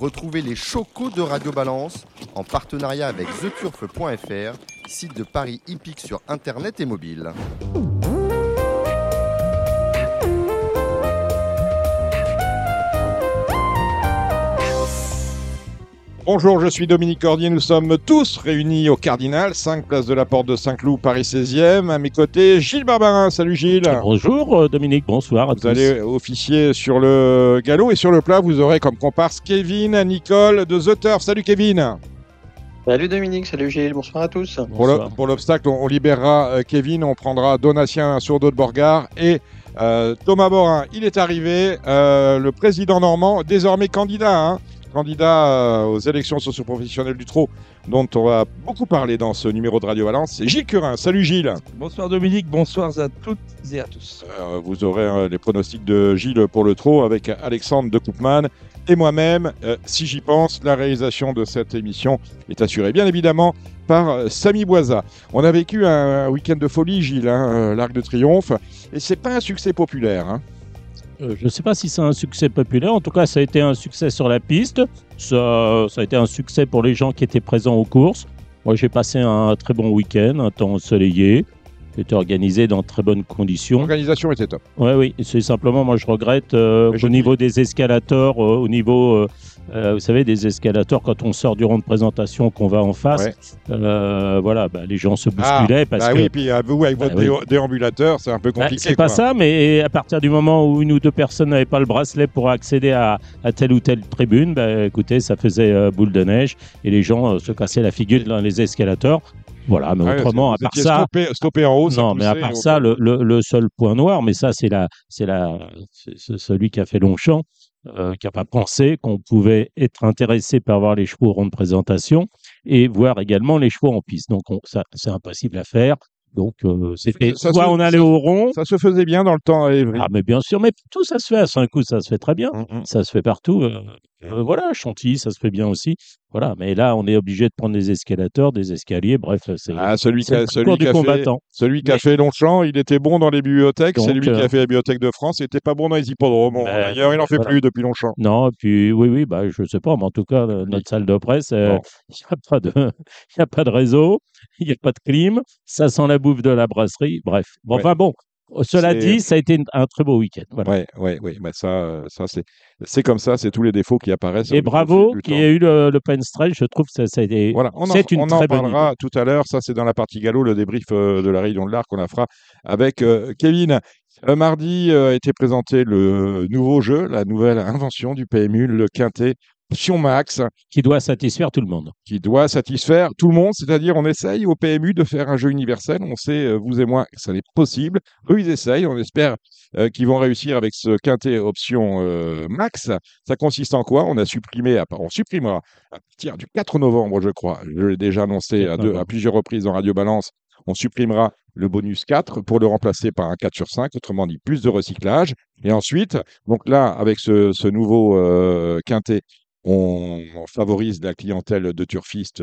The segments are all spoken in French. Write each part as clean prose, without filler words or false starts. Retrouvez les chocos de Radio Balance en partenariat avec TheTurf.fr, site de paris hippique sur internet et mobile. Bonjour, je suis Dominique Cordier, nous sommes tous réunis au Cardinal, 5 place de la Porte de Saint-Cloud, Paris 16e. À mes côtés, Gilles Barbarin. Salut Gilles. Bonjour Dominique, bonsoir à tous. Vous allez officier sur le galop et sur le plat, vous aurez comme comparse Kevin Nicole de The Turf. Salut Kevin. Salut Dominique, salut Gilles, bonsoir à tous. Pour l'obstacle, on libérera Kevin, on prendra Donatien Surdo de Borgard et... Thomas Borin. Il est arrivé, le président normand, désormais candidat aux élections socio-professionnelles du trot, dont on va beaucoup parler dans ce numéro de Radio Balance, c'est Gilles Curin. Salut Gilles. Bonsoir Dominique, bonsoir à toutes et à tous. Vous aurez les pronostics de Gilles pour le trot avec Alexandre de Coupman et moi-même. Si j'y pense, la réalisation de cette émission est assurée bien évidemment par Samy Boisa. On a vécu un week-end de folie, Gilles, l'Arc de Triomphe, et c'est pas un succès populaire. Je ne sais pas si c'est un succès populaire, en tout cas ça a été un succès sur la piste, ça a été un succès pour les gens qui étaient présents aux courses. Moi j'ai passé un très bon week-end, un temps ensoleillé, c'était organisé dans de très bonnes conditions. L'organisation était top. Oui, c'est simplement moi je regrette niveau des escalators, au niveau... vous savez, des escalators, quand on sort du rond de présentation, qu'on va en face, les gens se bousculaient. parce que... oui, puis vous, avec votre déambulateur, c'est un peu compliqué. C'est pas ça, mais à partir du moment où une ou deux personnes n'avaient pas le bracelet pour accéder à telle ou telle tribune, écoutez, ça faisait boule de neige et les gens se cassaient la figure dans les escalators. Voilà, mais autrement, à part ça... Stoppé en haut, non, ça mais à part ça, le seul point noir, mais ça, c'est celui qui a fait Longchamp, qui n'a pas pensé qu'on pouvait être intéressé par voir les chevaux au rond de présentation et voir également les chevaux en piste. Donc, ça, c'est impossible à faire. Donc, c'était soit on allait au rond. Ça se faisait bien dans le temps. Ah, mais bien sûr, mais tout ça se fait à 5 coups, ça se fait très bien. Mm-hmm. Ça se fait partout. Chantilly, ça se fait bien aussi. Voilà, mais là, on est obligé de prendre des escalators, des escaliers, bref. Celui qui a fait Longchamp, il était bon dans les bibliothèques. Donc, c'est lui qui a fait la bibliothèque de France. Il n'était pas bon dans les hippodromes. D'ailleurs, il n'en fait plus depuis Longchamp. Non, puis je ne sais pas, mais en tout cas, notre salle de presse, il n'y a pas de réseau, il n'y a pas de clim, ça sent la bouffe de la brasserie, bref. Cela dit, ça a été un très beau week-end. Voilà. Mais ça c'est comme ça, c'est tous les défauts qui apparaissent. Et bravo qu'il y ait eu le pain stretch, je trouve que ça a été. Voilà, on en parlera tout à l'heure. Ça, c'est dans la partie galop, le débrief de la réunion de l'Arc, on la fera avec Kevin. Mardi a été présenté le nouveau jeu, la nouvelle invention du PMU, le Quinté+. Option max. Qui doit satisfaire tout le monde, c'est-à-dire on essaye au PMU de faire un jeu universel. On sait, vous et moi, que ça n'est pas possible. Eux, ils essayent. On espère qu'ils vont réussir avec ce quintet option max. Ça consiste en quoi ? On supprimera à partir du 4 novembre, je crois. Je l'ai déjà annoncé à plusieurs reprises dans Radio Balance. On supprimera le bonus 4 pour le remplacer par un 4 sur 5, autrement dit plus de recyclage. Et ensuite, donc là, avec ce nouveau quintet, on favorise la clientèle de turfistes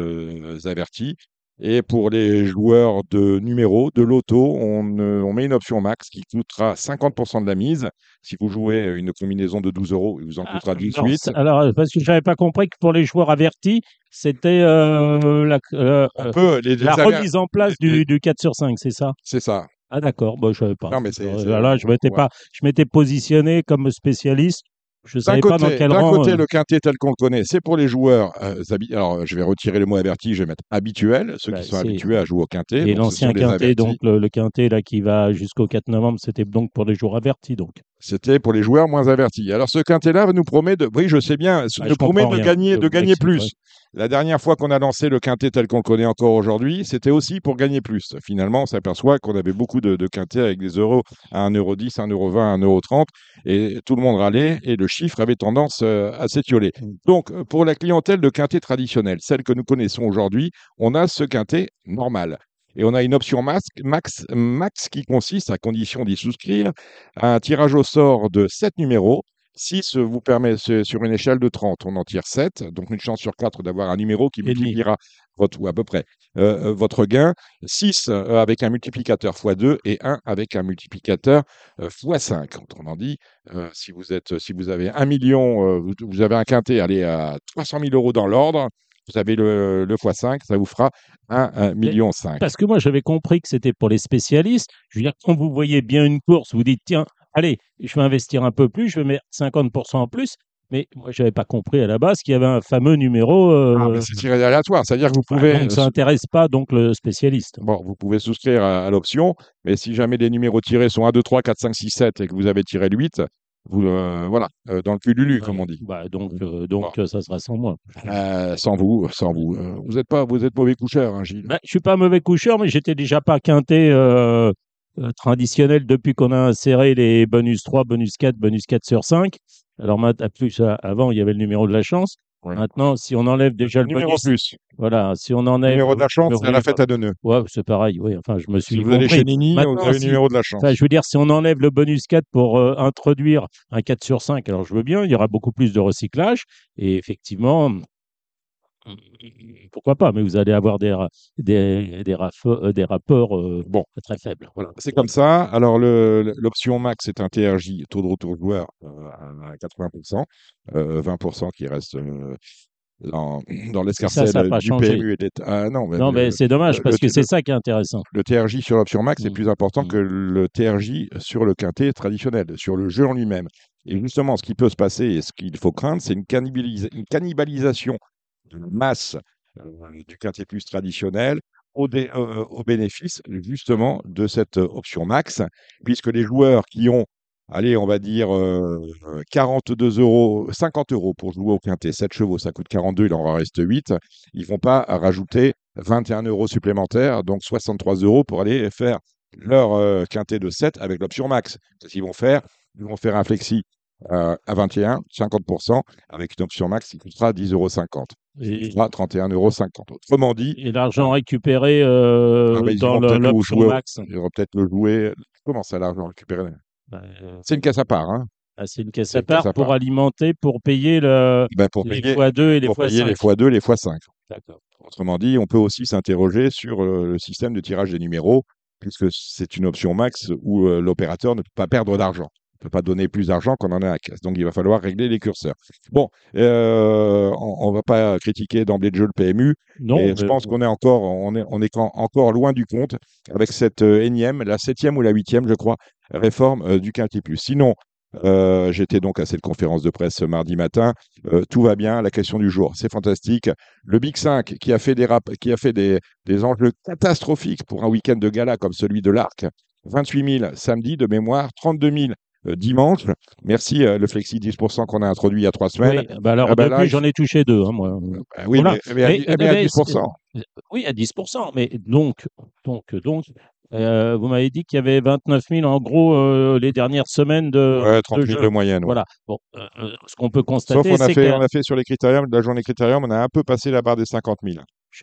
avertis. Et pour les joueurs de numéro, de loto, on met une option max qui coûtera 50% de la mise. Si vous jouez une combinaison de 12 €, il vous en coûtera 18. Alors, parce que je n'avais pas compris que pour les joueurs avertis, c'était la remise en place du 4 sur 5, c'est ça ? C'est ça. Ah d'accord, bon, je ne savais pas. Non, mais je m'étais positionné comme spécialiste. D'un côté, le quintet tel qu'on le connaît, c'est pour les joueurs. Alors, je vais retirer le mot averti, je vais mettre habituel, ceux qui sont habitués à jouer au quintet. Et l'ancien quintet, donc le quintet là qui va jusqu'au 4 novembre, c'était donc pour les joueurs avertis. C'était pour les joueurs moins avertis. Alors, ce quintet-là nous promet de gagner plus. Ouais. La dernière fois qu'on a lancé le quintet tel qu'on le connaît encore aujourd'hui, c'était aussi pour gagner plus. Finalement, on s'aperçoit qu'on avait beaucoup de quintets avec des euros à 1,10 €, 1,20 €, 1,30 €, et tout le monde râlait, et le chiffre avait tendance à s'étioler. Donc, pour la clientèle de quintet traditionnel, celle que nous connaissons aujourd'hui, on a ce quintet normal. Et on a une option max qui consiste, à condition d'y souscrire, à un tirage au sort de 7 numéros. 6 vous permet, sur une échelle de 30, on en tire 7, donc une chance sur 4 d'avoir un numéro qui multipliera ou à peu près votre gain, 6 avec un multiplicateur x2 et 1 avec un multiplicateur x5. Autrement dit, si vous avez 1 million, vous avez un quintet, allez à 300 000 euros dans l'ordre, vous avez le x5, ça vous fera 1,5 million. Parce que moi, j'avais compris que c'était pour les spécialistes. Je veux dire, quand vous voyez bien une course, vous dites, tiens, allez, je vais investir un peu plus, je vais mettre 50% en plus. Mais moi, je n'avais pas compris à la base qu'il y avait un fameux numéro... c'est tiré aléatoire, c'est-à-dire que vous pouvez... donc, ça n'intéresse pas donc, le spécialiste. Bon, vous pouvez souscrire à l'option, mais si jamais les numéros tirés sont 1, 2, 3, 4, 5, 6, 7 et que vous avez tiré le 8... Vous, voilà, dans le cululu, comme on dit. Bah, donc, ça sera sans moi. Sans vous. Vous êtes mauvais coucheur, hein, Gilles. Bah, je ne suis pas mauvais coucheur, mais j'étais déjà pas quinté traditionnel depuis qu'on a inséré les bonus 3, bonus 4, bonus 4 sur 5. Alors, plus, avant, il y avait le numéro de la chance. Ouais. Maintenant, si on enlève déjà le bonus, plus. Voilà, si on enlève numéro de la chance, c'est à la fête à deux nœuds. Ouais, c'est pareil. Oui, enfin, je me suis. Si vous allez chez Nini, maintenant, vous avez le numéro de la chance. Enfin, je veux dire, si on enlève le bonus 4 pour introduire un 4 sur 5, alors je veux bien, il y aura beaucoup plus de recyclage. Et effectivement, pourquoi pas, mais vous allez avoir des rapports très faibles. Voilà. C'est comme ça. Alors, l'option max, c'est un TRJ, taux de retour joueur, à 80%, 20% qui reste dans l'escarcelle du PMU. Mais c'est dommage, parce que c'est ça qui est intéressant. Le TRJ sur l'option max est plus important que le TRJ sur le quintet traditionnel, sur le jeu en lui-même. Et justement, ce qui peut se passer et ce qu'il faut craindre, c'est une cannibalisation de la masse du quintet plus traditionnel au bénéfice justement de cette option max, puisque les joueurs qui ont, allez, on va dire 50 euros pour jouer au quintet, 7 chevaux, ça coûte 42, il en reste 8, ils ne vont pas rajouter 21 euros supplémentaires, donc 63 euros pour aller faire leur quintet de 7 avec l'option max. C'est ce qu'ils vont faire, ils vont faire un flexi à 21, 50%, avec une option max qui coûtera 10,50 €. Il sera 31,50 €. Autrement dit... Et l'argent récupéré dans l'option max. Ils vont peut-être le jouer... Comment ça, l'argent récupéré? C'est une caisse à part. Hein. Ah, c'est une caisse à part pour alimenter, pour payer les x2 et les x5. Pour payer les x2 et les x5. D'accord. Autrement dit, on peut aussi s'interroger sur le système de tirage des numéros, puisque c'est une option max où l'opérateur ne peut pas perdre d'argent. On ne peut pas donner plus d'argent qu'on en a à la caisse. Donc, il va falloir régler les curseurs. Bon, on ne va pas critiquer d'emblée de jeu le PMU. Non, mais je pense qu'on est encore loin du compte avec cette énième, la 7e ou la 8e, je crois, réforme du quintet plus. Sinon, j'étais donc à cette conférence de presse ce mardi matin. Tout va bien. La question du jour, c'est fantastique. Le Big 5 qui a fait des enjeux catastrophiques pour un week-end de gala comme celui de l'Arc. 28 000 samedi de mémoire, 32 000 dimanche. Merci, le Flexi 10% qu'on a introduit il y a 3 semaines. Oui, bah alors, depuis, j'en ai touché 2. Hein, moi. Oui, voilà. mais à 10%. Oui, à 10%. Mais donc, vous m'avez dit qu'il y avait 29 000, en gros, les dernières semaines de... Ouais, 30 000 de moyenne. Ouais. Voilà. Bon, ce qu'on peut constater, c'est on a fait sur les critériums, de la journée critérium, on a un peu passé la barre des 50 000.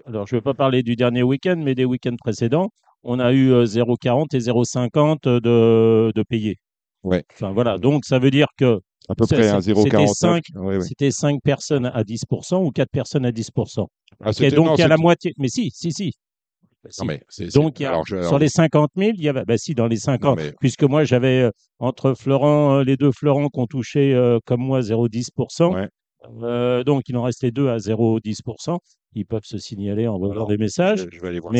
Alors, je ne vais pas parler du dernier week-end, mais des week-ends précédents, on a eu 0,40 et 0,50 de payés. Ouais. Enfin, voilà. Donc, ça veut dire que à peu près, hein, 0,45. C'était 5 personnes à 10% ou 4 personnes à 10%. Ah, et donc, il y a la moitié. Mais si. Non, mais donc, sur les 50 000, il y avait. Ben, si, dans les 50. Non, mais... Puisque moi, j'avais entre Florent, les deux Florent qui ont touché comme moi 0,10%. Ouais. Donc, il en restait 2 à 0,10%. Ils peuvent se signaler en envoyant des messages. Je vais aller voir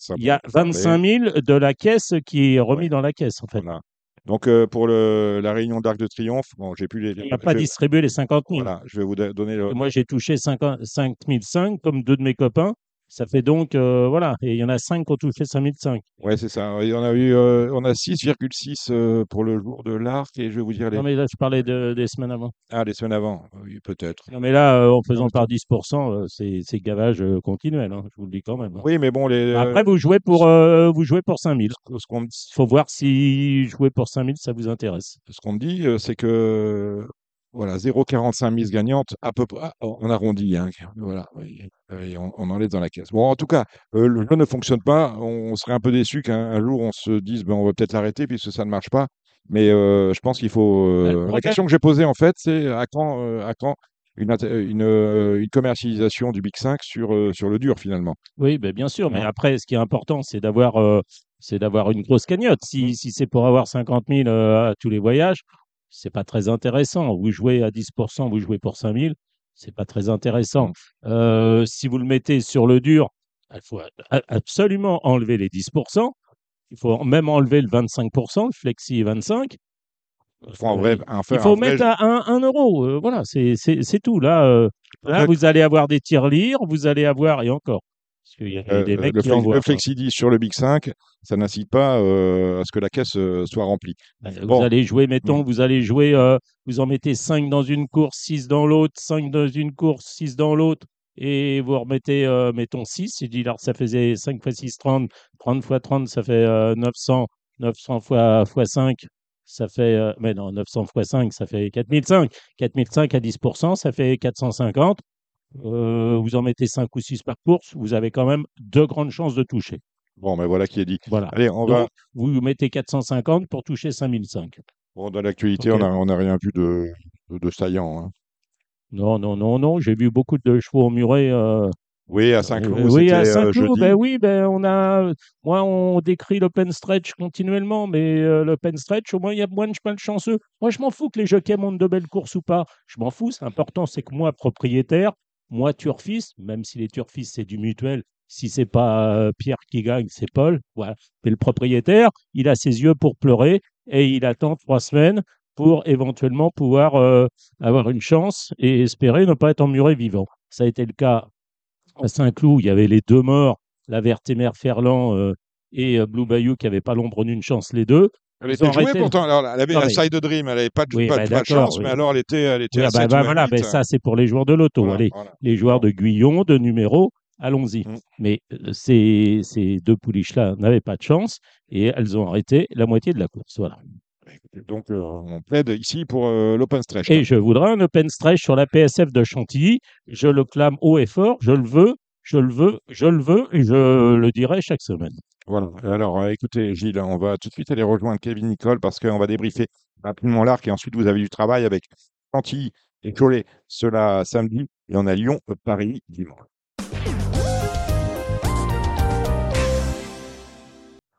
ça, il y a 25 000 de la caisse qui est remis dans la caisse, en fait. Voilà. Donc, pour la réunion d'Arc de Triomphe, bon, j'ai pu les... Il n'a pas distribué les 50 000. Voilà, je vais vous donner le... Moi, j'ai touché 5 500, comme 2 de mes copains. Ça fait donc, voilà, et il y en a 5 qui ont touché 5 500. Oui, c'est ça. Il y en a eu, on a 6,6 pour le jour de l'Arc, et je vais vous dire les... Non, mais là, je parlais des semaines avant. Ah, les semaines avant, oui, peut-être. Non, mais là, en faisant par 10%, c'est gavage continuel, hein, je vous le dis quand même. Hein. Oui, mais bon, les... Après, vous jouez pour 5 000. Il faut voir si jouer pour 5 000, ça vous intéresse. Ce qu'on me dit, c'est que... Voilà, 0,45 mise gagnante, à peu près, on arrondit, hein, voilà, et on enlève dans la caisse. Bon, en tout cas, le jeu ne fonctionne pas, on serait un peu déçu qu'un jour on se dise, ben, on va peut-être l'arrêter puisque ça ne marche pas, mais je pense qu'il faut... La question que j'ai posée, en fait, c'est à quand une commercialisation du Big 5 sur le dur finalement. Oui, ben bien sûr, mais après, ce qui est important, c'est d'avoir une grosse cagnotte. Si c'est pour avoir 50 000 à tous les voyages, c'est pas très intéressant. Vous jouez à 10%, vous jouez pour 5 000, c'est pas très intéressant. Si vous le mettez sur le dur, il faut absolument enlever les 10%. Il faut même enlever le 25%, le flexi est 25%. Il faut mettre à 1 euro. Voilà, c'est tout. Là, vous allez avoir des tirelires, vous allez avoir, et encore, parce qu'il y a des mecs qui envoient. Le flexi-10 sur le Big 5, ça n'incite pas à ce que la caisse soit remplie. Vous allez jouer, mettons, vous en mettez 5 dans une course, 6 dans l'autre, 5 dans une course, 6 dans l'autre, et vous remettez, mettons, 6. Ça faisait 5 x 6, 30. 30 x 30, ça fait 900. 900 x 5. Ça fait, 900 x 5, ça fait 4005. 4005 à 10%, ça fait 450. Vous en mettez 5 ou 6 par course, vous avez quand même de grandes chances de toucher. Bon, mais voilà qui est dit. Voilà. Allez, vous mettez 450 pour toucher 5005. Bon, dans l'actualité, okay. on n'a rien vu de saillant. Hein. Non. J'ai vu beaucoup de chevaux emmurés. Oui, à Saint-Cloud. Moi, on décrit l'open stretch continuellement, mais l'open stretch, au moins, il y a moins de malchanceux. Moi, je m'en fous que les jockeys montent de belles courses ou pas. Je m'en fous. C'est important, c'est que moi, propriétaire, moi, turfiste, même si les turfistes, c'est du mutuel, si c'est pas Pierre qui gagne, c'est Paul. Voilà. Mais le propriétaire, il a ses yeux pour pleurer et il attend 3 semaines pour éventuellement pouvoir avoir une chance et espérer ne pas être emmuré vivant. Ça a été le cas. À Saint-Cloud, il y avait les 2 morts, la Vertémère Ferland et Blue Bayou qui n'avaient pas l'ombre d'une chance les deux. Elle était jouée pourtant. Alors, elle avait la Side Dream, elle n'avait pas de chance, mais alors elle était à 7 ou 8. Voilà, ça c'est pour les joueurs de loto. Voilà, les joueurs de Guyon, de numéro, allons-y. Mais ces 2 pouliches-là n'avaient pas de chance et elles ont arrêté la moitié de la course. Voilà. Donc, on plaide ici pour l'open stretch. Et je voudrais un open stretch sur la PSF de Chantilly. Je le clame haut et fort. Je le veux et je le dirai chaque semaine. Voilà. Alors, écoutez, Gilles, on va tout de suite aller rejoindre Kevin Nicole parce qu'on va débriefer rapidement l'arc et ensuite vous avez du travail avec Chantilly et Cholet cela samedi et on a Lyon, Paris dimanche.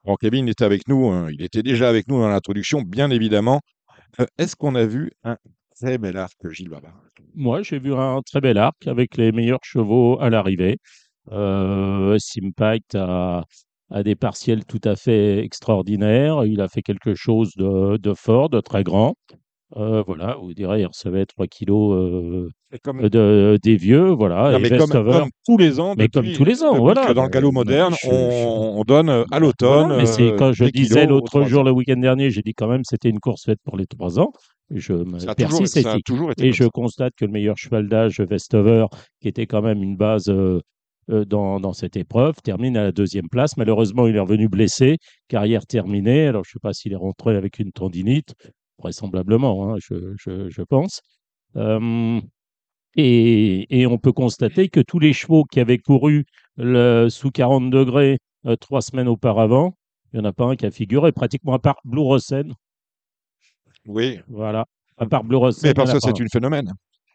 Bon, Kevin était avec nous, il était déjà avec nous dans l'introduction, bien évidemment. Est-ce qu'on a vu un très bel arc, Gilles Barbarin ? Moi, j'ai vu un très bel arc avec les meilleurs chevaux à l'arrivée. Simpact a des partiels tout à fait extraordinaires. Il a fait quelque chose de fort, de très grand. Voilà, vous direz, il recevait 3 kilos des vieux, voilà. Non, et comme tous les ans, voilà. Que dans le galop moderne, on donne à l'automne. Voilà, mais c'est quand je disais l'autre jour, le week-end dernier, j'ai dit quand même c'était une course faite pour les 3 ans. Je constate que le meilleur cheval d'âge, Vest Over, qui était quand même une base dans cette épreuve, termine à la 2e place. Malheureusement, il est revenu blessé, carrière terminée. Alors, je ne sais pas s'il est rentré avec une tendinite. Vraisemblablement, hein, je pense. Et on peut constater que tous les chevaux qui avaient couru sous 40 degrés 3 semaines auparavant, il n'y en a pas un qui a figuré, pratiquement à part Blue Rossen. Oui. Voilà, à part Blue Rossen. Mais parce que c'est une phénomène.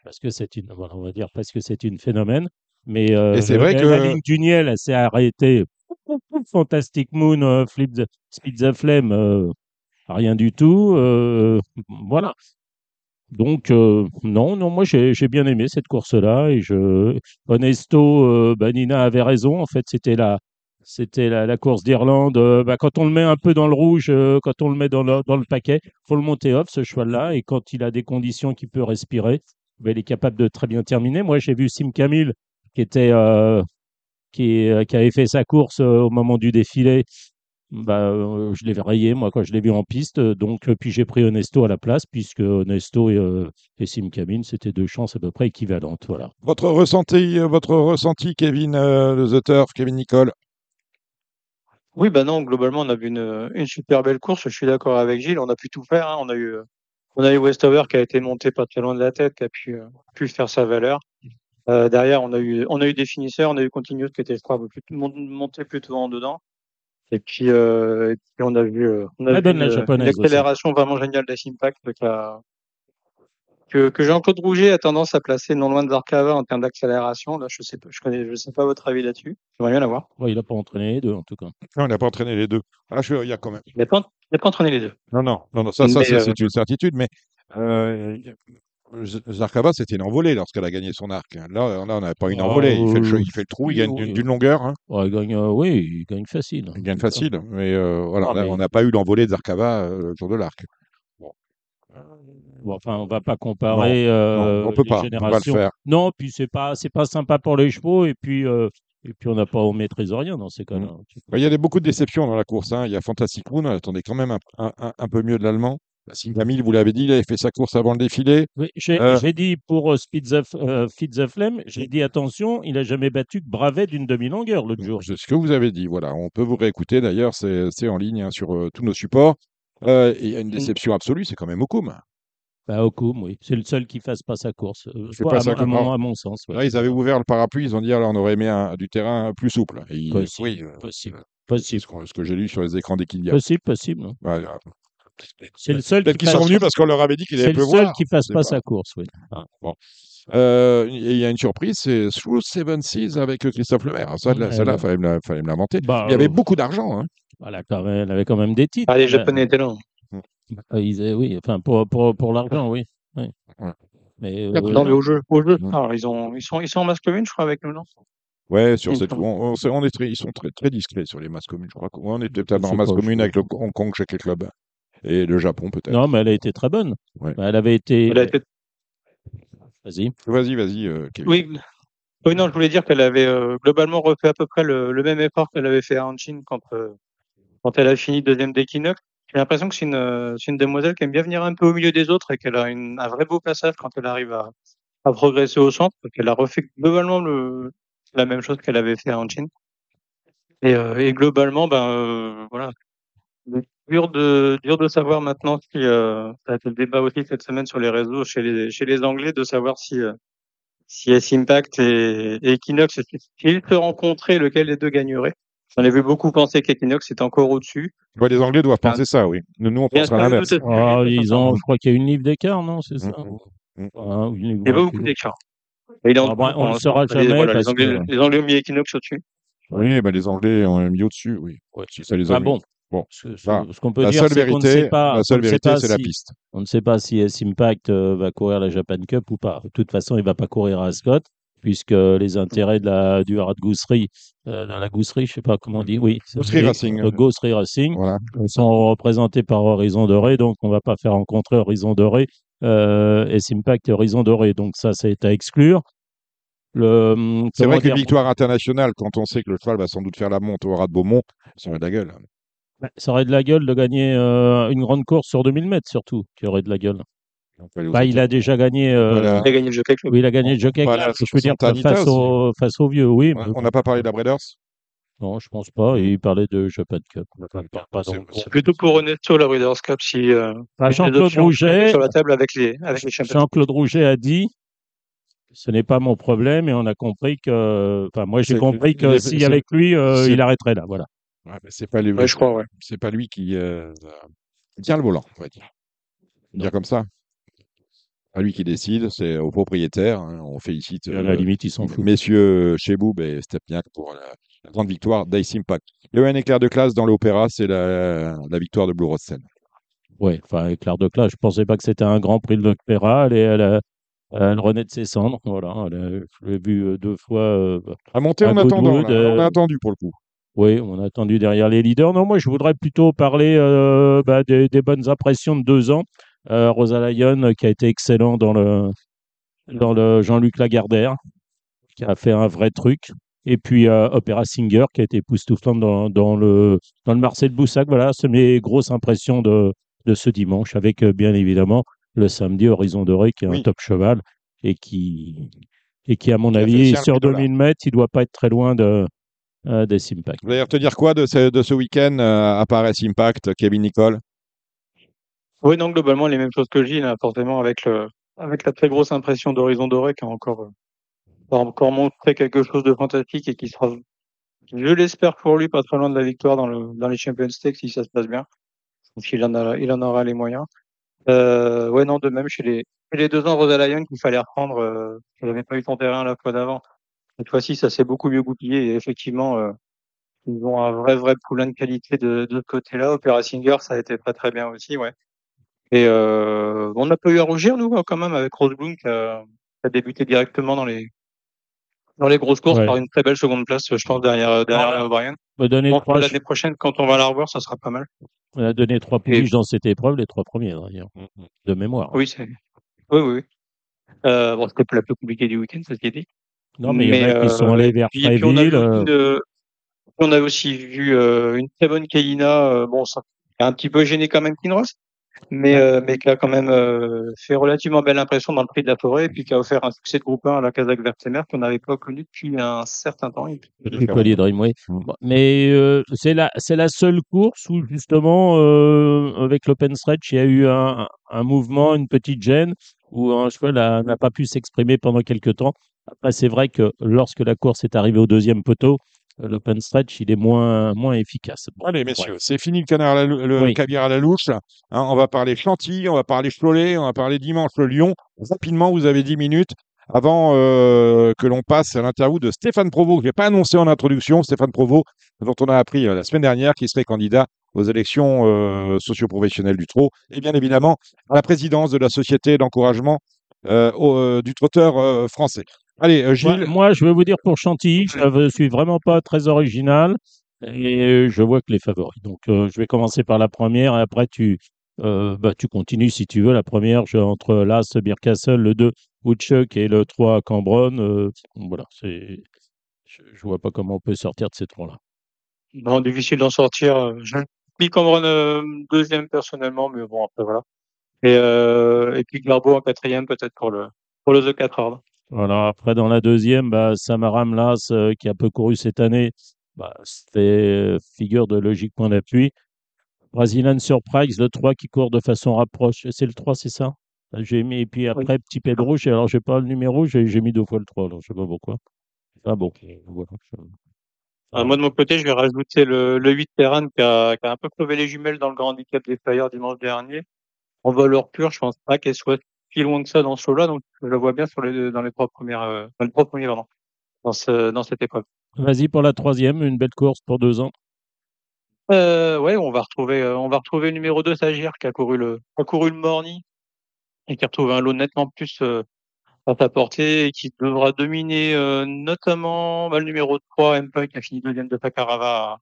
Parce que c'est une phénomène. Mais c'est vrai que la ligne du Niel, elle s'est arrêtée. Fantastic Moon, Speed the Flame. Rien du tout, voilà. Donc, non, moi, j'ai bien aimé cette course-là. Et Onesto, Nina avait raison. En fait, c'était la course d'Irlande. Quand on le met un peu dans le rouge, quand on le met dans le paquet, il faut le monter off, ce cheval-là. Et quand il a des conditions qu'il peut respirer, il est capable de très bien terminer. Moi, j'ai vu Sim Camille, qui avait fait sa course au moment du défilé. Je l'ai rayé moi quand je l'ai vu en piste, donc puis j'ai pris Onesto à la place puisque Onesto et Sim Camille c'était 2 chances à peu près équivalentes. Voilà. Votre ressenti Kevin de The Turf, Kevin Nicole. Oui non, globalement on a vu une super belle course, je suis d'accord avec Gilles, on a pu tout faire, hein. On a eu Vest Over qui a été monté pas très loin de la tête, qui a pu faire sa valeur. Derrière on a eu des finisseurs, on a eu Continuous qui était je crois monté plutôt en dedans. Et puis on a vu l'accélération vraiment géniale de Simpact que Jean-Claude Rouget a tendance à placer non loin de Zarkava en termes d'accélération. Là, je sais pas votre avis là-dessus. J'aimerais bien l'avoir. Ouais, il n'a pas entraîné les deux, en tout cas. Non, il n'a pas entraîné les deux. Ah, il y a quand même. Il n'a pas entraîné les deux. Non, ça c'est une certitude, mais Zarkava, c'était une envolée lorsqu'elle a gagné son arc. Là on n'avait pas une envolée. Il fait le trou, il gagne d'une longueur. Hein. Il gagne facile. Il gagne facile, mais on n'a pas eu l'envolée de Zarkava le jour de l'arc. Bon, enfin, on ne va pas comparer non, on peut les pas, générations. On va le faire. Non, puis c'est pas sympa pour les chevaux, et puis on n'a pas omis Trésorien dans ces cas-là. Il y a beaucoup de déceptions dans la course. Hein. Il y a Fantastic Moon, on attendait quand même un peu mieux de l'Allemand. Sim Camille, vous l'avez dit, il avait fait sa course avant le défilé. Oui, j'ai dit pour Speed the Flame, j'ai dit attention, il n'a jamais battu que Bravet d'une demi-longueur l'autre jour. C'est ce que vous avez dit, voilà. On peut vous réécouter d'ailleurs, c'est en ligne hein, sur tous nos supports. Il y a une déception absolue, c'est quand même Okoum. Okoum, oui. C'est le seul qui ne fasse pas sa course. À mon sens. Ouais. Là, ils avaient ouvert le parapluie, ils ont dit alors on aurait aimé du terrain plus souple. Et possible. Ce que j'ai lu sur les écrans d'Equidia. Possible. Hein. Voilà. C'est le seul. Peut-être qu'ils sont venus parce qu'on leur avait dit qu'il allait pleuvoir. C'est le seul qui ne fasse pas sa course, oui. Ah, bon. Il y a une surprise, c'est Through 76 avec Christophe Lemaire. Celle-là, il fallait me l'inventer. Il y avait beaucoup d'argent. Hein. Voilà, elle avait quand même des titres. Les Japonais étaient là. Oui, enfin, pour l'argent, oui. Mais, au jeu. Alors, ils sont en masse commune, je crois, avec nous, non ? Oui, sur cette. Ils sont très, très discrets sur les masses communes, je crois. On était peut-être en masse commune avec le Hong Kong, chez les clubs. Et le Japon, peut-être. Non, mais elle a été très bonne. Ouais. Vas-y, Kevin. Oui, non, je voulais dire qu'elle avait globalement refait à peu près le même effort qu'elle avait fait à Hanshin quand elle a fini deuxième des Kinox. J'ai l'impression que c'est une demoiselle qui aime bien venir un peu au milieu des autres et qu'elle a un vrai beau passage quand elle arrive à progresser au centre. Elle a refait globalement la même chose qu'elle avait fait à Hanshin. Et globalement, voilà. Dur de savoir maintenant si ça a été le débat aussi cette semaine sur les réseaux chez les Anglais de savoir si Simpact et Equinox s'ils se rencontraient, lequel des deux gagnerait. J'en ai vu beaucoup penser qu'Equinox est encore au-dessus. Ouais, les Anglais doivent penser ça, oui. Nous, on pensera à l'inverse. Je crois qu'il y a une livre d'écart, non ? C'est ça ? Il n'y a pas beaucoup d'écart. On ne saura jamais. Voilà, les Anglais ont mis Equinox au-dessus. Oui, les Anglais ont mis au-dessus, oui. Ouais, si ça les a mis. Bon, ce qu'on peut dire, c'est qu'on ne sait pas. La seule vérité, c'est la piste. On ne sait pas si Simpact va courir la Japan Cup ou pas. De toute façon, il ne va pas courir à Ascot, puisque les intérêts du Hard Goosery, la Goosery, je ne sais pas comment on dit, oui. Goosery Racing. Le Goosery Racing, voilà. Sont représentés par Horizon Doré, donc on ne va pas faire rencontrer Horizon Doré et Simpact et Horizon Doré. Donc ça est à exclure. C'est vrai qu'une victoire internationale, quand on sait que le cheval va sans doute faire la monte au Ras de Beaumont, ça aurait de la gueule. Ça aurait de la gueule de gagner une grande course sur 2000 mètres, surtout, qui aurait de la gueule. Il a déjà gagné le Jockey Club. Oui, il a gagné le Jockey Club. Je veux dire, face aux vieux, oui. On n'a pas parlé de la Breeders ? Non, je ne pense pas. Il parlait de Japan Cup. C'est plutôt pour Onesto, la Breeders Cup. Si, Jean-Claude Rouget, sur la table avec les champions. Jean-Claude Rouget a dit... Ce n'est pas mon problème, et on a compris que... Enfin, moi, j'ai compris que s'il y avait que lui, il arrêterait là, voilà. Ouais, mais c'est pas lui. Ouais, je crois, ouais. C'est pas lui qui tient le volant, on va dire. On va dire comme ça. À lui qui décide, c'est au propriétaire. Hein, on félicite. À la limite, ils s'en foutent. Messieurs Cheboub et Stepniak pour la grande victoire d'Impact. Il y a eu un éclair de classe dans l'opéra, c'est la victoire de Blue Rossen. Oui, enfin, éclair de classe. Je pensais pas que c'était un grand prix de l'opéra. Elle renaît de ses cendres. Voilà, je l'ai vu deux fois. À monter en attendant. On a attendu pour le coup. Oui, on a attendu derrière les leaders. Non, moi, je voudrais plutôt parler des bonnes impressions de 2 ans. Rosa Lyon, qui a été excellent dans le Jean-Luc Lagardère, qui a fait un vrai truc. Et puis, Opéra Singer, qui a été époustouflant dans le Marcel Boussac. Voilà, c'est mes grosses impressions de ce dimanche, avec, bien évidemment, le samedi Horizon Doré, qui est un top cheval et qui à mon avis, sur 2000 mètres, il ne doit pas être très loin de... des Simpact. Vous allez te dire quoi de ce week-end à Paris Simpact, Kevin Nicole ? Oui, non, globalement, les mêmes choses que Gilles, hein, forcément, avec la très grosse impression d'Horizon Doré qui a encore montré quelque chose de fantastique et qui sera, je l'espère pour lui, pas très loin de la victoire dans les Champions Stakes si ça se passe bien. Parce qu'il en aura les moyens. Ouais, non, de même, chez les 2 ans, Rosa Lion, qu'il fallait reprendre, je n'avais pas eu son terrain la fois d'avant. Cette fois-ci, ça s'est beaucoup mieux goupillé et effectivement, ils ont un vrai poulain de qualité de côté-là. Opéra Singer, ça a été très bien aussi, ouais. Et on n'a pas eu à rougir, nous, quand même, avec Rose Bloom qui a débuté directement dans les grosses courses, ouais, par une très belle seconde place, je pense, derrière la O'Brien. L'année prochaine, quand on va la revoir, ça sera pas mal. On a donné 3 piges dans cette épreuve, les 3 premiers, d'ailleurs, de mémoire. Oui, oui. Bon, c'était la plus compliquée du week-end, ça se dit. Non, mais il y en a qui sont allés vers Fréville. On a aussi vu une très bonne Kaina, bon, ça a un petit peu gêné quand même Kinross, mais qui a quand même fait relativement belle impression dans le prix de la forêt, et puis qui a offert un succès de groupe 1 à la Kazakh Vertemer qu'on n'avait pas connu depuis un certain temps. Depuis Collier Dream, oui. Mais c'est la seule course où justement, avec l'Open Stretch, il y a eu un mouvement, une petite gêne, où un cheval n'a pas pu s'exprimer pendant quelques temps. Après, c'est vrai que lorsque la course est arrivée au deuxième poteau, l'Open Stretch, il est moins efficace. Bon, allez, messieurs, c'est fini le caviar à la louche. Hein, on va parler Chantilly, on va parler Cholet, on va parler dimanche le Lyon. Rapidement, vous avez 10 minutes avant que l'on passe à l'interview de Stéphane Provost, que je n'ai pas annoncé en introduction. Stéphane Provost, dont on a appris la semaine dernière qu'il serait candidat aux élections socio-professionnelles du Trot et bien évidemment à la présidence de la Société d'encouragement du trotteur français. Allez, Gilles. Moi, je vais vous dire pour Chantilly, je ne suis vraiment pas très original et je vois que les favoris. Donc, je vais commencer par la première et après, tu continues si tu veux. La première, entre l'As Birkassel, le 2 Woodchuck et le 3 Cambronne. Voilà, je vois pas comment on peut sortir de ces trois-là. Non, difficile d'en sortir. J'ai mis Cambronne deuxième personnellement, mais bon, après, voilà. Et puis Garbo en quatrième, peut-être pour le The 4 Ordres. Voilà, après dans la deuxième, Samara Mlas qui a peu couru cette année, c'était figure de logique point d'appui. Brazilian Surprise, le 3 qui court de façon rapproche, c'est le 3, c'est ça? J'ai mis, et puis après oui. Petit Pedro, alors j'ai pas le numéro, j'ai mis 2 fois le 3, alors je sais pas pourquoi. Ah bon, voilà. Moi de mon côté, je vais rajouter le 8 Terran qui a un peu crevé les jumelles dans le grand handicap des Flyers dimanche dernier. En valeur pure, je pense pas qu'elle soit si loin que ça dans ce show-là, donc je le vois bien dans cette épreuve. Vas-y pour la troisième, une belle course pour 2 ans. Ouais, on va retrouver numéro 2 Sagir qui a couru le Morny et qui retrouve un lot nettement plus à sa portée et qui devra dominer notamment le numéro 3 Empey qui a fini 2e de Fakarava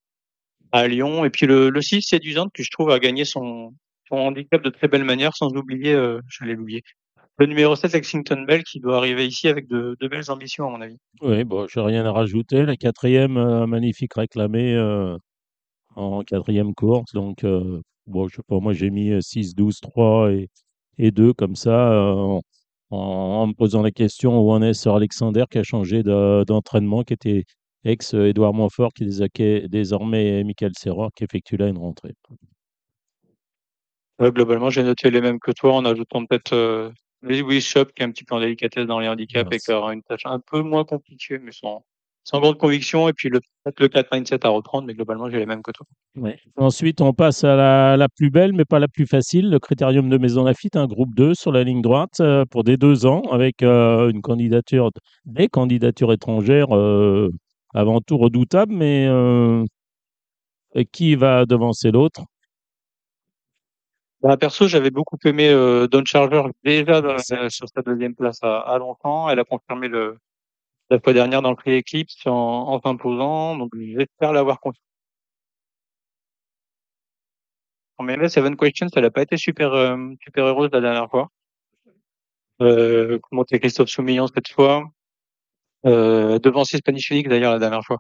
à Lyon, et puis le 6 Séduisante qui je trouve a gagné son handicap de très belle manière, sans oublier, j'allais l'oublier, le numéro 7, Lexington Bell, qui doit arriver ici avec de belles ambitions, à mon avis. Oui, bon, je n'ai rien à rajouter. La quatrième, magnifique réclamée en quatrième course. Donc, bon, je sais pas, moi, j'ai mis 6, 12, 3 et 2 comme ça, en me posant la question où en est Sir Alexander, qui a changé d'entraînement, qui était ex-Édouard Montfort, qui est désormais Michael Serreur, qui effectue là une rentrée. Ouais, globalement, j'ai noté les mêmes que toi en ajoutant peut-être les Wishop qui est un petit peu en délicatesse dans les handicaps. Merci. Et qui aura une tâche un peu moins compliquée, mais sans grande conviction. Et puis peut-être le 4-27 à reprendre, mais globalement, j'ai les mêmes que toi. Ouais. Ensuite, on passe à la plus belle, mais pas la plus facile, le Critérium de Maison Lafitte, un groupe 2 sur la ligne droite pour des 2 ans avec des candidatures étrangères avant tout redoutables, mais qui va devancer l'autre? Perso, j'avais beaucoup aimé Don Charger déjà sur sa 2e place à Longchamp. Elle a confirmé la fois dernière dans le prix Eclipse en s'imposant. Donc, j'espère l'avoir confirmé. Mais là, Seven Questions, elle n'a pas été super heureuse la dernière fois. Monté Christophe Soumillon cette fois. Devancé Spanish Phoenix d'ailleurs la dernière fois.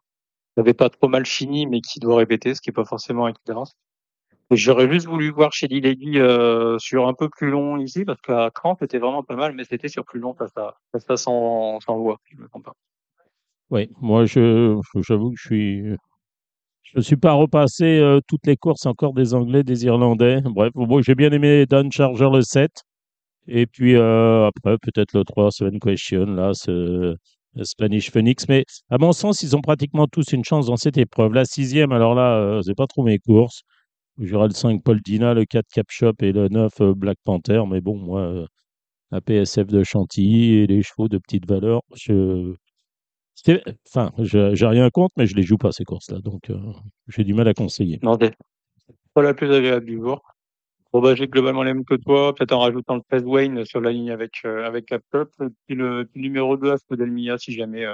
Il n'avait pas trop mal fini, mais qui doit répéter, ce qui n'est pas forcément équivalence. J'aurais juste voulu voir chez Lilégui sur un peu plus long ici, parce qu'à Cran, c'était vraiment pas mal, mais c'était sur plus long face à sans voix, je me trompe pas. Oui, moi, j'avoue que je ne suis pas repassé toutes les courses encore des Anglais, des Irlandais. Bref, bon, j'ai bien aimé Dan Charger le 7, et puis après, peut-être le 3, Seven Question, là, Spanish Phoenix, mais à mon sens, ils ont pratiquement tous une chance dans cette épreuve. La 6e, alors là, c'est pas trop mes courses. J'aurais le 5 Paul Dina, le 4 Cap Shop et le 9 Black Panther. Mais bon, moi, la PSF de Chantilly et les chevaux de petite valeur, enfin, j'ai rien contre, mais je les joue pas ces courses-là. Donc, j'ai du mal à conseiller. Non, c'est pas la plus agréable du jour. Bon, bah, j'ai globalement les mêmes que toi, peut-être en rajoutant le 13 Wayne sur la ligne avec Cap Shop. Puis le numéro 2, Afro Delmia, si jamais.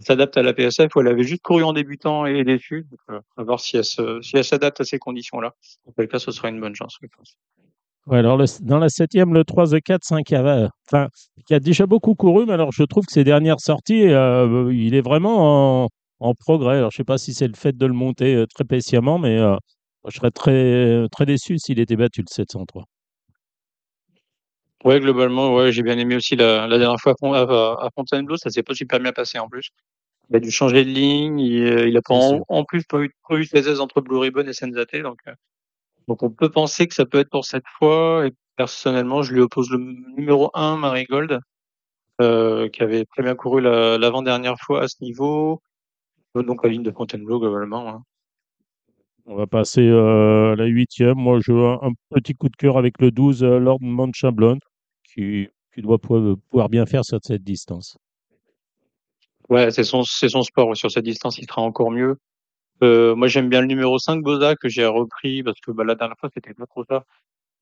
S'adapte à la PSF où elle avait juste couru en débutant et déçue. Donc, à voir si elle s'adapte à ces conditions-là. En tout cas, ce sera une bonne chance, je pense. Ouais, alors dans la 7e, le 3, The 4, 5, enfin, qui a déjà beaucoup couru, mais alors je trouve que ces dernières sorties, il est vraiment en progrès. Alors, je ne sais pas si c'est le fait de le monter très patiemment, mais je serais très, très déçu s'il était battu le 703. Ouais, globalement, ouais, j'ai bien aimé aussi la dernière fois à Fontainebleau, ça s'est pas super bien passé en plus. Il a dû changer de ligne, il a pas en plus pas eu ses aises entre Blue Ribbon et Senzate, donc on peut penser que ça peut être pour cette fois. Et personnellement, je lui oppose le numéro 1, Marigold, qui avait très bien couru l'avant-dernière fois à ce niveau, donc la ligne de Fontainebleau globalement. Hein. On va passer à la 8e. Moi, j'ai un petit coup de cœur avec le 12, Lord Manchablon, qui doit pouvoir bien faire sur cette distance. Ouais, c'est son sport. Sur cette distance, il sera encore mieux. Moi, j'aime bien le numéro 5, Bosa, que j'ai repris parce que la dernière fois, c'était pas trop ça.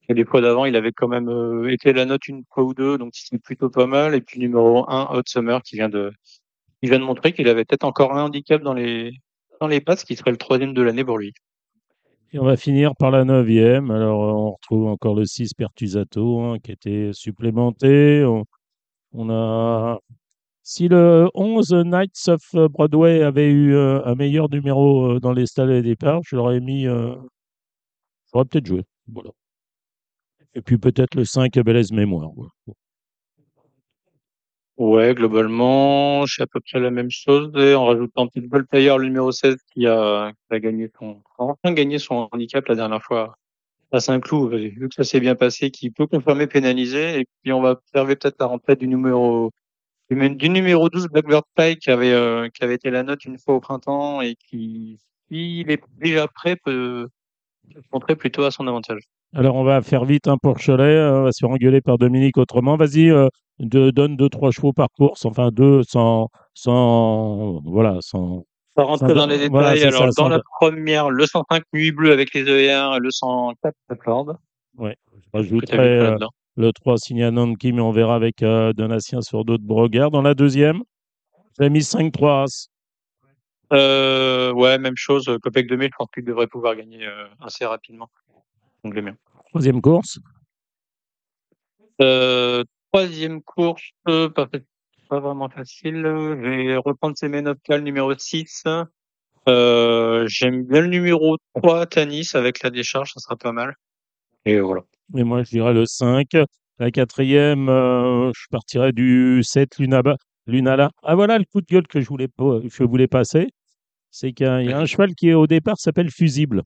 Et les fois d'avant, il avait quand même été la note une fois ou deux, donc c'est plutôt pas mal. Et puis numéro 1, Hot Summer, qui vient de montrer qu'il avait peut-être encore un handicap dans les passes, qui serait le 3e de l'année pour lui. Et on va finir par la 9e. Alors, on retrouve encore le 6 Pertusato, hein, qui était supplémenté. On a... Si le 11 Knights of Broadway avait eu un meilleur numéro dans les stalles et départ, je l'aurais mis... J'aurais peut-être joué. Voilà. Et puis peut-être le 5 Belles Mémoire. Voilà. Ouais, globalement, c'est à peu près la même chose. Et en rajoutant un petit ball player, le numéro 16 qui a enfin gagné son handicap la dernière fois à Saint-Cloud. Vu que ça s'est bien passé, qui peut confirmer pénaliser. Et puis on va observer peut-être la rentrée du numéro 12 Blackbird Pie qui avait été la note une fois au printemps et qui, s'il est déjà prêt, peut montrer plutôt à son avantage. Alors, on va faire vite pour Cholet. On va se faire engueuler par Dominique autrement. Vas-y, donne 2-3 chevaux par course. Enfin, 2 sans... Voilà, sans... Sans rentrer dans les détails. Voilà, alors, dans la première, le 105 Nuit Bleue avec les ER, le 104 Saint-Cloud. Oui, j'ajouterai le 3 Signanon Kim, mais on verra avec Donatien Surdo de Borgard. Dans la deuxième, j'ai mis 5-3 As. Ouais, même chose. Copec 2000, je pense qu'il devrait pouvoir gagner assez rapidement. Donc, les miens. Troisième course. Pas vraiment facile. Je vais reprendre ces Ménopcales numéro 6. J'aime bien le numéro 3, Tanis, avec la décharge, ça sera pas mal. Et voilà. Et moi, je dirais le 5. La quatrième, je partirais du 7, Lunala. Ah, voilà le coup de gueule que je voulais passer. C'est qu'il y a un cheval qui, au départ, s'appelle Fusible.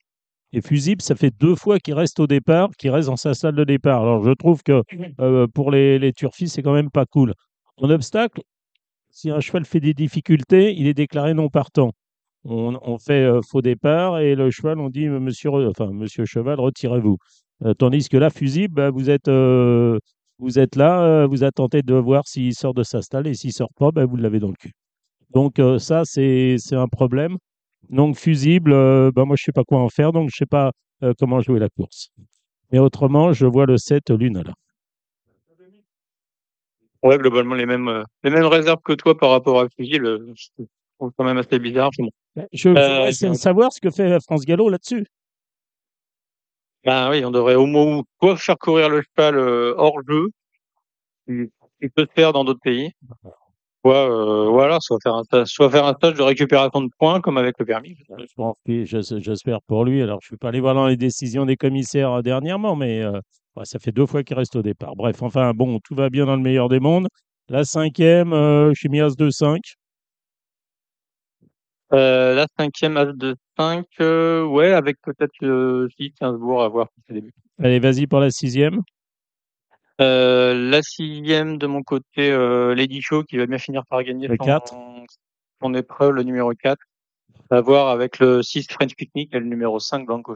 Et Fusible, ça fait 2 fois qu'il reste au départ, qu'il reste dans sa salle de départ. Alors, je trouve que pour les turfis, c'est quand même pas cool. En obstacle, si un cheval fait des difficultés, il est déclaré non partant. On fait faux départ et le cheval, on dit Monsieur Cheval, retirez-vous. Tandis que là, Fusible, bah, vous êtes là, vous attendez de voir s'il sort de sa stalle et s'il sort pas, bah, vous l'avez dans le cul. Donc ça, c'est un problème. Donc, Fusible, moi, je ne sais pas quoi en faire, donc je ne sais pas comment jouer la course. Mais autrement, je vois le 7 Lunala. Ouais, globalement, les mêmes réserves que toi par rapport à Fusible, je trouve quand même assez bizarre. Je voudrais essayer de savoir ce que fait France Gallo là-dessus. Ben oui, on devrait au moins quoi faire courir le cheval hors jeu, qui peut se faire dans d'autres pays. Voilà, soit faire un stage de récupération de points comme avec le permis. J'espère pour lui. Alors, je ne suis pas allé voir dans les décisions des commissaires dernièrement, mais ça fait 2 fois qu'il reste au départ. Bref, enfin, bon, tout va bien dans le meilleur des mondes. La 5e, j'ai mis As 2-5. La 5e, As 2-5, ouais, avec peut-être 6, 15 bourgs à voir pour ses débuts. Allez, vas-y pour la 6e. La 6e de mon côté, Lady Show, qui va bien finir par gagner son épreuve, le numéro 4. à voir avec le 6 French Picnic et le numéro 5 Blanco.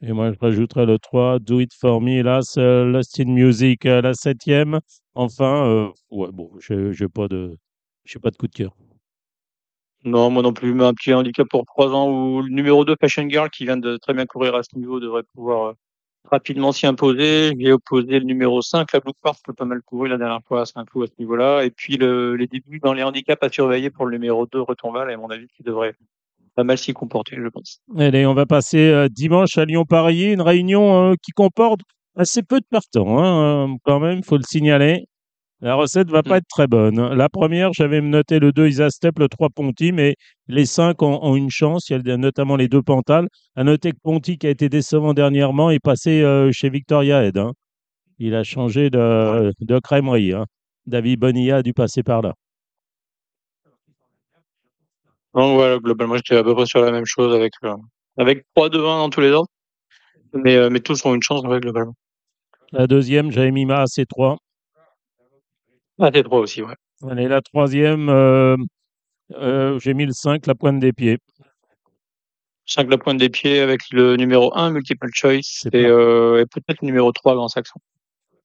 Et moi, je rajouterai le 3 Do It For Me, là, c'est Lost in Music, la 7e. Enfin, ouais, bon, j'ai pas de coup de cœur. Non, moi non plus, mais un petit handicap pour 3 ans où le numéro 2 Fashion Girl qui vient de très bien courir à ce niveau devrait pouvoir rapidement s'y imposer. J'ai opposé le numéro 5, la Blue Rossen peut pas mal courir la dernière fois à Saint-Cloud à ce niveau-là. Et puis les débuts dans les handicaps à surveiller pour le numéro 2 Retonval, à mon avis, qui devrait pas mal s'y comporter, je pense. Allez, on va passer dimanche à Lyon-Paris, une réunion qui comporte assez peu de partants, hein, quand même, il faut le signaler. La recette va pas être très bonne. La première, j'avais noté le 2 Isastep, le 3 Ponty, mais les 5 ont une chance. Il y a notamment les 2 Pantal. À noter que Ponty, qui a été décevant dernièrement, est passé chez Victoria Head. Hein. Il a changé de crèmerie. Hein. David Bonilla a dû passer par là. Donc voilà, globalement, j'étais à peu près sur la même chose avec 3 devants dans tous les ordres. Mais tous ont une chance, globalement. La deuxième, j'avais mis ma AC3. Ah, c'est 3 aussi, ouais. Allez, la troisième, j'ai mis le 5, la pointe des pieds. 5, la pointe des pieds avec le numéro 1, multiple choice, et peut-être le numéro 3, Grand Saxon.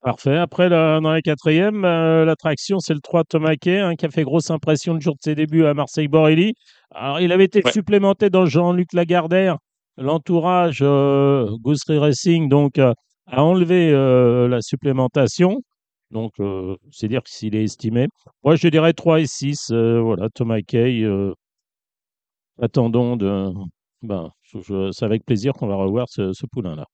Parfait. Après, dans la quatrième, l'attraction, c'est le 3, Thomas Quay, hein, qui a fait grosse impression le jour de ses débuts à Marseille-Borelli. Alors, il avait été supplémenté dans Jean-Luc Lagardère. L'entourage Goosery Racing, donc, a enlevé la supplémentation. Donc, c'est dire s'il est estimé. Moi, je dirais 3 et 6. Voilà, Thomas Kay. Attendons de. Ben, c'est avec plaisir qu'on va revoir ce poulain-là.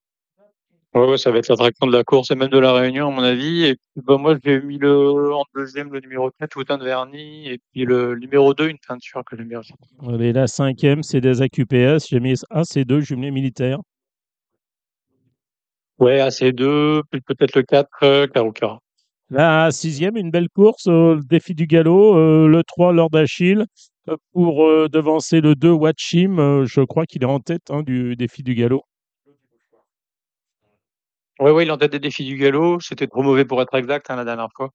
Oui, ça va être l'attraction de la course et même de la réunion, à mon avis. Et puis, ben, moi, j'ai mis en deuxième le numéro 4, Outin de Verny. Et puis, le numéro 2, une peinture que j'aime bien. Allez, la cinquième, c'est des AQPS. J'ai mis AC2, jumelé militaire. Ouais, AC2, puis peut-être le 4, Karoukara. La sixième, une belle course, le défi du galop, le 3, Lord Achille, pour devancer le 2, Watchim. Je crois qu'il est en tête du défi du galop. Oui, il est en tête des défis du galop. C'était trop mauvais pour être exact la dernière fois.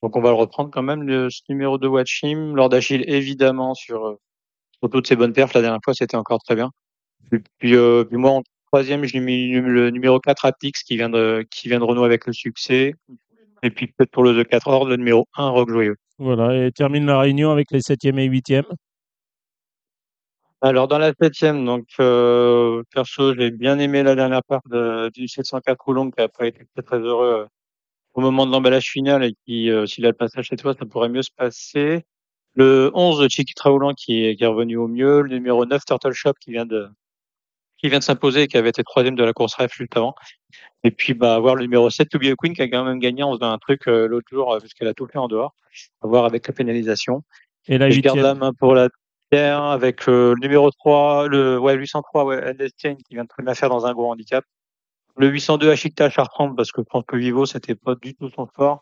Donc, on va le reprendre quand même, ce numéro 2, Watchim. Lord Achille, évidemment, sur toutes ses bonnes perfs. La dernière fois, c'était encore très bien. Puis moi, en troisième, j'ai mis le numéro 4, Apix, qui vient de renouer avec le succès. Et puis peut-être pour le 4 ordres, le numéro 1, Rock Joyeux. Voilà, et termine la réunion avec les 7e et 8e. Alors dans la 7e, donc perso, j'ai bien aimé la dernière part du 704 Coulomb qui n'a pas été très très heureux au moment de l'emballage final et qui, s'il a le passage cette fois, ça pourrait mieux se passer. Le 11 de Chiqui Traoulan qui est revenu au mieux. Le numéro 9 Turtle Shop qui vient de s'imposer et qui avait été 3e de la course ref juste avant. Et puis, avoir le numéro 7, To Be a Queen, qui a quand même gagné en faisant un truc l'autre jour, puisqu'elle a tout fait en dehors. À voir avec la pénalisation. Et la 8e. Je garde la main pour la terre avec le numéro 3, le 803, Endestien, qui vient de très bien faire dans un gros handicap. Le 802, Achikta Chartrand, parce que je pense que Vivo, c'était pas du tout son fort.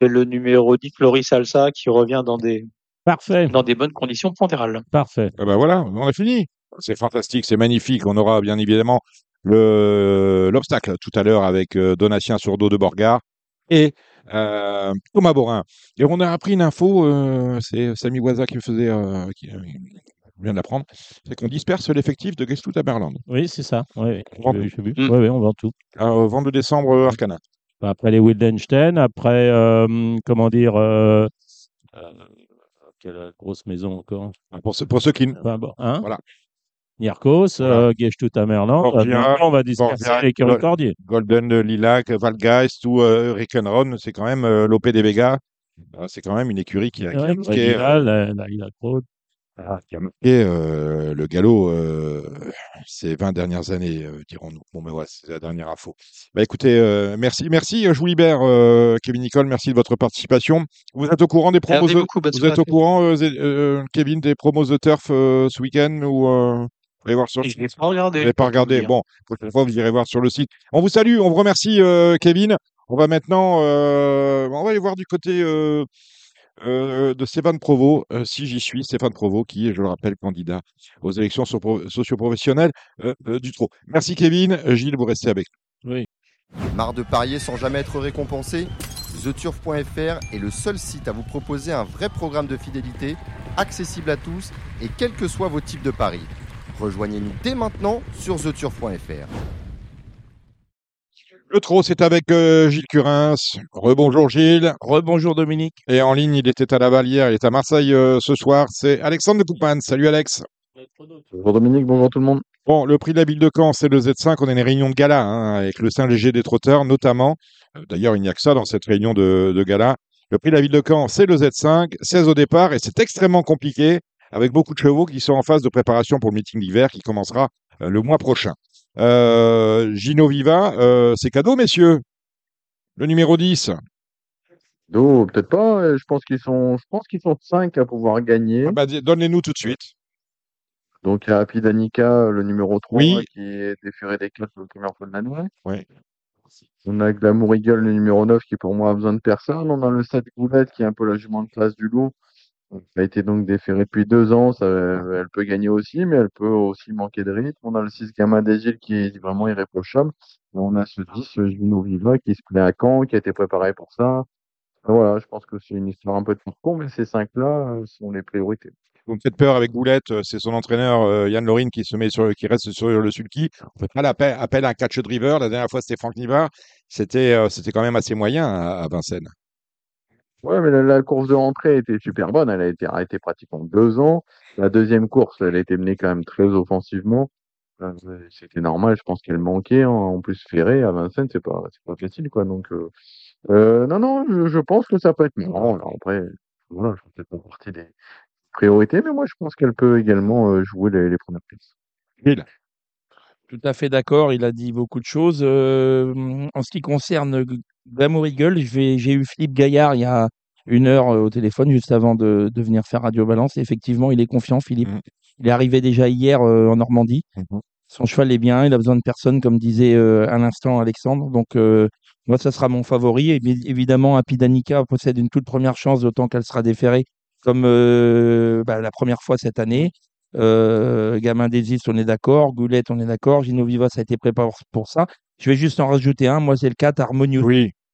Et le numéro 10, Floris Alsa, qui revient dans des bonnes conditions pondérales. Parfait. Et voilà, on a fini. C'est fantastique, c'est magnifique. On aura bien évidemment l'obstacle tout à l'heure avec Donatien Surdo de Borgard et Thomas Borin. Et on a appris une info, c'est Samy Boisa qui me faisait, qui vient de l'apprendre, c'est qu'on disperse l'effectif de Guest à Berland. Oui, c'est ça. Ouais, on vend tout. Vente de décembre, Arcana. Après les Wildenstein, après, quelle grosse maison encore. Pour ceux qui... Voilà. Nierkos, Gechtout à Merland. On va disperser les Kevin Cordier. Golden Lilac, Valgeist ou Rickenron, c'est quand même l'OP des Vegas. C'est quand même une écurie qui a marqué le galop ces 20 dernières années, dirons-nous. Bon, mais c'est la dernière info. Écoutez, merci. Je vous libère, Kevin Nicole. Merci de votre participation. Vous êtes au courant des promos. Vous êtes au courant, Kevin, des promos de Turf ce week-end ou allez voir sur le site. Je ne l'ai pas regardé. Bon, prochaine fois, vous irez voir sur le site. On vous salue, on vous remercie, Kevin. On va maintenant aller voir du côté de Stéphane Provost, si j'y suis, Stéphane Provost, qui est, je le rappelle, candidat aux élections socio-professionnelles du Trot. Merci Kevin. Gilles, vous restez avec nous. Oui. Marre de parier sans jamais être récompensé? TheTurf.fr est le seul site à vous proposer un vrai programme de fidélité, accessible à tous et quels que soient vos types de paris. Rejoignez-nous dès maintenant sur TheTurf.fr. Le trot, c'est avec Gilles Curin. Rebonjour Gilles. Rebonjour Dominique. Et en ligne, il était à Laval hier, il est à Marseille ce soir. C'est Alexandre de Poupane. Salut Alex. Bonjour Dominique, bonjour tout le monde. Bon, le prix de la ville de Caen, c'est le Z5. On a une réunion de gala avec le Saint-Léger des trotteurs notamment. D'ailleurs, il n'y a que ça dans cette réunion de gala. Le prix de la ville de Caen, c'est le Z5, 16 au départ et c'est extrêmement compliqué avec beaucoup de chevaux qui sont en phase de préparation pour le meeting d'hiver qui commencera le mois prochain. Gino Viva, c'est cadeau, messieurs. Le numéro 10. Oh, peut-être pas. Je pense qu'ils sont 5 à pouvoir gagner. Ah bah, donne-les-nous tout de suite. Donc, il y a Happy Danica, le numéro 3, oui, qui est déféré des classes pour la première fois de l'année. Oui. On a Glamour Eagle, le numéro 9, qui pour moi a besoin de personne. On a le 7 Goulette, qui est un peu la jument de classe du loup. Elle a été donc déférée depuis 2 ans. Ça, elle peut gagner aussi, mais elle peut aussi manquer de rythme. On a le 6 Gamma des Gilles qui est vraiment irréprochable. Et on a ce 10 Juno Viva qui se plaît à Caen, qui a été préparé pour ça. Voilà, je pense que c'est une histoire un peu de parcours, mais ces 5-là sont les priorités. Vous me faites peur avec Goulette, c'est son entraîneur Yann Lorine qui reste sur le sulky. On ne fait pas l'appel à un catch driver. La dernière fois, c'était Franck Nivard. C'était quand même assez moyen à Vincennes. Ouais, mais la course de rentrée était super bonne. Elle a été arrêtée pratiquement 2 ans. La deuxième course, elle a été menée quand même très offensivement. C'était normal. Je pense qu'elle manquait. En plus, ferré à Vincennes, c'est pas facile, quoi. Donc, non, je pense que ça peut être marrant. Après, voilà, je fais pas partie des priorités, mais moi, je pense qu'elle peut également jouer les premières places. Gilles. Tout à fait d'accord. Il a dit beaucoup de choses. En ce qui concerne Glamour Eagle, j'ai eu Philippe Gaillard il y a 1 heure au téléphone, juste avant de venir faire Radio Balance. Et effectivement, il est confiant, Philippe. Il est arrivé déjà hier en Normandie. Son cheval est bien, il a besoin de personne, comme disait à l'instant Alexandre. Donc, moi, ça sera mon favori. Et évidemment, Happy Danica possède une toute première chance, d'autant qu'elle sera déférée comme la première fois cette année. Gamin d'Exis, on est d'accord. Goulette, on est d'accord. Gino Viva, ça a été préparé pour ça. Je vais juste en rajouter un. Moi, c'est le 4, Harmonious.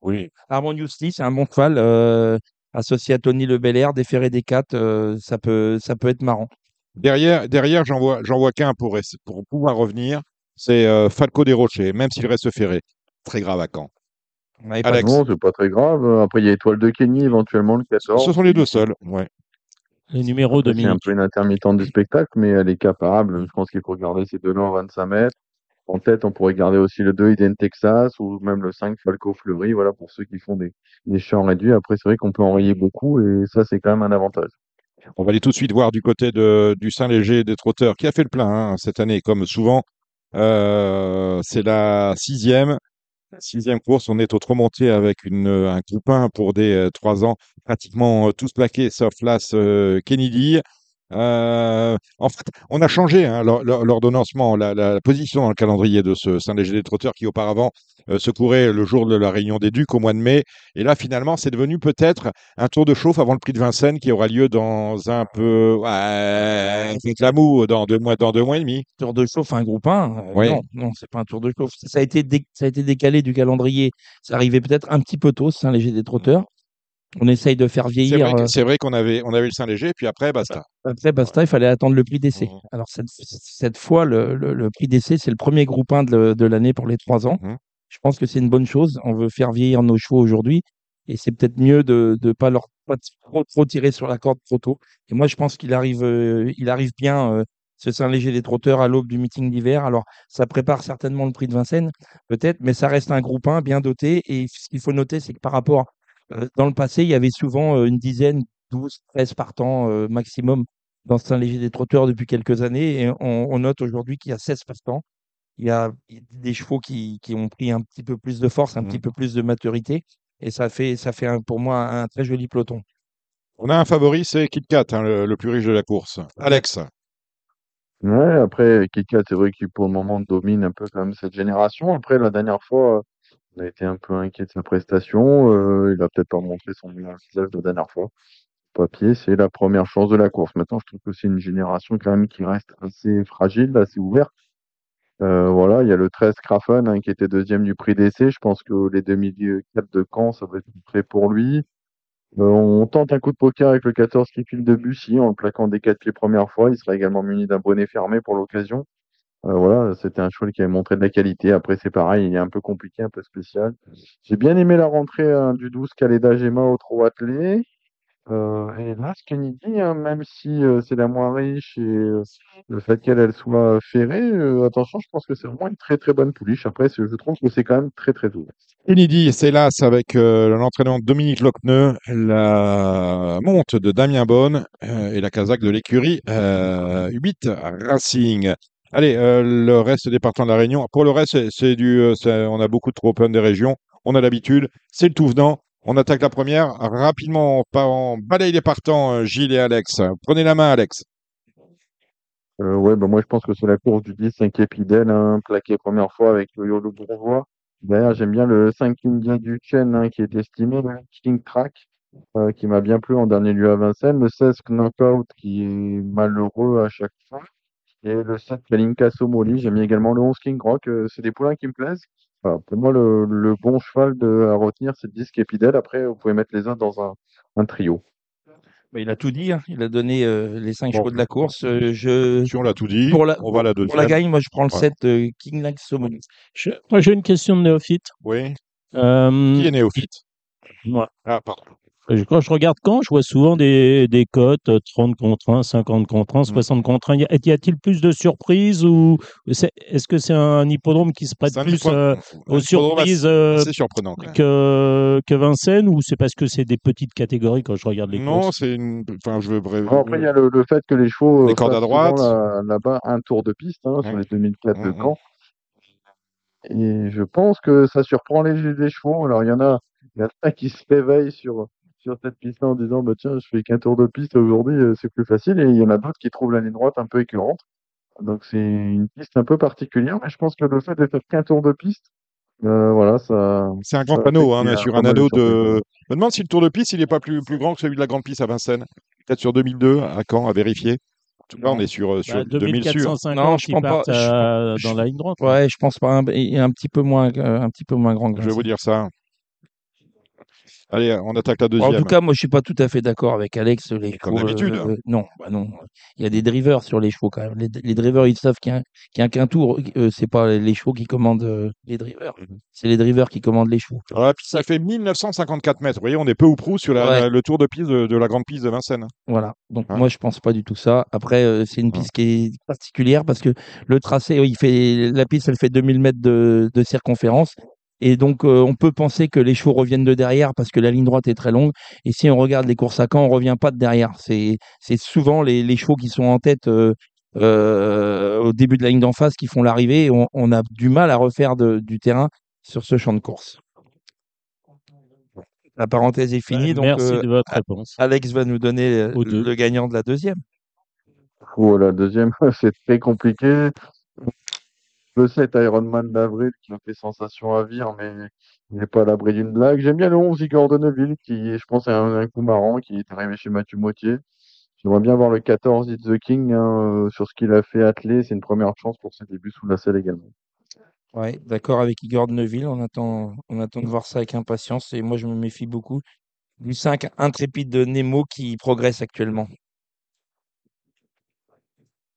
Oui. Harmonious 6, c'est un bon cheval associé à Tony Le Bel Air, déféré des 4. Ça peut être marrant. Derrière, j'en vois qu'un pour pouvoir revenir. C'est Falco des Rochers, même s'il reste ferré. Très grave à Caen. Alex. Non, c'est pas très grave. Après, il y a Étoile de Kenny, éventuellement le 14. Ce sont les 2 seuls, ouais. Les numéros de Dominique. C'est un peu une intermittente du spectacle, mais elle est capable. Je pense qu'il faut garder ces 2-là en 25 mètres. En tête, on pourrait garder aussi le 2 Eden Texas ou même le 5 Falco Fleury. Voilà, pour ceux qui font des champs réduits. Après, c'est vrai qu'on peut enrayer beaucoup et ça, c'est quand même un avantage. On va aller tout de suite voir du côté du Saint-Léger des trotteurs qui a fait le plein cette année, comme souvent. C'est la 6e. Sixième course, on est au trot monté avec un groupin pour des 3 ans, pratiquement tous plaqués, sauf l'As Kennedy. En fait, on a changé l'ordonnancement, la position dans le calendrier de ce Saint-Léger des trotteurs qui auparavant se courait le jour de la réunion des Ducs au mois de mai. Et là, finalement, c'est devenu peut-être un tour de chauffe avant le prix de Vincennes qui aura lieu dans un peu clamou dans 2 mois et demi. Tour de chauffe, un groupin. Oui. Non, c'est pas un tour de chauffe. Ça a été décalé du calendrier. Ça arrivait peut-être un petit peu tôt, ce Saint-Léger des trotteurs. On essaye de faire vieillir. C'est vrai qu'on avait le Saint-Léger, puis après, basta. Après, basta, il fallait attendre le prix d'essai. Alors, cette fois, le prix d'essai, c'est le premier groupin de l'année pour les 3 ans. Je pense que c'est une bonne chose. On veut faire vieillir nos chevaux aujourd'hui. Et c'est peut-être mieux de ne pas leur trop tirer sur la corde trop tôt. Et moi, je pense qu'il arrive bien, ce Saint-Léger des trotteurs, à l'aube du meeting d'hiver. Alors, ça prépare certainement le prix de Vincennes, peut-être, mais ça reste un groupin bien doté. Et ce qu'il faut noter, c'est que par rapport... Dans le passé, il y avait souvent une dizaine, 12, 13 partants maximum dans ce Saint-Léger des trotteurs depuis quelques années. Et on note aujourd'hui qu'il y a 16 partants. Il y a des chevaux qui ont pris un petit peu plus de force, un petit peu plus de maturité. Et ça fait pour moi un très joli peloton. On a un favori, c'est Kit Kat, le plus riche de la course. Alex. Ouais, après, Kit Kat, c'est vrai qu'il pour le moment domine un peu quand même cette génération. Après, la dernière fois... On a été un peu inquiet de sa prestation. Il n'a peut-être pas montré son meilleur visage de la dernière fois. Papier, c'est la première chance de la course. Maintenant, je trouve que c'est une génération quand même qui reste assez fragile, assez ouverte. Il y a le 13 Crafen qui était 2e du prix d'essai. Je pense que les 2004 de Caen, ça va être prêt pour lui. On tente un coup de poker avec le 14 qui file de Bussy en le plaquant des 4 pieds première fois. Il sera également muni d'un bonnet fermé pour l'occasion. Voilà, c'était un cheval qui avait montré de la qualité. Après, c'est pareil, il est un peu compliqué, un peu spécial. J'ai bien aimé la rentrée du 12 Kaleda Gemma au trot attelé. Et là, Scanidi, hein, même si c'est la moins riche et le fait qu'elle soit ferrée, attention, je pense que c'est vraiment une très très bonne pouliche. Après, je trouve que c'est quand même très très ouvert. Scanidi, c'est là, c'est avec l'entraînement de Dominique Locneux, la monte de Damien Bonne et la casaque de l'écurie 8 Racing. Allez, le reste des partants de la Réunion. Pour le reste, on a beaucoup de trop open des régions. On a l'habitude. C'est le tout venant. On attaque la première. Rapidement, on balaye les partants, Gilles et Alex. Prenez la main, Alex. Moi, je pense que c'est la course du 10, 5 Épidèle, hein, plaqué première fois avec le Yolo Bourgeois. D'ailleurs, j'aime bien le 5 Indien du Chen, hein, qui est estimé, le King Track, qui m'a bien plu en dernier lieu à Vincennes. Le 16 Knockout, qui est malheureux à chaque fois. Et le 7, Kalinka Somoli. J'aime également le 11, King Rock. C'est des poulains qui me plaisent. Enfin, pour moi, le bon cheval à retenir, c'est le 10 Épidèle. Après, vous pouvez mettre les uns dans un trio. Bah, il a tout dit. Hein. Il a donné les 5 chevaux de la course. Si on l'a tout dit, on va la deuxième. Pour la gagne, moi, je prends le 7, King Rock Somoli. Moi, j'ai une question de néophyte. Oui. Qui est néophyte ? Moi. Ah, pardon. Quand je regarde Caen, je vois souvent des cotes 30 contre 1, 50 contre 1, 60 contre 1. Y a-t-il plus de surprises ou est-ce que c'est un hippodrome qui se prête plus aux surprises que Vincennes, ou c'est parce que c'est des petites catégories quand je regarde les courses ? Non, c'est une. Enfin, je veux bref. Après, il y a le fait que les chevaux. Les cordes à droite. Là-bas, un tour de piste sur les 2004 de Caen. Et je pense que ça surprend les chevaux. Alors, il y en a qui se réveillent sur cette piste-là en disant tiens, je fais qu'un tour de piste aujourd'hui, c'est plus facile, et il y en a d'autres qui trouvent la ligne droite un peu écœurante. Donc c'est une piste un peu particulière, mais je pense que le fait de faire qu'un tour de piste, ça... C'est un grand panneau, sur un ado de... Je me demande si le tour de piste, il n'est pas plus grand que celui de la grande piste à Vincennes. Peut-être sur 2002, à Caen, à vérifier. En tout cas, on est sur 2450 non, je qui partent dans la ligne droite. Ouais, je pense pas, il est un petit peu moins grand que Vincennes. Je vais vous dire ça. Allez, on attaque la deuxième. En tout cas, moi, je ne suis pas tout à fait d'accord avec Alex. Les chevaux, comme d'habitude. Non. Il y a des drivers sur les chevaux quand même. Les drivers, ils savent qu'il n'y a qu'un tour. C'est pas les chevaux qui commandent les drivers. C'est les drivers qui commandent les chevaux. Voilà, puis ça fait 1954 mètres. Vous voyez, on est peu ou prou sur le tour de piste de la grande piste de Vincennes. Voilà. Donc moi, je ne pense pas du tout ça. Après, c'est une piste qui est particulière parce que le tracé, la piste, elle fait 2000 mètres de circonférence. Et donc, on peut penser que les chevaux reviennent de derrière parce que la ligne droite est très longue. Et si on regarde les courses à Caen, on ne revient pas de derrière. C'est souvent les chevaux qui sont en tête au début de la ligne d'en face qui font l'arrivée. Et on a du mal à refaire du terrain sur ce champ de course. La parenthèse est finie. Merci de votre réponse. Alex va nous donner le gagnant de la deuxième. La deuxième, c'est très compliqué. Le 7 Ironman d'Avril qui me fait sensation à vire, mais il n'est pas à l'abri d'une blague. J'aime bien le 11 Igor de Neuville, qui, je pense, est un coup marrant, qui est arrivé chez Mathieu Mottier. J'aimerais bien voir le 14 It's the King sur ce qu'il a fait atteler. C'est une première chance pour ses débuts sous la selle également. Oui, d'accord avec Igor de Neuville. On attend de voir ça avec impatience. Et moi, je me méfie beaucoup du 5 Intrépide de Nemo qui progresse actuellement.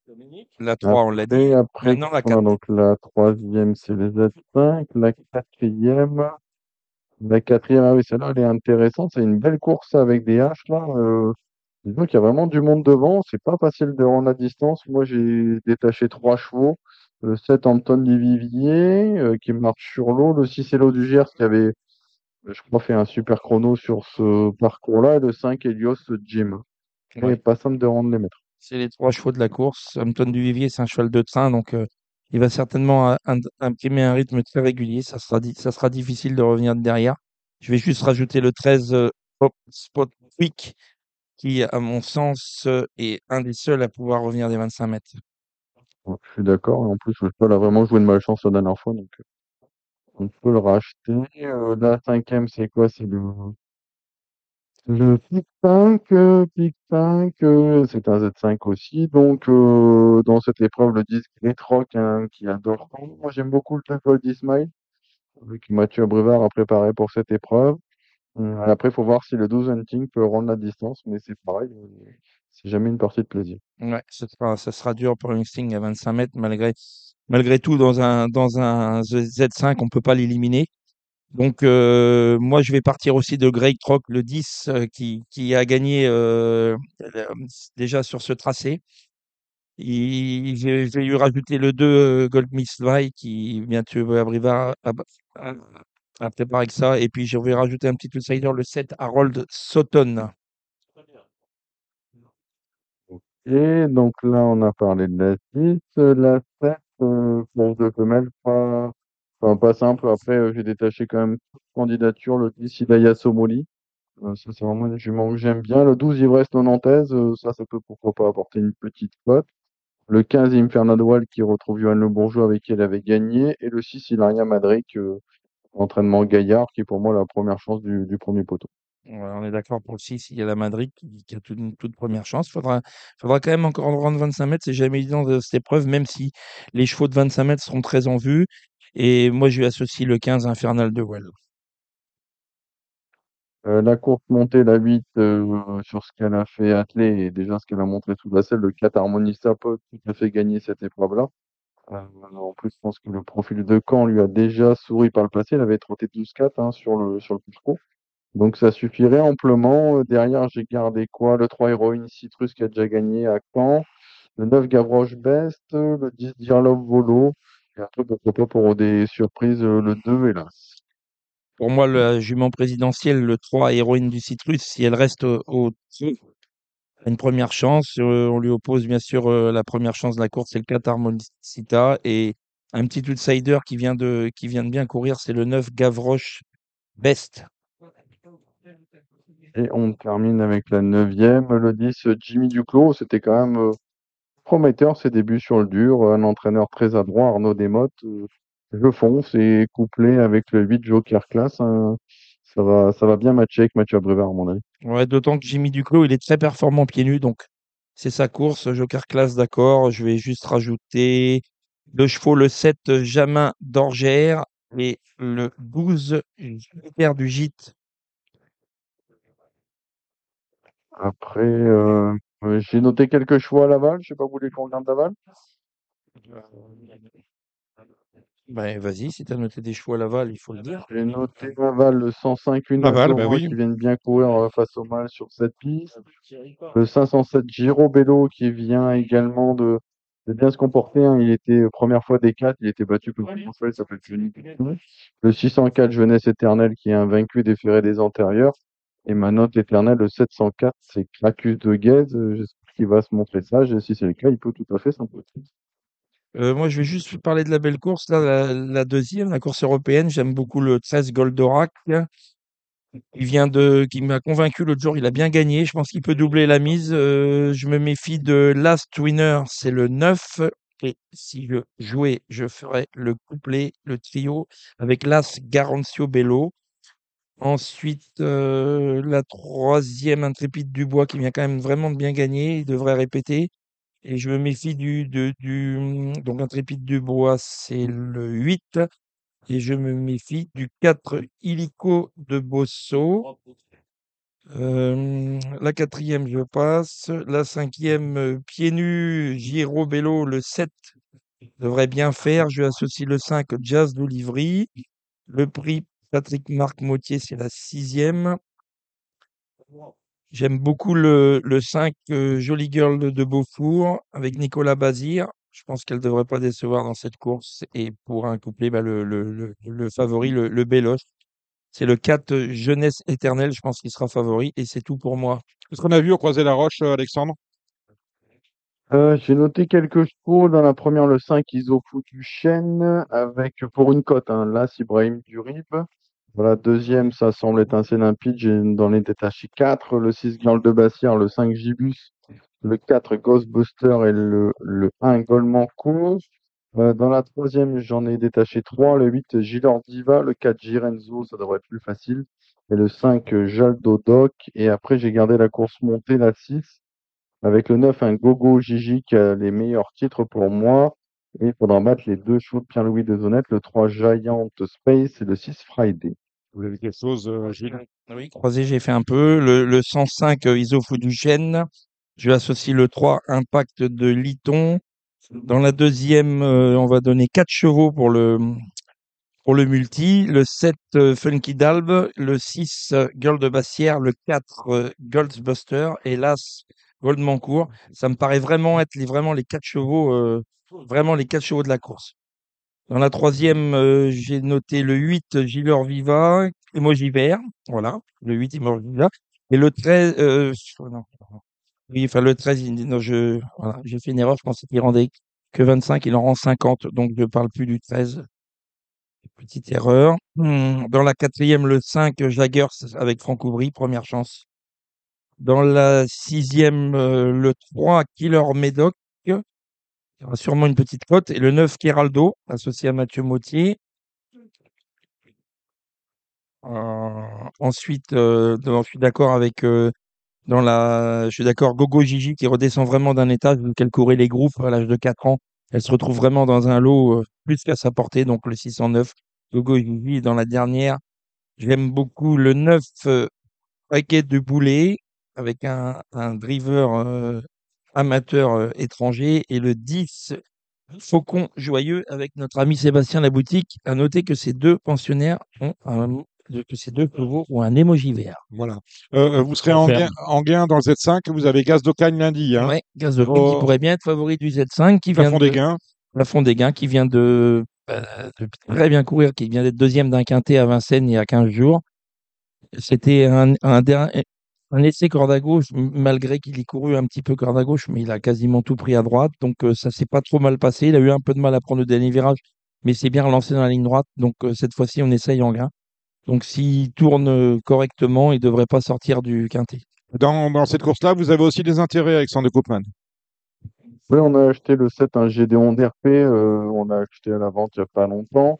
Dominique. La 3, on l'a dit. Après, maintenant, la 4. Donc, la 3e, c'est les Z5. La 4e, celle-là, elle est intéressante. C'est une belle course avec des haches, là. Disons qu'il y a vraiment du monde devant. C'est pas facile de rendre la distance. Moi, j'ai détaché 3 chevaux. Le 7, Hampton du Vivier, qui marche sur l'eau. Le 6, Hello du Gers, qui avait, je crois, fait un super chrono sur ce parcours-là. Et le 5, Helios Jim. Il n'est pas simple de rendre les mètres. C'est les 3 chevaux de la course. Hampton du Vivier, c'est un cheval de train, donc il va certainement imprimer un rythme très régulier. Ça sera difficile de revenir de derrière. Je vais juste rajouter le 13 Spot Quick, qui, à mon sens, est un des seuls à pouvoir revenir des 25 mètres. Je suis d'accord. En plus, le cheval a vraiment joué de malchance la dernière fois, donc on peut le racheter. La 5e, c'est quoi ? C'est le Big 5, c'est un Z5 aussi. Donc, dans cette épreuve, le 10 Great Rock qui adore. Moi, j'aime beaucoup le Tackle d'Ismail, qui Mathieu Brevard a préparé pour cette épreuve. Après, il faut voir si le 12 hunting peut rendre la distance, mais c'est pareil, c'est jamais une partie de plaisir. Ouais, ça sera dur pour le hunting à 25 mètres, malgré tout, dans un Z5, on ne peut pas l'éliminer. Donc, moi, je vais partir aussi de Greg Troc, le 10, qui a gagné déjà sur ce tracé. J'ai eu rajouté le 2, Goldsmith Vai, qui vient de Abriva à préparer avec ça. Et puis, je vais rajouter un petit outsider, le 7, Harold Sutton. Ok, donc là, on a parlé de la 6. La 7, course de femelle, pas simple. Après, j'ai détaché quand même toute candidature, le 10, Hidaya Somoli. Ça, c'est vraiment des juments que j'aime bien. Le 12, Ivresse 90, ça peut pourquoi pas apporter une petite cote. Le 15, Infernadoual, qui retrouve Johan Le Bourgeois avec qui elle avait gagné. Et le 6, Hilaria Madrick, entraînement Gaillard, qui est pour moi la première chance du premier poteau. Ouais, on est d'accord pour le 6, il y a la Madrid qui a toute première chance. Faudra quand même encore rendre 25 mètres, c'est jamais évident de cette épreuve, même si les chevaux de 25 mètres seront très en vue. Et moi, je lui associe le 15, Infernal de Well. La courte montée, la 8, sur ce qu'elle a fait atteler et déjà ce qu'elle a montré sous la selle, le 4 Harmonista peut tout à fait gagner cette épreuve-là. En plus, je pense que le profil de Caen lui a déjà souri par le passé. Il avait trotté 12-4 sur le concours. Donc, ça suffirait amplement. Derrière, j'ai gardé quoi? Le 3 Héroïne Citrus qui a déjà gagné à Caen. Le 9 Gavroche Best. Le 10 Dirlop Volo. Et après, pourquoi pas pour des surprises, le 2 hélas. Pour moi, le jument présidentiel, le 3, Héroïne du Citrus, si elle reste au a une première chance. On lui oppose, bien sûr, la première chance de la course, c'est le 4, Harmonicita. Et un petit outsider qui vient de bien courir, c'est le 9, Gavroche Best. Et on termine avec la 9e, le 10, Jimmy Duclos. C'était quand même prometteur, ses débuts sur le dur. Un entraîneur très adroit, Arnaud Desmottes. Je fonce et couplé avec le 8 Joker Class, ça va bien matcher avec Mathieu Abrivard, à mon avis. Ouais, d'autant que Jimmy Duclos, il est très performant pieds nus, donc c'est sa course. Joker Class, d'accord. Je vais juste rajouter deux chevaux, le 7 Jamin d'Orgère et le 12 Jupiter du Gîte. Après, j'ai noté quelques chevaux à Laval. Je ne sais pas, vous voulez qu'on regarde Laval? Ben, vas-y, si tu as noté des chevaux à Laval, il faut le dire. J'ai noté Laval, le 105 une Laval, ben oui. Qui viennent bien courir face au mal sur cette piste. Le 507 Giro Bello qui vient également de bien se comporter. Hein. Il était première fois des 4, il était battu pour le François, il s'appelle Johnny. Le 604 Jeunesse Éternelle qui est invaincu des ferrés des antérieurs. Et ma note éternelle, le 704, c'est Cracus de Guèze. J'espère qu'il va se montrer sage. Et si c'est le cas, il peut tout à fait s'imposer. Moi, je vais juste vous parler de la belle course. Là, la deuxième, la course européenne, j'aime beaucoup le 13 Goldorak. Qui m'a convaincu l'autre jour, il a bien gagné. Je pense qu'il peut doubler la mise. Je me méfie de Last Winner, c'est le 9. Et si je jouais, je ferais le couplet, le trio avec l'As Garancio Bello. Ensuite, la troisième Intrépide Dubois qui vient quand même vraiment de bien gagner. Il devrait répéter. Et je me méfie donc Intrépide Dubois, c'est le 8. Et je me méfie du 4, Illico de Bosso. La quatrième, je passe. La cinquième, Pieds Nus, Giro Bello, le 7. Devrait bien faire. Je associe le 5, Jazz d'Olivry. Le prix Patrick-Marc Mautier, c'est la sixième. J'aime beaucoup le 5 Jolie Girl de Beaufour avec Nicolas Bazir. Je pense qu'elle ne devrait pas décevoir dans cette course. Et pour un couplet, le favori, le Béloche, c'est le 4 Jeunesse Éternelle. Je pense qu'il sera favori et c'est tout pour moi. Qu'est-ce qu'on a vu au Croisé la Roche, Alexandre? J'ai noté quelques chevaux. Dans la première, le 5 Isofou du Chêne avec pour une cote, l'As Ibrahim Durib. Voilà, deuxième, ça semble être assez limpide. J'ai dans les détachés 4, le 6 Girl de Bassière, le 5 Gibus, le 4 Ghostbuster et le 1 Golemancourt. Dans la troisième, j'en ai détaché 3, le 8 Gilor Diva, le 4 Girenzo, ça devrait être plus facile, et le 5 Jaldo Doc. Et après, j'ai gardé la course montée, la 6, avec le 9, un Gogo Gigi qui a les meilleurs titres pour moi. Et il faudra battre les deux chevaux de Pierre-Louis Dezonnette, le 3 Giant Space et le 6 Friday. Vous avez quelque chose, Gilles? Oui, croisé, j'ai fait un peu. Le 105 isofludugène. Je associe le 3 impact de Liton. Dans la deuxième, on va donner 4 chevaux pour le multi. Le 7, Funky d'Albe. Le 6, Girl de Bassière. Le 4, Goldsbuster. Et l'As, Goldmancourt. Ça me paraît vraiment être les 4 chevaux, de la course. Dans la troisième, j'ai noté le 8, Gilor Viva, Emoji Vert. Voilà, le 8, Emoji Viva. Et le 13, le 13, j'ai fait une erreur, je pensais qu'il rendait que 25, il en rend 50, donc je ne parle plus du 13. Petite erreur. Dans la quatrième, le 5, Jaggers avec Franck Aubry, première chance. Dans la sixième, le 3, Killer Médoc. Il y aura sûrement une petite cote. Et le 9, Kéraldo, associé à Mathieu Mottier. Ensuite, je suis d'accord avec Gogo Gigi qui redescend vraiment d'un étage où elle courait les groupes à l'âge de 4 ans. Elle se retrouve vraiment dans un lot plus qu'à sa portée, donc le 609. Gogo Gigi dans la dernière. J'aime beaucoup le 9, Paquet de Boulet, avec un driver amateur étranger, et le 10, Faucon Joyeux, avec notre ami Sébastien Laboutique. À noter que ces deux pensionnaires ont un émoji vert. Voilà. Vous serez en gain dans le Z5, vous avez Gaz d'Ocagne lundi. Hein. Oui, Gaz d'Ocagne qui pourrait bien être favori du Z5. Plafond des gains, qui vient de très bien courir, qui vient d'être deuxième d'un quintet à Vincennes il y a 15 jours. C'était un essai corde à gauche, malgré qu'il y courut un petit peu corde à gauche, mais il a quasiment tout pris à droite, donc ça s'est pas trop mal passé. Il a eu un peu de mal à prendre le dernier virage, mais c'est bien relancé dans la ligne droite, donc cette fois-ci on essaye en gain. Donc s'il tourne correctement, il devrait pas sortir du quintet. Dans cette course-là, vous avez aussi des intérêts, Alexandre Koopman. Oui, on a acheté le 7, un Gédéon d'RP, on a acheté à la vente il n'y a pas longtemps.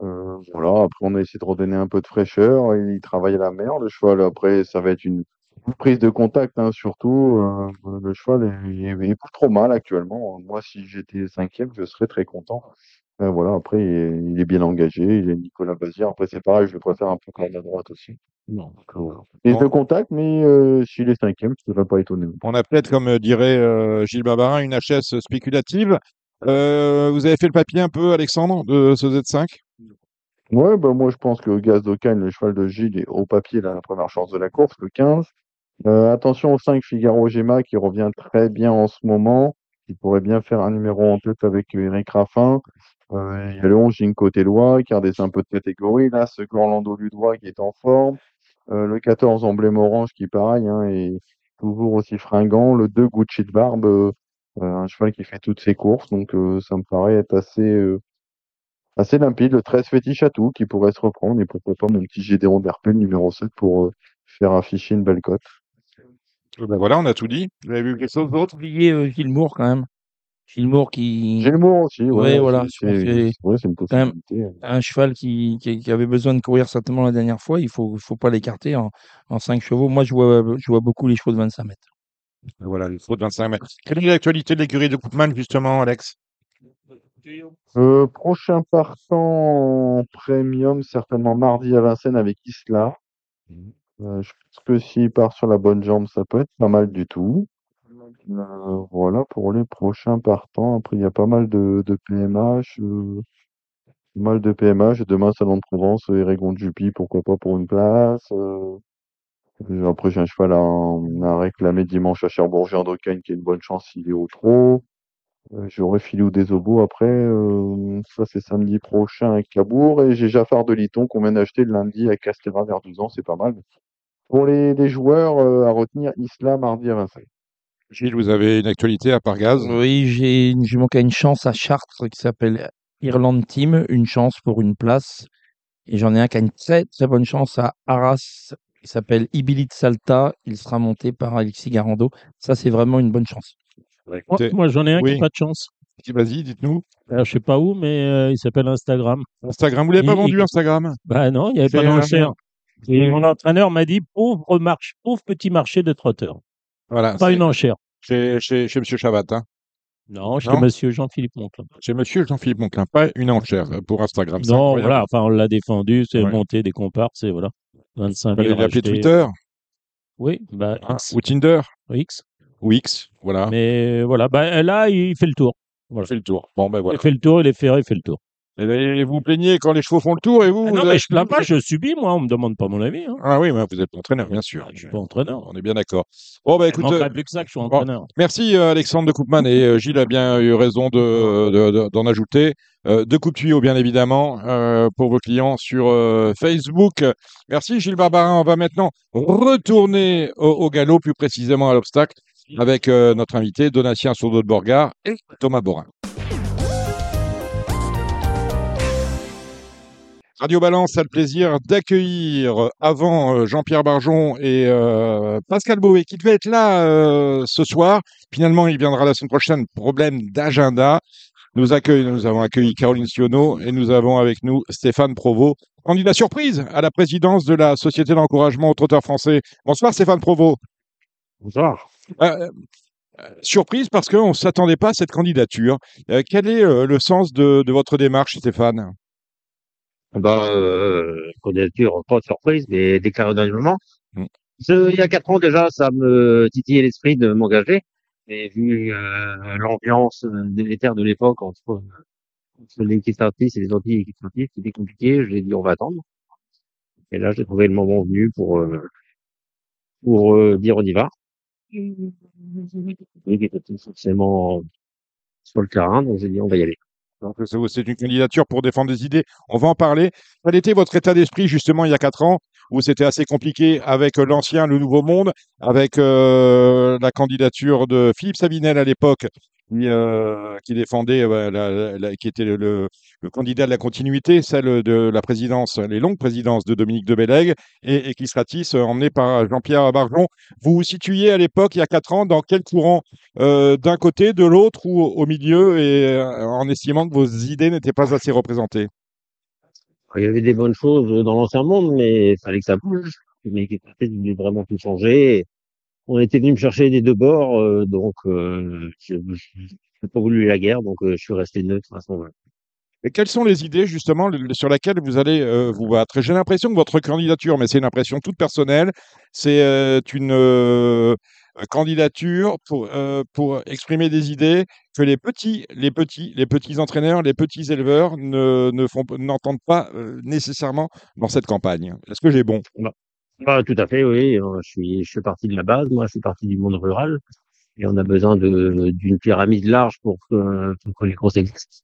Voilà, après on a essayé de redonner un peu de fraîcheur, il travaille à la mer, le cheval, après ça va être une prise de contact, hein, surtout, le cheval il pousse trop mal actuellement. Moi, si j'étais 5e, je serais très content. Voilà, après il est bien engagé, il est Nicolas Bazir, après c'est pareil, je le préfère un peu quand même à droite aussi. Non, prise de contact, mais s'il est 5e, je ne serais pas étonné. On a peut-être, comme dirait Gilles Barbarin, une HS spéculative. Vous avez fait le papier un peu, Alexandre, de ce Z5? Ouais, bah moi je pense que Gaz d'Ocagne, le cheval de Gilles, est au papier la première chance de la course, le 15. Attention au 5, Figaro Gemma, qui revient très bien en ce moment, qui pourrait bien faire un numéro en tête avec Eric Raffin. Il y a le 11, Ginko Télois, qui redescend un peu de catégorie. Là, ce Orlando Ludois qui est en forme. Le 14, Emblème Orange, qui pareil, hein, est toujours aussi fringant. Le 2, Gucci de Barbe, un cheval qui fait toutes ses courses, donc ça me paraît être assez limpide. Le 13, Fétiche à tout, qui pourrait se reprendre, et pourquoi pas mon petit Gédéon d'Herpé, numéro 7, pour faire afficher une belle cote. Ben voilà, on a tout dit. Vous avez vu quelque chose d'autre? Oubliez Gilles Moore quand même. Gilles Moore aussi, oui. Ouais, voilà. C'est une possibilité. Un cheval qui avait besoin de courir certainement la dernière fois, il faut pas l'écarter en 5 chevaux. Moi, je vois beaucoup les chevaux de 25 mètres. Voilà, les chevaux de 25 mètres. Quelle est l'actualité de l'écurie de Koopman, justement, Alex? Prochain partant en premium, certainement mardi à Vincennes avec Isla. Je pense que s'il part sur la bonne jambe, ça peut être pas mal du tout. Voilà pour les prochains partants. Après, il y a pas mal de PMH. Demain, Salon de Provence, Eragon de Jupy, pourquoi pas pour une place. Après, j'ai un cheval à réclamer dimanche à Cherbourg, Jean d'Ocagne, qui a une bonne chance, il est au trot. J'aurai Filou des Obos après. Ça, c'est samedi prochain avec Cabourg. Et j'ai Jaffar de Liton qu'on vient d'acheter le lundi à Castelva vers 12 ans. C'est pas mal. Pour les joueurs, à retenir Isla mardi à Vincennes. Gilles, vous avez une actualité à part Gaz? Oui, j'ai manqué une chance à Chartres qui s'appelle Irlande Team. Une chance pour une place. Et j'en ai un qui a une très, très bonne chance à Arras qui s'appelle Ibilit Salta. Il sera monté par Alexis Garando. Ça, c'est vraiment une bonne chance. Moi, j'en ai un qui n'a pas de chance. Vas-y, dites-nous. Alors, je ne sais pas où, mais il s'appelle Instagram. Instagram, vous ne l'avez pas vendu, Instagram? Bah non, il n'y avait pas d'enchère. Et mon entraîneur m'a dit, pauvre petit marché de trotteurs. Voilà. Pas une enchère. Chez M. Chabat. Hein. Non, chez Non. Monsieur Jean-Philippe Monclin. Chez Monsieur Jean-Philippe Monclin, pas une enchère pour Instagram. C'est Non, incroyable. Voilà, enfin on l'a défendu, c'est Ouais. monté des comparses, et voilà. 25 000 Il a appelé rachetés. Twitter Oui, bah, X. Ou Tinder X. Ou X, voilà. Mais voilà, bah, là, il fait le tour. Voilà. Il fait le tour. Bon, ben voilà. Il fait le tour, il est ferré, il fait le tour. Et vous plaignez quand les chevaux font le tour et vous... Ah non, mais je ne plains pas, je subis, moi, on ne me demande pas mon avis. Hein. Ah oui, vous êtes entraîneur, bien sûr. Ah, je suis pas entraîneur. On est bien d'accord. Bon, bah, écoute, il ne manquerait plus que ça que je suis entraîneur. Bon, merci Alexandre de Coupman et Gilles a bien eu raison d'en ajouter. Deux coups de tuyau, bien évidemment, pour vos clients sur Facebook. Merci Gilles Barbarin. On va maintenant retourner au galop, plus précisément à l'obstacle, avec notre invité Donatien Surdo de Borgard et Thomas Borin. Radio Balance a le plaisir d'accueillir avant Jean-Pierre Barjon et Pascal Beauvais qui devait être là ce soir. Finalement, il viendra la semaine prochaine. Problème d'agenda. Nous avons accueilli Caroline Sionneau et nous avons avec nous Stéphane Provost, candidat surprise à la présidence de la Société d'encouragement aux trotteurs français. Bonsoir Stéphane Provost. Bonsoir. Surprise parce qu'on ne s'attendait pas à cette candidature. Quel est le sens de votre démarche, Stéphane ? Candidature, pas de surprise, mais déclarée au dernier moment. Il y a 4 ans déjà, ça me titillait l'esprit de m'engager, mais vu l'ambiance délétère de l'époque entre l'équipe artiste et les anti-équipes artistes, c'était compliqué, j'ai dit on va attendre. Et là, j'ai trouvé le moment venu pour dire on y va. Il était forcément sur le terrain, donc j'ai dit on va y aller. Donc, c'est une candidature pour défendre des idées. On va en parler. Quel était votre état d'esprit, justement, il y a 4 ans, où c'était assez compliqué avec l'ancien, le nouveau monde, avec la candidature de Philippe Sabinel à l'époque, qui défendait, qui était le candidat de la continuité, celle de la présidence, les longues présidences de Dominique de Bellègue, et qui se ratisse, emmené par Jean-Pierre Barjon. Vous vous situiez à l'époque, il y a 4 ans, dans quel courant d'un côté, de l'autre, ou au milieu, et en estimant que vos idées n'étaient pas assez représentées? Il y avait des bonnes choses dans l'ancien monde, mais il fallait que ça bouge. Mais qui voulait vraiment tout changer. On était venu me chercher des deux bords, donc je n'ai pas voulu la guerre, donc je suis resté neutre à ce moment-là. Et quelles sont les idées, justement, sur lesquelles vous allez vous battre? J'ai l'impression que votre candidature, mais c'est une impression toute personnelle, c'est une candidature pour exprimer des idées que les petits entraîneurs, les petits éleveurs n'entendent pas nécessairement dans cette campagne. Est-ce que j'ai bon? Bah, tout à fait, oui. Je suis parti de la base, moi, je suis parti du monde rural. Et on a besoin d'une pyramide large pour que les courses existent.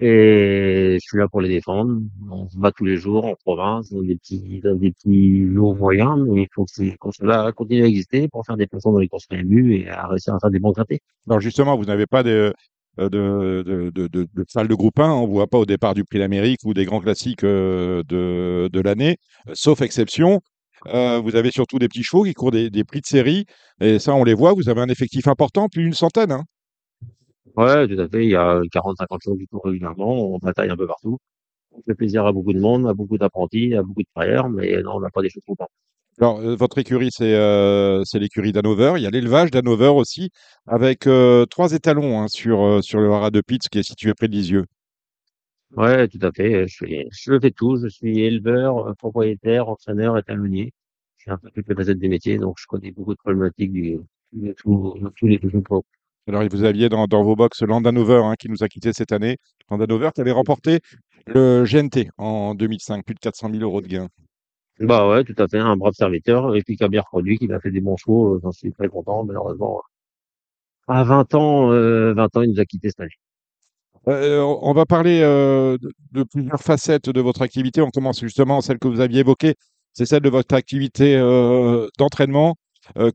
Et je suis là pour les défendre. On se bat tous les jours en province, dans des petits lourds moyens, mais il faut que cela continue à exister pour faire des placements dans les courses PMU et à réussir à faire des bons grattés. Alors justement, vous n'avez pas de salle de groupe 1, on ne voit pas au départ du Prix d'Amérique ou des grands classiques de l'année, sauf exception. Vous avez surtout des petits chevaux qui courent des prix de série, et ça on les voit, vous avez un effectif important, plus d'une centaine. Hein. Ouais, tout à fait. Il y a 40-50 jours du tour régulièrement. On bataille un peu partout. On fait plaisir à beaucoup de monde, à beaucoup d'apprentis, à beaucoup de frères, mais non, on n'a pas des choses trop importantes. Alors, votre écurie, c'est l'écurie d'Hanover. Il y a l'élevage d'Hanover aussi, avec 3 étalons sur le haras de Pitz qui est situé près de Lisieux. Ouais, tout à fait. Je fais tout. Je suis éleveur, propriétaire, entraîneur, étalonnier. Je suis un peu toutes les facettes des métiers, donc je connais beaucoup de problématiques de tous les petits pro. Alors, vous aviez dans vos box Landanover qui nous a quittés cette année. Landanover qui avait remporté le GNT en 2005, plus de 400 000 € de gains. Bah ouais, tout à fait, un brave serviteur et puis qui a bien reproduit, qui a fait des bons chevaux. J'en suis très content, malheureusement. À 20 ans, il nous a quittés cette année. On va parler de plusieurs facettes de votre activité. On commence justement celle que vous aviez évoquée, c'est celle de votre activité d'entraînement.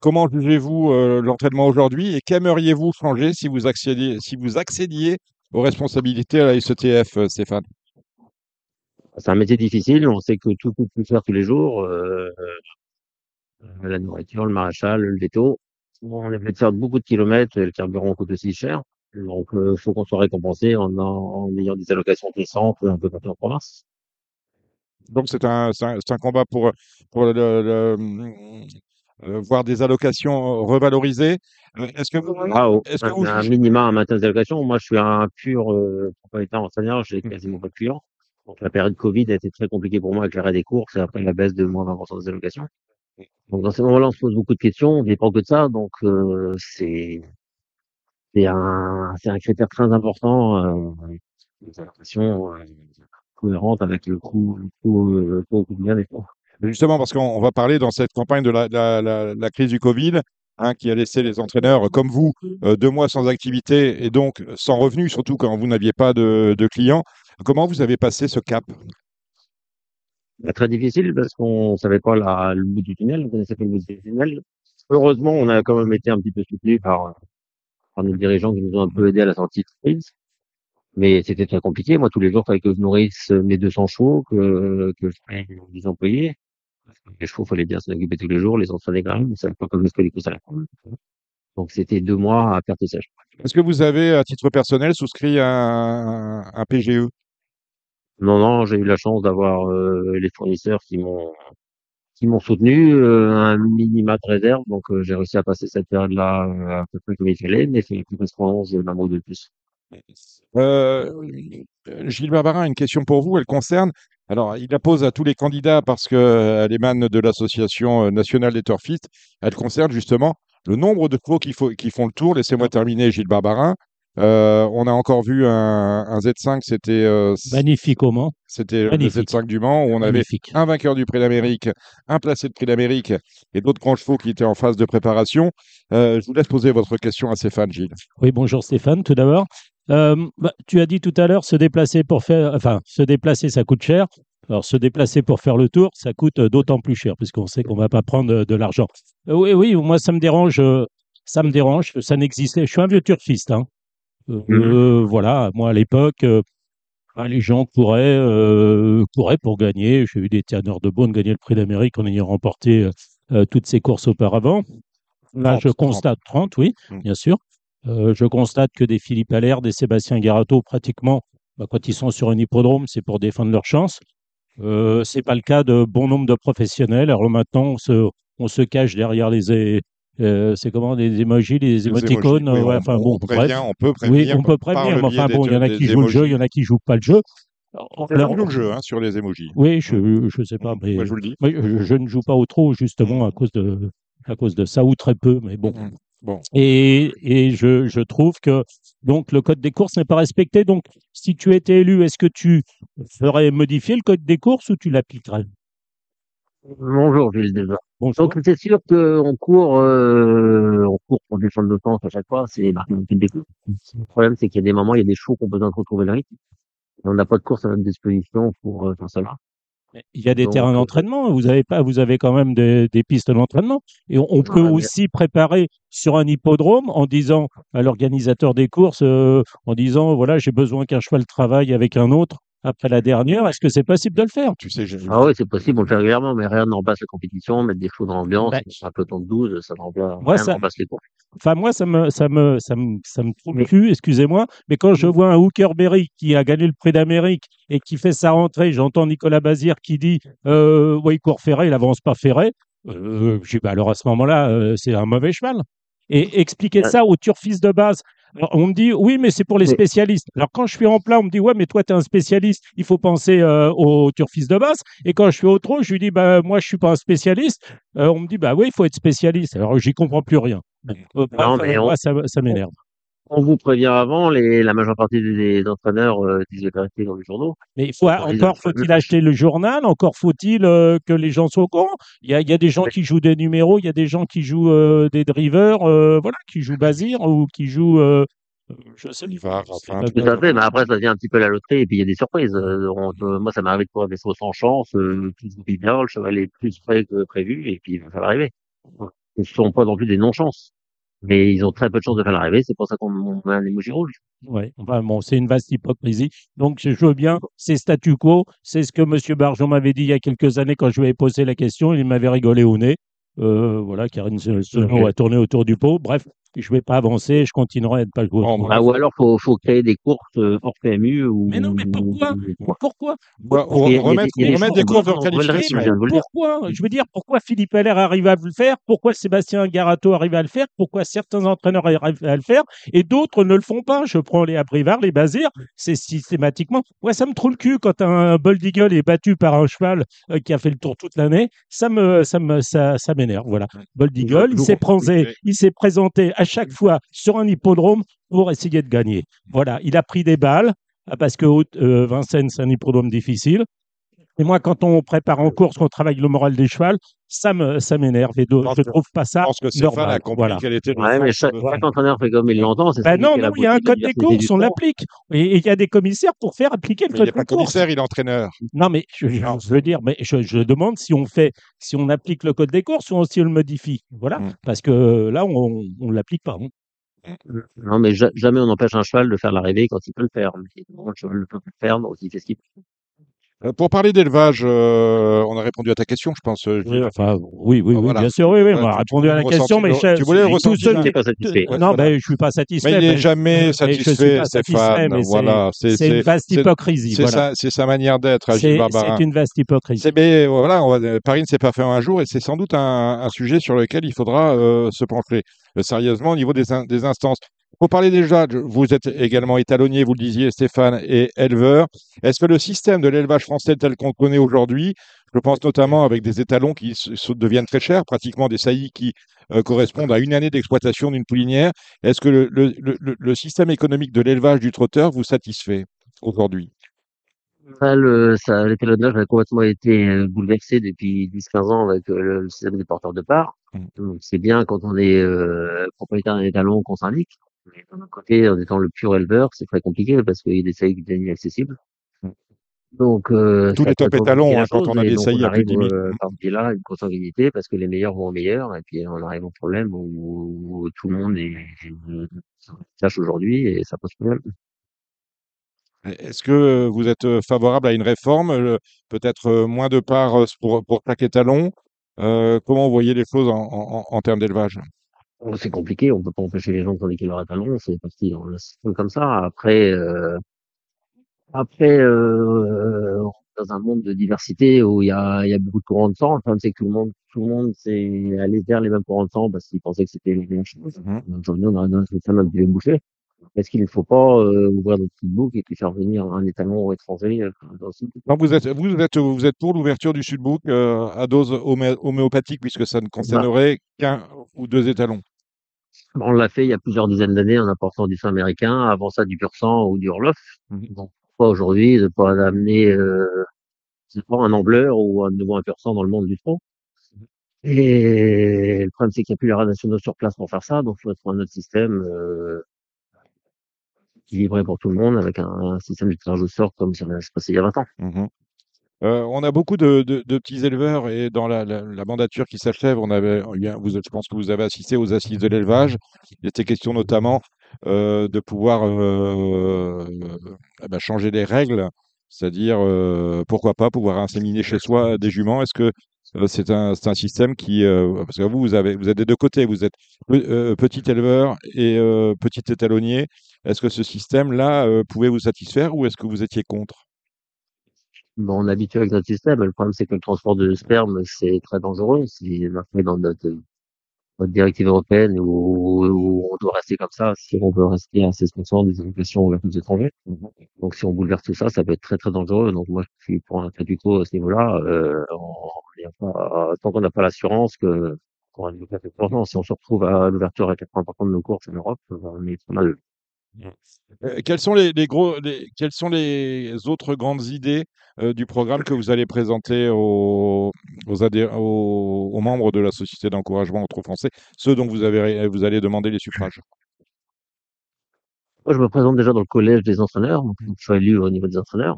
Comment jugez-vous l'entraînement aujourd'hui et qu'aimeriez-vous changer si vous accédiez aux responsabilités à la SETF, Stéphane? C'est un métier difficile, on sait que tout coûte plus cher tous les jours, la nourriture, le maraîchage, le veto. On est obligé de faire beaucoup de kilomètres et le carburant coûte aussi cher, donc il faut qu'on soit récompensé en ayant des allocations décentes un peu partout en province. Donc c'est un combat pour voire des allocations revalorisées. Est-ce que vous... Est-ce que vous... un minimum en maintien des allocations. Moi, je suis un pur propriétaire enseignant, j'ai quasiment pas de clients. Donc, la période Covid a été très compliquée pour moi avec l'arrêt des courses et après la baisse de moins 20% des allocations. Donc, dans ces moments-là, on se pose beaucoup de questions, on ne dépend que de ça. Donc, c'est un critère très important, des allocations cohérentes avec le coût quotidien des fonds. Justement, parce qu'on va parler dans cette campagne de la crise du Covid, hein, qui a laissé les entraîneurs comme vous 2 mois sans activité et donc sans revenus, surtout quand vous n'aviez pas de clients. Comment vous avez passé ce cap? Très difficile, parce qu'on savait pas le bout du tunnel, on connaissait pas le bout du tunnel. Heureusement, on a quand même été un petit peu soutenus par nos dirigeants qui nous ont un peu aidés à la sortie de crise. Mais c'était très compliqué. Moi, tous les jours, il fallait que je nourrisse mes 200 chevaux, que je paye les employés. Les chevaux, il fallait bien s'en occuper tous les jours, les enfants des grammes, ça ne pas comme ce que les courses à la coule. Donc, c'était 2 mois à perte sèche. Est-ce que vous avez, à titre personnel, souscrit un PGE? Non, j'ai eu la chance d'avoir les fournisseurs qui m'ont soutenu, un minima de réserve. Donc, j'ai réussi à passer cette période-là à peu près comme il fallait, mais c'est une correspondance d'un mot de plus. Gilles Barbarin, une question pour vous, elle concerne... Alors, il la pose à tous les candidats parce qu'elle émane de l'Association nationale des turfistes. Elle concerne justement le nombre de chevaux qui font le tour. Laissez-moi terminer, Gilles Barbarin. On a encore vu un Z5, c'était... magnifique au Mans. C'était magnifique. Le Z5 du Mans, où on avait un vainqueur du Prix d'Amérique, un placé de Prix d'Amérique et d'autres grands chevaux qui étaient en phase de préparation. Je vous laisse poser votre question à Stéphane, Gilles. Oui, bonjour Stéphane, tout d'abord. Tu as dit tout à l'heure, se déplacer, ça coûte cher. Alors, se déplacer pour faire le tour, ça coûte d'autant plus cher, puisqu'on sait qu'on ne va pas prendre de l'argent. Oui, moi, ça me dérange, ça n'existait. Je suis un vieux turfiste, hein. Voilà, moi, à l'époque, les gens couraient pour gagner. J'ai eu des teneurs de Beaune gagner le Prix d'Amérique en ayant remporté toutes ces courses auparavant. Là, je constate 30, oui, bien sûr. Je constate que des Philippe Allaire, des Sébastien Garato, pratiquement, quand ils sont sur un hippodrome, c'est pour défendre leur chance. Ce n'est pas le cas de bon nombre de professionnels. Alors maintenant, on se cache derrière les émojis, les émoticônes. Oui, on peut prévenir. Mais enfin bon, il y en a qui jouent le jeu, il y en a qui jouent pas le jeu. On joue le jeu, hein, sur les émojis. Oui, je sais pas, mais moi, je vous le dis. Je ne joue pas au trot, justement, à cause de ça, ou très peu, mais bon. Bon. Et je trouve que donc le code des courses n'est pas respecté. Donc, si tu étais élu, est-ce que tu ferais modifier le code des courses ou tu l'appliquerais? Bonjour, Gilles Desvaux. Bonjour. Donc, c'est sûr qu'on court, pour défendre le temps à chaque fois. C'est marqué dans le code des courses. Le problème, c'est qu'il y a des moments, il y a des chevaux qu'on peut besoin de retrouver le rythme. On n'a pas de course à notre disposition pour faire cela. Il y a des terrains d'entraînement, vous avez quand même des pistes d'entraînement. Et on peut aussi préparer sur un hippodrome en disant à l'organisateur des courses, en disant voilà, j'ai besoin qu'un cheval travaille avec un autre après la dernière. Est-ce que c'est possible de le faire? Tu sais, oui, c'est possible, on le fait régulièrement, mais rien ne remplace la compétition, mettre des chevaux dans l'ambiance, un peloton de 12, ça ne remplace les courses. Enfin, moi, ça me trouve le cul, excusez-moi, mais quand je vois un Hooker-Berry qui a gagné le Prix d'Amérique et qui fait sa rentrée, j'entends Nicolas Bazire qui dit il court ferré, il n'avance pas ferré. Je dis alors à ce moment-là, c'est un mauvais cheval. Et expliquer ça aux turfistes de base. Alors, on me dit oui, mais c'est pour les spécialistes. Alors, quand je suis en plat, on me dit ouais, mais toi, tu es un spécialiste, il faut penser aux turfistes de base. Et quand je suis au trot, je lui dis moi, je ne suis pas un spécialiste. On me dit oui, il faut être spécialiste. Alors, j'y comprends plus rien. Ça m'énerve. On vous prévient avant, la majeure partie des entraîneurs disent les vérités dans les journaux. Mais encore faut-il acheter le journal, encore faut-il que les gens soient au courant. Il y a des gens qui jouent des numéros, il y a des gens qui jouent des drivers, qui jouent Bazire ou qui jouent... je sais pas. Tout à fait, mais après ça devient un petit peu la loterie et puis il y a des surprises. Moi ça m'est arrivé de courir des choses sans chance, tout se goupille bien, le cheval est plus près que prévu et puis ça va arriver. Ce ne sont pas non plus des non-chances. Mais ils ont très peu de chances de faire l'arrivée, c'est pour ça qu'on a les mouches rouges. Oui, enfin bon, c'est une vaste hypocrisie. Donc je veux bien, c'est statu quo, c'est ce que M. Barjon m'avait dit il y a quelques années quand je lui avais posé la question, il m'avait rigolé au nez. Voilà, Karine Senon a tourné autour du pot. Bref, je ne vais pas avancer, je continuerai à être pas joueur. Bon, ou alors, il faut créer des courses hors PMU. Ou... Mais non, mais pourquoi remettre des courses hors qualification. Pourquoi, je veux dire, pourquoi Philippe Allaire arrive à le faire? Pourquoi Sébastien Garato arrive à le faire? Pourquoi certains entraîneurs arrivent à le faire et d'autres ne le font pas? Je prends les Abrivard, les Bazir, c'est systématiquement. Ouais, ça me trouve le cul quand un Bold Eagle est battu par un cheval qui a fait le tour toute l'année. Ça m'énerve. Voilà. Bold Eagle, il s'est présenté à chaque fois sur un hippodrome pour essayer de gagner. Voilà, il a pris des balles parce que Vincennes, c'est un hippodrome difficile. Et moi, quand on prépare en course, qu'on travaille le moral des chevals, ça m'énerve. Et je ne trouve pas ça normal. Je pense que c'est normal. Voilà. Ouais, mais chaque entraîneur fait comme il l'entend. Non, il y a un code des courses, on l'applique. Et il y a des commissaires pour faire appliquer le code des courses. Il n'est pas commissaire, il est entraîneur. Non, mais je veux dire, mais je demande si on applique le code des courses ou si on le modifie. Voilà, parce que là, on ne l'applique pas. Non, mais jamais on empêche un cheval de faire l'arrivée quand il peut le faire. Le cheval ne peut plus le faire, donc il fait ce qu'il peut. Pour parler d'élevage, on a répondu à ta question, je pense. Oui, bien sûr, oui, on a répondu à la question, mais tu voulais ressentir. Non, ben je suis pas satisfait. Mais il n'est jamais satisfait, Stéphane. Voilà, c'est une vaste hypocrisie. C'est sa manière d'être, Gilles Barbarin. C'est une vaste hypocrisie. Mais voilà, Paris ne s'est pas fait en un jour, et c'est sans doute un sujet sur lequel il faudra se pencher sérieusement au niveau des instances. Pour parler déjà, vous êtes également étalonnier, vous le disiez Stéphane, et éleveur. Est-ce que le système de l'élevage français tel qu'on le connaît aujourd'hui, je pense notamment avec des étalons qui deviennent très chers, pratiquement des saillies qui correspondent à une année d'exploitation d'une poulinière, est-ce que le système économique de l'élevage du trotteur vous satisfait aujourd'hui ? L'étalonnage a complètement été bouleversé depuis 10-15 ans avec le système des porteurs de parts. Donc c'est bien quand on est propriétaire d'un étalon qu'on syndique. Mais d'un autre côté, en étant le pur éleveur, c'est très compliqué parce qu'il y a des saillies qui deviennent inaccessibles. Donc, tous les top étalons, quand on a des saillies à plus de 10 000. Il y a une consanguinité parce que les meilleurs vont aux meilleurs et puis on arrive au problème où tout le monde tâche aujourd'hui et ça pose problème. Est-ce que vous êtes favorable à une réforme, peut-être moins de parts pour chaque étalon? Comment vous voyez les choses en termes d'élevage? C'est compliqué, on ne peut pas empêcher les gens de syndiquer leur étalon, c'est parti, on le fait comme ça. Après, on est dans un monde de diversité où il y a beaucoup de courants de sang. Le problème, c'est que tout le monde s'est allé vers les mêmes courants de sang parce qu'ils pensaient que c'était les mêmes choses. Aujourd'hui, on a un peu bouché. Est-ce qu'il ne faut pas ouvrir notre sudbook et puis faire venir un étalon étranger dans le sud? Non, vous êtes pour l'ouverture du sudbook à dose homéopathique puisque ça ne concernerait qu'un ou deux étalons. On l'a fait il y a plusieurs dizaines d'années en apportant du sang américain, avant ça du pur sang ou du Orloff. Donc pourquoi aujourd'hui ne pas amener un ambleur ou un pur sang dans le monde du trot? Et le problème c'est qu'il n'y a plus les rats nationaux sur place pour faire ça, donc il faut trouver un autre système équilibré pour tout le monde avec un système de tirage au sort comme ça s'est passé il y a 20 ans. On a beaucoup de petits éleveurs et dans la mandature qui s'achève, je pense que vous avez assisté aux assises de l'élevage. Il était question notamment de pouvoir changer les règles, c'est-à-dire pourquoi pas pouvoir inséminer chez soi des juments. Est-ce que c'est un système qui parce que vous êtes des deux côtés, vous êtes petit éleveur et petit étalonnier. Est-ce que ce système-là pouvait vous satisfaire ou est-ce que vous étiez contre? On est habitué avec notre système. Le problème, c'est que le transport de sperme, c'est très dangereux. C'est marqué dans notre directive européenne où on doit rester comme ça si on veut rester à 16% des allocations vers les étrangers. Donc, si on bouleverse tout ça, ça peut être très, très dangereux. Donc, moi, je suis pour un cas du tout à ce niveau-là. Tant qu'on n'a pas l'assurance qu'on a une allocation d'urgence, si on se retrouve à l'ouverture à 80% de nos courses en Europe, on est très mal. Quelles sont les autres grandes idées du programme que vous allez présenter aux membres de la Société d'encouragement au trot français, ceux dont vous allez demander les suffrages? Moi, je me présente déjà dans le collège des entraîneurs, donc je suis élu au niveau des entraîneurs.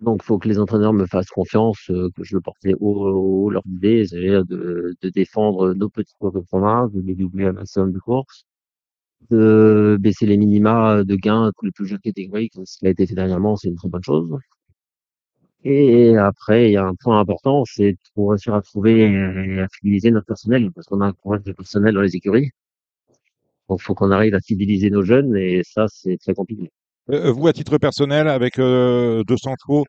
Donc, il faut que les entraîneurs me fassent confiance, que je porte haut leur idée, c'est-à-dire de défendre nos petits cours de province, de les doubler à la somme de course, de baisser les minima de gains pour les plus jeunes catégories, comme ce qui a été fait dernièrement, c'est une très bonne chose. Et après, il y a un point important, c'est de réussir à trouver et à fidéliser notre personnel, parce qu'on a un problème de personnel dans les écuries. Donc, il faut qu'on arrive à civiliser nos jeunes et ça, c'est très compliqué. Vous, à titre personnel, avec 200 chevaux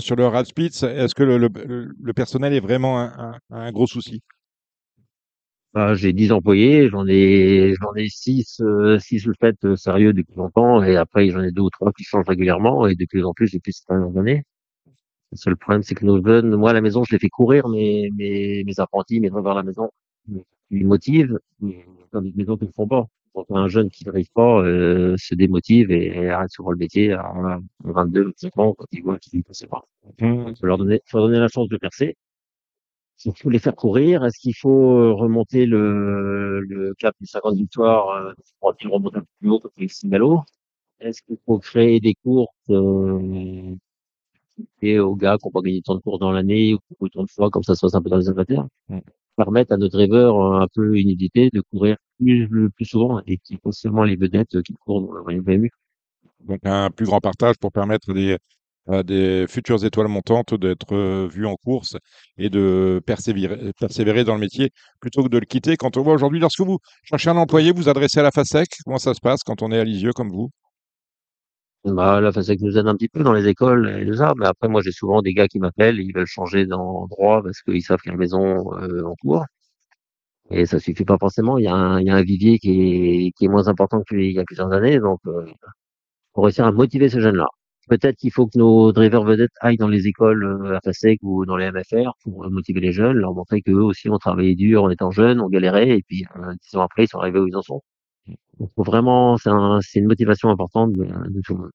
sur le Radspitz, est-ce que le personnel est vraiment un gros souci? Bah, j'ai 10 employés, j'en ai 6 le fait sérieux depuis longtemps, et après j'en ai 2 ou 3 qui changent régulièrement, et de plus en plus depuis ces dernières années. Le seul problème, c'est que nos jeunes, moi à la maison, je les fais courir, mes apprentis, mes gens vers la maison, ils motivent, dans des maisons qu'ils ne font pas. Quand un jeune qui n'arrive pas se démotive et arrête souvent le métier à 22, 25 ans, quand il voit qu'il ne sait pas. Il faut leur donner la chance de percer. Est-ce qu'il faut les faire courir? Est-ce qu'il faut remonter le cap du 50 victoires pour qu'ils remontent un peu plus haut que les Cigalo? Est-ce qu'il faut créer des courses aux gars qui n'ont pas gagné tant de courses dans l'année ou tant de fois, comme ça se passe un peu dans les inventaires, permettre à nos drivers un peu inédité de courir plus souvent et qui pas seulement les vedettes qui courent dans le PMU. Donc un plus grand partage pour permettre des futures étoiles montantes d'être vues en course et de persévérer dans le métier plutôt que de le quitter. Quand on voit aujourd'hui, lorsque vous cherchez un employé, vous adressez à la FASEC, comment ça se passe quand on est à Lisieux comme vous? Bah, la FASEC nous aide un petit peu dans les écoles et tout ça, mais après moi j'ai souvent des gars qui m'appellent, ils veulent changer d'endroit parce qu'ils savent qu'à la maison on court. Et ça suffit pas forcément, il y a un vivier qui est moins important qu'il y a plusieurs années, donc pour réussir à motiver ce jeune-là. Peut-être qu'il faut que nos drivers vedettes aillent dans les écoles à la FASEC ou dans les MFR pour motiver les jeunes, leur montrer qu'eux aussi ont travaillé dur en étant jeunes, on galérait, et puis 10 ans après, ils sont arrivés où ils en sont. Donc vraiment, c'est une motivation importante de tout le monde.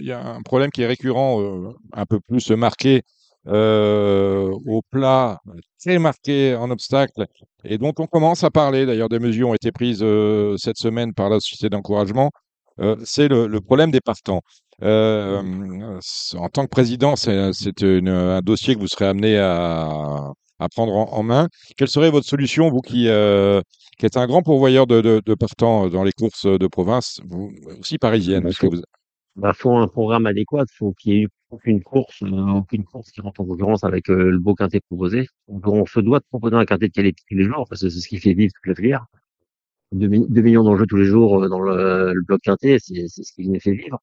Il y a un problème qui est récurrent, un peu plus marqué au plat, très marqué en obstacle, et donc on commence à parler, d'ailleurs des mesures ont été prises cette semaine par la société d'encouragement, c'est le problème des partants. En tant que président, c'est un dossier que vous serez amené à prendre en main. Quelle serait votre solution, vous qui êtes un grand pourvoyeur de partants dans les courses de province, vous, aussi parisienne? Faut un programme adéquat, faut qu'il n'y ait aucune course qui rentre en concurrence avec le beau quintet proposé. On se doit de proposer un quintet de qualité tous les jours, parce que c'est ce qui fait vivre toute la filière. 2 millions d'enjeux tous les jours dans le bloc quintet, c'est ce qui nous fait vivre.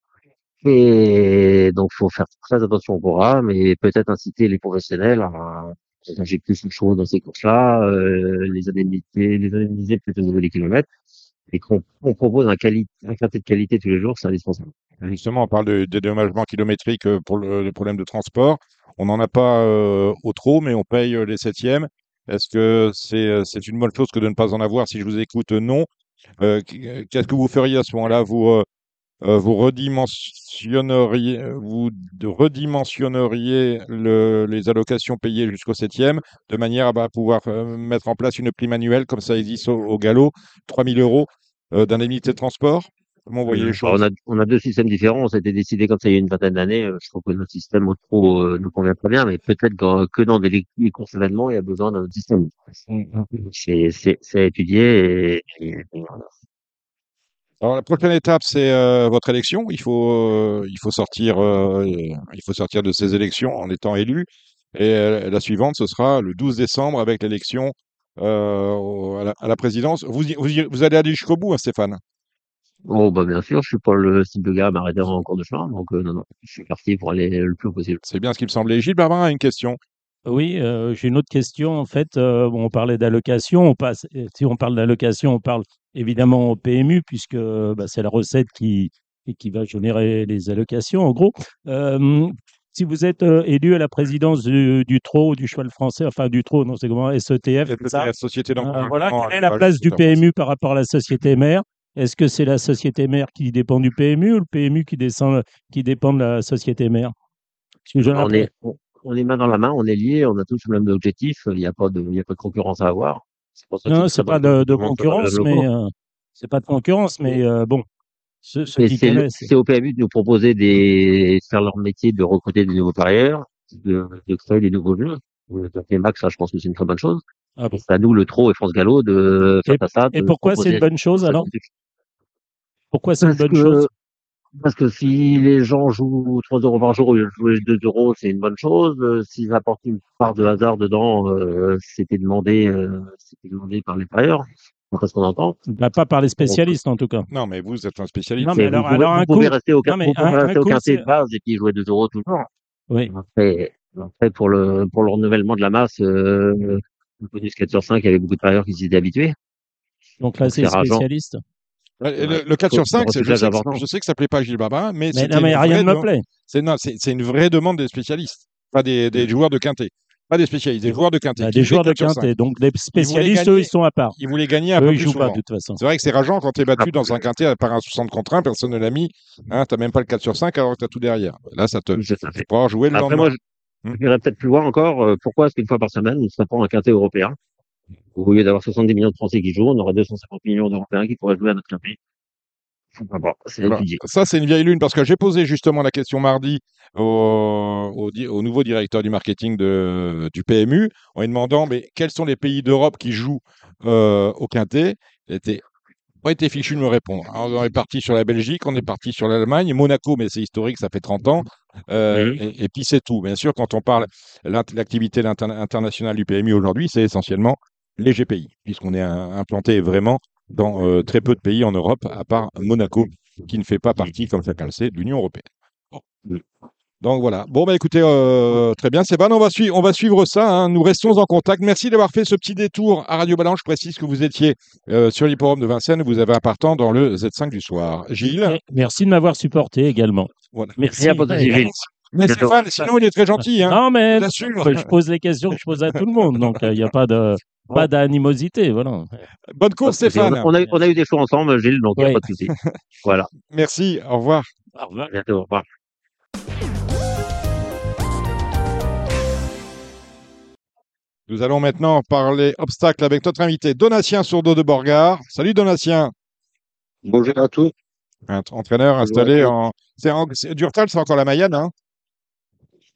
Et donc, faut faire très attention au programme et peut-être inciter les professionnels à j'ai plus de choses dans ces courses-là, les indemniser peut-être au niveau des kilomètres, et qu'on propose un quintet de qualité tous les jours, c'est indispensable. Justement, on parle de dédommagement kilométrique pour le problème de transport. On n'en a pas au trop, mais on paye les septièmes. Est-ce que c'est une bonne chose que de ne pas en avoir? Si je vous écoute, non. Qu'est-ce que vous feriez à ce moment-là? Vous redimensionneriez les allocations payées jusqu'au 7e de manière à pouvoir mettre en place une prime annuelle comme ça existe au galop, 3 000 euros d'indemnité de transport. Comment vous voyez les choses? On a 2 systèmes différents, on s'était décidé comme ça il y a une vingtaine d'années, je trouve que notre système au trop nous convient très bien, mais peut-être que dans les courses événements, il y a besoin d'un autre système. C'est à étudier et voilà. Alors la prochaine étape, c'est votre élection. Il faut sortir de ces élections en étant élu. Et la suivante, ce sera le 12 décembre avec l'élection à la présidence. Vous allez aller jusqu'au bout, hein, Stéphane? Oh bah bien sûr, je suis pas le type de gars à m'arrêter en cours de chemin, donc non, je suis parti pour aller le plus haut possible. C'est bien ce qui me semblait. Gilles Barbarin a une question. Oui, j'ai une autre question. En fait, on parlait d'allocation. Si on parle d'allocation, on parle évidemment au PMU, puisque c'est la recette qui va générer les allocations, en gros. Si vous êtes élu à la présidence du trot, du cheval français, enfin du trot, non, c'est comment, SETF, la société d'encouragement. Quelle est la place du PMU par rapport à la société mère? Est-ce que c'est la société mère qui dépend du PMU ou le PMU qui dépend de la société mère? On est main dans la main, on est liés, on a tous le même objectif, il n'y a pas de concurrence à avoir. Non, c'est pas de concurrence, mais c'est pas de concurrence, mais bon. C'est au PMU de nous proposer de faire leur métier, de recruter des nouveaux parieurs, de créer des nouveaux jeux. Le café Max, ça, je pense que c'est une très bonne chose. Ah bon. C'est à nous, le Trot et France Gallo, de faire ça. Et pourquoi c'est une bonne chose alors? Pourquoi c'est une bonne chose? Parce que si les gens jouent 3 € par jour, ils jouent 2 €, c'est une bonne chose. S'ils apportent une part de hasard dedans, c'était demandé par les parieurs. d'après ce qu'on entend. Bah, pas par les spécialistes, en tout cas. Non, mais vous êtes un spécialiste. Non, mais alors, vous pouvez rester au quartier de base et puis jouer 2 euros toujours. Oui. Après, pour le renouvellement de la masse, le bonus 4 sur 5, il y avait beaucoup de parieurs qui s'y étaient habitués. Donc là, c'est spécialiste. Le 4 sur 5, je sais que ça ne plaît pas à Gilles Barbarin, mais rien ne me plaît. C'est une vraie demande des spécialistes, pas des joueurs de quinté. Pas des spécialistes, des joueurs de quinté. Bah, des joueurs de quinté, donc les spécialistes, ils sont à part. Ils voulaient gagner un peu plus souvent. Ils jouent pas, de toute façon. C'est vrai que c'est rageant quand tu es battu dans un quinté par un 60 contre 1, personne ne l'a mis. Hein, tu n'as même pas le 4 sur 5 alors que tu as tout derrière. Là, ça te pourra jouer le lendemain. Moi, j'irais peut-être plus loin encore. Pourquoi est-ce qu'une fois par semaine, on ne serait pas un quinté européen? Au lieu d'avoir 70 millions de Français qui jouent, on aurait 250 millions d'Européens qui pourraient jouer à notre quinté. Bon, ça, c'est une vieille lune, parce que j'ai posé justement la question mardi au nouveau directeur du marketing du PMU, en lui demandant mais quels sont les pays d'Europe qui jouent au quinté. Il n'a pas été fichu de me répondre. Alors, on est parti sur la Belgique, on est parti sur l'Allemagne, Monaco, mais c'est historique, ça fait 30 ans. Et puis c'est tout. Bien sûr, quand on parle l'activité internationale du PMU aujourd'hui, c'est essentiellement les GPI, puisqu'on est implanté vraiment dans très peu de pays en Europe, à part Monaco, qui ne fait pas partie, comme chacun le sait, de l'Union européenne. Bon. Donc voilà. Bon, bah, écoutez, très bien, Sébastien, on va suivre ça. Hein. Nous restons en contact. Merci d'avoir fait ce petit détour à Radio Balance. Je précise que vous étiez sur l'hipporome de Vincennes. Vous avez un partant dans le Z5 du soir. Gilles. Merci de m'avoir supporté également. Voilà. Merci à vous. Mais Stéphane, sinon il est très gentil. Hein. Non, mais je pose les questions que je pose à tout le monde. Donc il n'y a pas de... Pas d'animosité, voilà. Bonne course, Stéphane. On a eu des choix ensemble, Gilles, donc il n'y a pas de souci. Voilà. Merci, au revoir. Au revoir. Bientôt, au revoir. Nous allons maintenant parler obstacles avec notre invité, Donatien Surdo de Borgard. Salut, Donatien. Bonjour à tous. Un entraîneur installé en... Durtal, c'est encore la Mayenne, hein?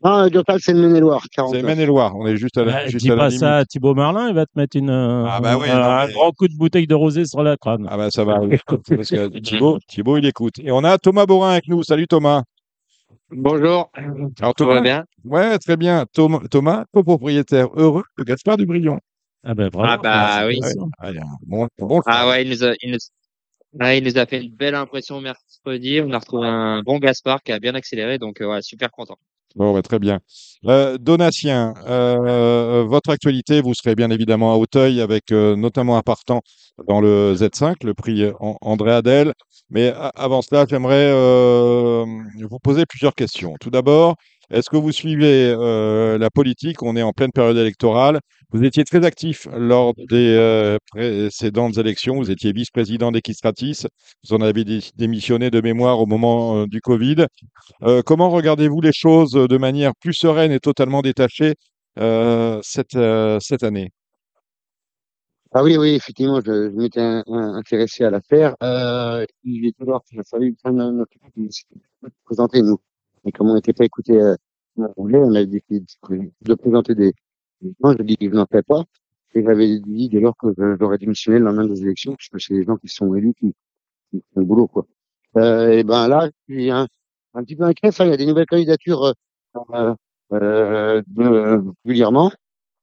Non, Durtal, c'est le Maine-et-Loire. C'est le Maine-et-Loire, on est juste à la limite. Dis pas ça à Thibaut Marlin, il va te mettre un grand coup de bouteille de rosée sur la crâne. Ah bah ça va, parce que Thibaut, il écoute. Et on a Thomas Borin avec nous. Salut Thomas. Bonjour. Alors, Thomas, va bien? Ouais, très bien. Thomas, copropriétaire heureux de Gaspard Dubrillon. Ah bah bravo. Ah bah oui. Bon. Ah ouais, il nous a fait une belle impression mercredi. On a retrouvé un bon Gaspard qui a bien accéléré, donc ouais, super content. Bon, bah, très bien. Donatien, votre actualité, vous serez bien évidemment à Auteuil avec notamment un partant dans le Z5, le prix André Adel. Mais avant cela, j'aimerais vous poser plusieurs questions. Tout d'abord, est-ce que vous suivez la politique? On est en pleine période électorale. Vous étiez très actif lors des précédentes élections. Vous étiez vice-président d'Equistratis. Vous en avez démissionné de mémoire au moment du Covid. Comment regardez-vous les choses de manière plus sereine et totalement détachée cette année? Ah oui, effectivement, je m'étais intéressé à l'affaire. Il est toujours que je savais présenter nous. Et comme on n'était pas écouté, on a décidé de présenter des... Moi, je dis que je n'en fais pas. Et j'avais dit dès lors que j'aurais démissionné le lendemain des élections, parce que c'est les gens qui sont élus qui font le boulot, quoi. Et ben là, je suis un petit peu inquiet. Ça, il y a des nouvelles candidatures régulièrement.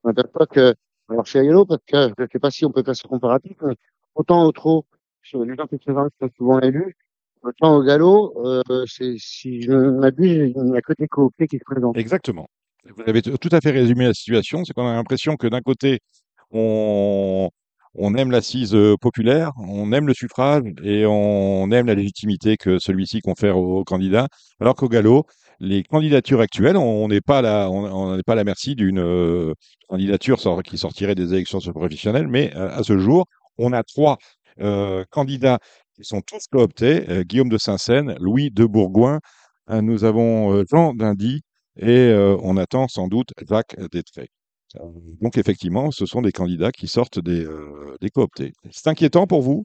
On n'appelle pas que... Alors, je suis à Yolo, parce que je ne sais pas si on peut faire ce comparatif. Mais autant au trot, les gens qui se présentent sont souvent élus. Autant au galop, si je m'abuse, il n'y a que des cooptés qui se présentent. Exactement. Vous avez tout à fait résumé la situation. C'est qu'on a l'impression que d'un côté, on aime l'assise populaire, on aime le suffrage et on aime la légitimité que celui-ci confère aux candidats. Alors qu'au galop, les candidatures actuelles, on n'est pas à la merci d'une candidature qui sortirait des élections professionnelles. Mais à ce jour, on a 3 candidats qui sont tous cooptés. Guillaume de Saint-Saëns, Louis de Bourgoin, nous avons Jean d'Indy. Et on attend sans doute Jacques Détré. Donc effectivement, ce sont des candidats qui sortent des cooptés. C'est inquiétant pour vous?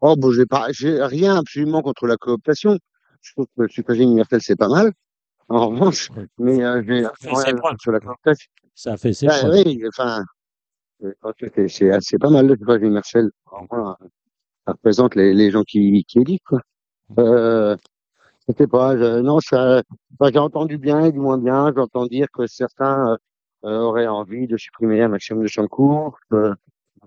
Oh, bon, j'ai rien absolument contre la cooptation. Je trouve que le suffrage universel, c'est pas mal. En revanche, mais j'ai rien sur la cooptation. Ça fait ses preuves. Ah, oui, enfin, c'est pas mal le suffrage universel. Enfin, ça représente les gens qui élisent, quoi. Je sais pas, j'ai entendu bien et du moins bien, j'entends dire que certains auraient envie de supprimer un maximum de champs de course,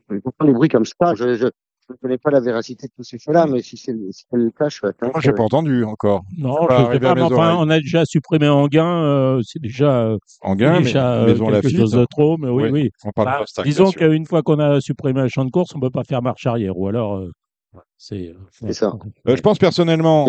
J'entends des bruits comme ça. Je ne connais pas la véracité de tous ces faits-là, mais si c'est le cas, je suis atteint. Moi, je n'ai pas entendu encore. Non, je ne sais pas, mais enfin, on a déjà supprimé Enghien. C'est déjà, quelque chose de trop. Mais oui. On parle de disons qu'une fois qu'on a supprimé un champ de course, on ne peut pas faire marche arrière. Ou alors, c'est ça. Je pense personnellement,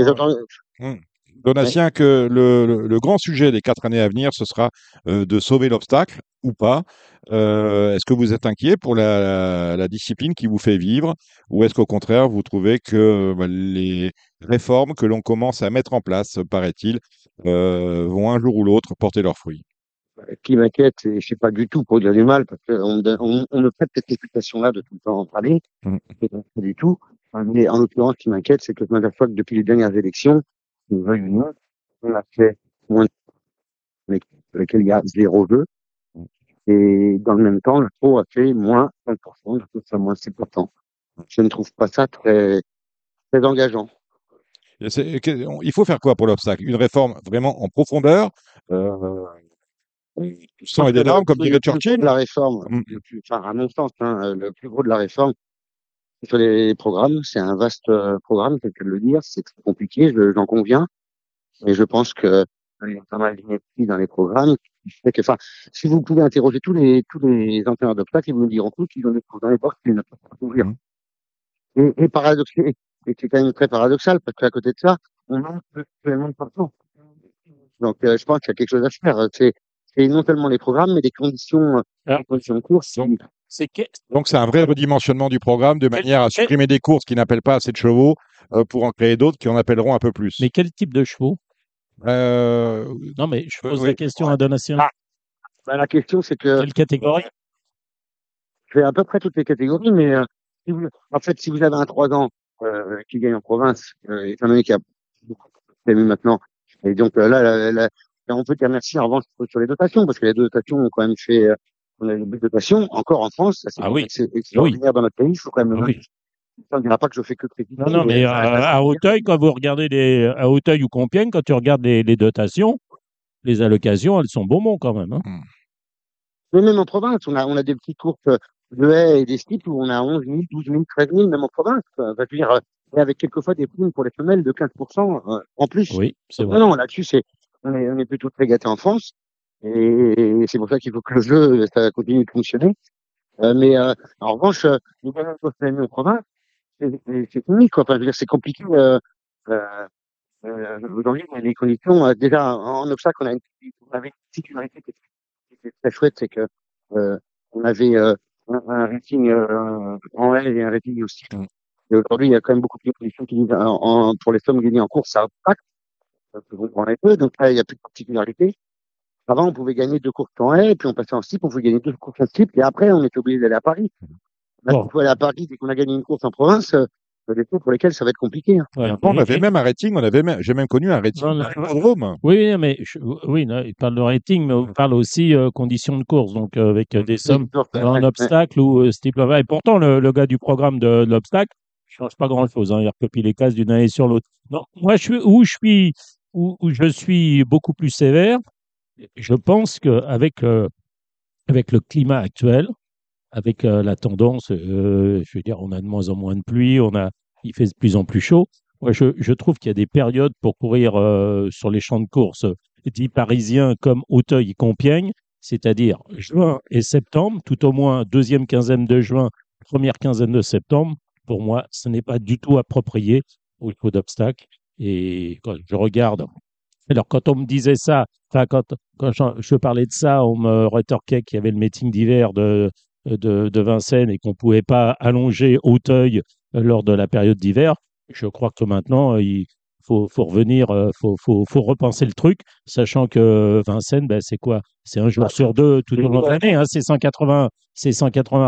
Donatien, que le grand sujet des 4 années à venir, ce sera de sauver l'obstacle ou pas. Est-ce que vous êtes inquiet pour la discipline qui vous fait vivre, ou est-ce qu'au contraire, vous trouvez que les réformes que l'on commence à mettre en place, paraît-il, vont un jour ou l'autre porter leurs fruits? Qui m'inquiète, et je ne sais pas du tout pour dire du mal, parce qu'on ne fait cette réputation-là de tout le temps en parler, pas du tout. Mais en l'occurrence, ce qui m'inquiète, c'est que je m'aperçois que depuis les dernières élections, on a fait moins de avec lesquels il y a 0 jeu. Et dans le même temps, le pro a fait moins 5%, je trouve ça moins 7%. Je ne trouve pas ça très, très engageant. Il faut faire quoi pour l'obstacle? Une réforme vraiment en profondeur, sans aider l'arme, comme dirait Churchill. La réforme, à mon sens, le plus gros de la réforme, sur les programmes, c'est un vaste programme, c'est le cas de le dire, c'est très compliqué, j'en conviens. Mais je pense que il y a pas mal d'inepties dans les programmes. Enfin, si vous pouvez interroger tous les entraîneurs d'obstacles, ils vous diront tous qu'ils ont des trous dans les portes qu'ils ne peuvent pas ouvrir. Et c'est quand même très paradoxal, parce qu'à côté de ça, on manque tellement de partout. Donc, je pense qu'il y a quelque chose à faire. C'est non seulement les programmes, mais des conditions de course. Donc, c'est un vrai redimensionnement du programme de manière à supprimer des courses qui n'appellent pas assez de chevaux pour en créer d'autres qui en appelleront un peu plus. Mais quel type de chevaux? Non, mais je pose la question à Donatien. La question, c'est que. Quelle catégorie? Je fais à peu près toutes les catégories, mais si vous avez un 3 ans qui gagne en province, étant donné qu'il y a beaucoup de PMU maintenant, et donc là, on peut dire merci en revanche sur les dotations, parce que les dotations ont quand même fait. On a une dotation encore en France, ça c'est extraordinaire dans notre pays, il faut quand même le. On ne dira pas que je fais que critiquer. Non, mais à Hauteuil, quand vous regardez à Hauteuil ou Compiègne, quand tu regardes les dotations, les allocations, elles sont bonbons quand même. Mais même en province, on a des petites courses de haies et des steeps où on a 11 000, 12 000, 13 000, même en province. Enfin, je veux dire, avec quelquefois des primes pour les femelles de 15% en plus. Oui, c'est vrai. Non, là-dessus, on est plutôt très gâtés en France. Et c'est pour ça qu'il faut que le jeu ça continue de fonctionner. Mais en revanche, les bonnes courses PMU en province, c'est fini, quoi. Enfin, je veux dire, c'est compliqué. Les conditions, déjà en obstacle, on avait une particularité qui était très chouette, c'est que on avait un rating en L et un rating aussi. Et aujourd'hui, il y a quand même beaucoup de conditions qui disent pour les sommes gagnées en course, ça impacte. Vous comprenez peu, donc là, il n'y a plus de particularité. Avant, on pouvait gagner 2 courses en haie, et puis on passait en slip, on pouvait gagner 2 courses en slip, et après, on était obligé d'aller à Paris. Là, il faut aller à Paris, dès qu'on a gagné une course en province, des courses pour lesquelles ça va être compliqué. Ouais, on avait même un rating, j'ai même connu un rating. Oui, mais il parle de rating, mais on parle aussi conditions de course, donc avec des sommes en obstacle ou slip. Et pourtant, le gars du programme de l'obstacle, il ne change pas grand-chose, il recopie les cases d'une année sur l'autre. Non, moi, je suis beaucoup plus sévère. Je pense qu'avec le climat actuel, avec la tendance, je veux dire, on a de moins en moins de pluie, il fait de plus en plus chaud. Moi, je trouve qu'il y a des périodes pour courir sur les champs de course dits parisiens comme Auteuil et Compiègne, c'est-à-dire juin et septembre, tout au moins deuxième quinzaine de juin, première quinzaine de septembre. Pour moi, ce n'est pas du tout approprié au niveau d'obstacles. Et quand je regarde... Alors, quand on me disait ça, quand je parlais de ça, on me rétorquait qu'il y avait le meeting d'hiver de Vincennes et qu'on ne pouvait pas allonger Auteuil lors de la période d'hiver. Je crois que maintenant, il faut revenir, faut repenser le truc, sachant que Vincennes, c'est quoi? C'est un jour sur deux tout au long de l'année. C'est 180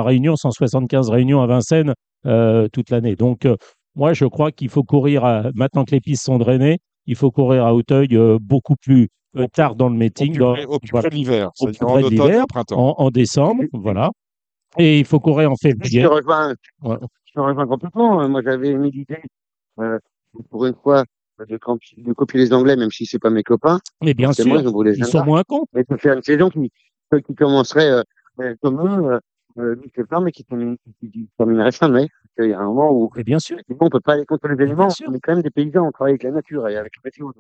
réunions, 175 réunions à Vincennes toute l'année. Donc, moi, je crois qu'il faut courir, maintenant que les pistes sont drainées, il faut courir à Hauteuil beaucoup plus tard dans le meeting. Au plus près de l'hiver. Au plus près de l'hiver, en décembre, voilà. Et il faut courir en février. Je te rejoins complètement. Moi, j'avais mis l'idée, pour une fois, de copier les Anglais, même si ce n'est pas mes copains. Mais bien sûr, ils sont moins cons. Mais de faire une saison qui commencerait comme eux, Big 5, mais qui terminerait fin mai. Il y a un moment où, et bien sûr, on ne peut pas aller contre les éléments. On est quand même des paysans, on travaille avec la nature et avec le météo.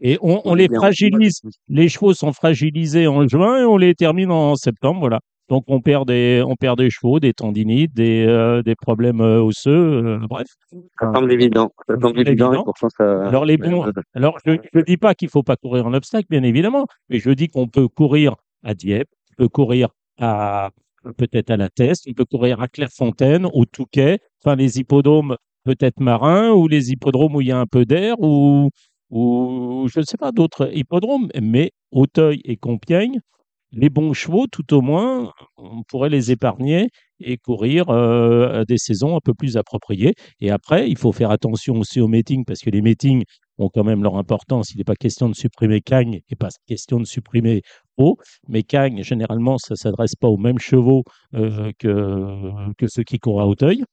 Et on les fragilise. Les chevaux sont fragilisés en juin et on les termine en septembre. Voilà. Donc on perd des chevaux, des tendinites, des problèmes osseux, bref. Ça semble évident. Et pourtant ça... Alors je ne dis pas qu'il ne faut pas courir en obstacle, bien évidemment, mais je dis qu'on peut courir à Dieppe, on peut courir à peut-être à La Teste, on peut courir à Clairefontaine, au Touquet, enfin les hippodromes peut-être marins ou les hippodromes où il y a un peu d'air ou je ne sais pas d'autres hippodromes, mais Auteuil et Compiègne. Les bons chevaux, tout au moins, on pourrait les épargner et courir des saisons un peu plus appropriées. Et après, il faut faire attention aussi aux meetings, parce que les meetings ont quand même leur importance. Il n'est pas question de supprimer Cagnes et pas question de supprimer Pau. Mais Cagnes, généralement, ça ne s'adresse pas aux mêmes chevaux que ceux qui courent à Auteuil.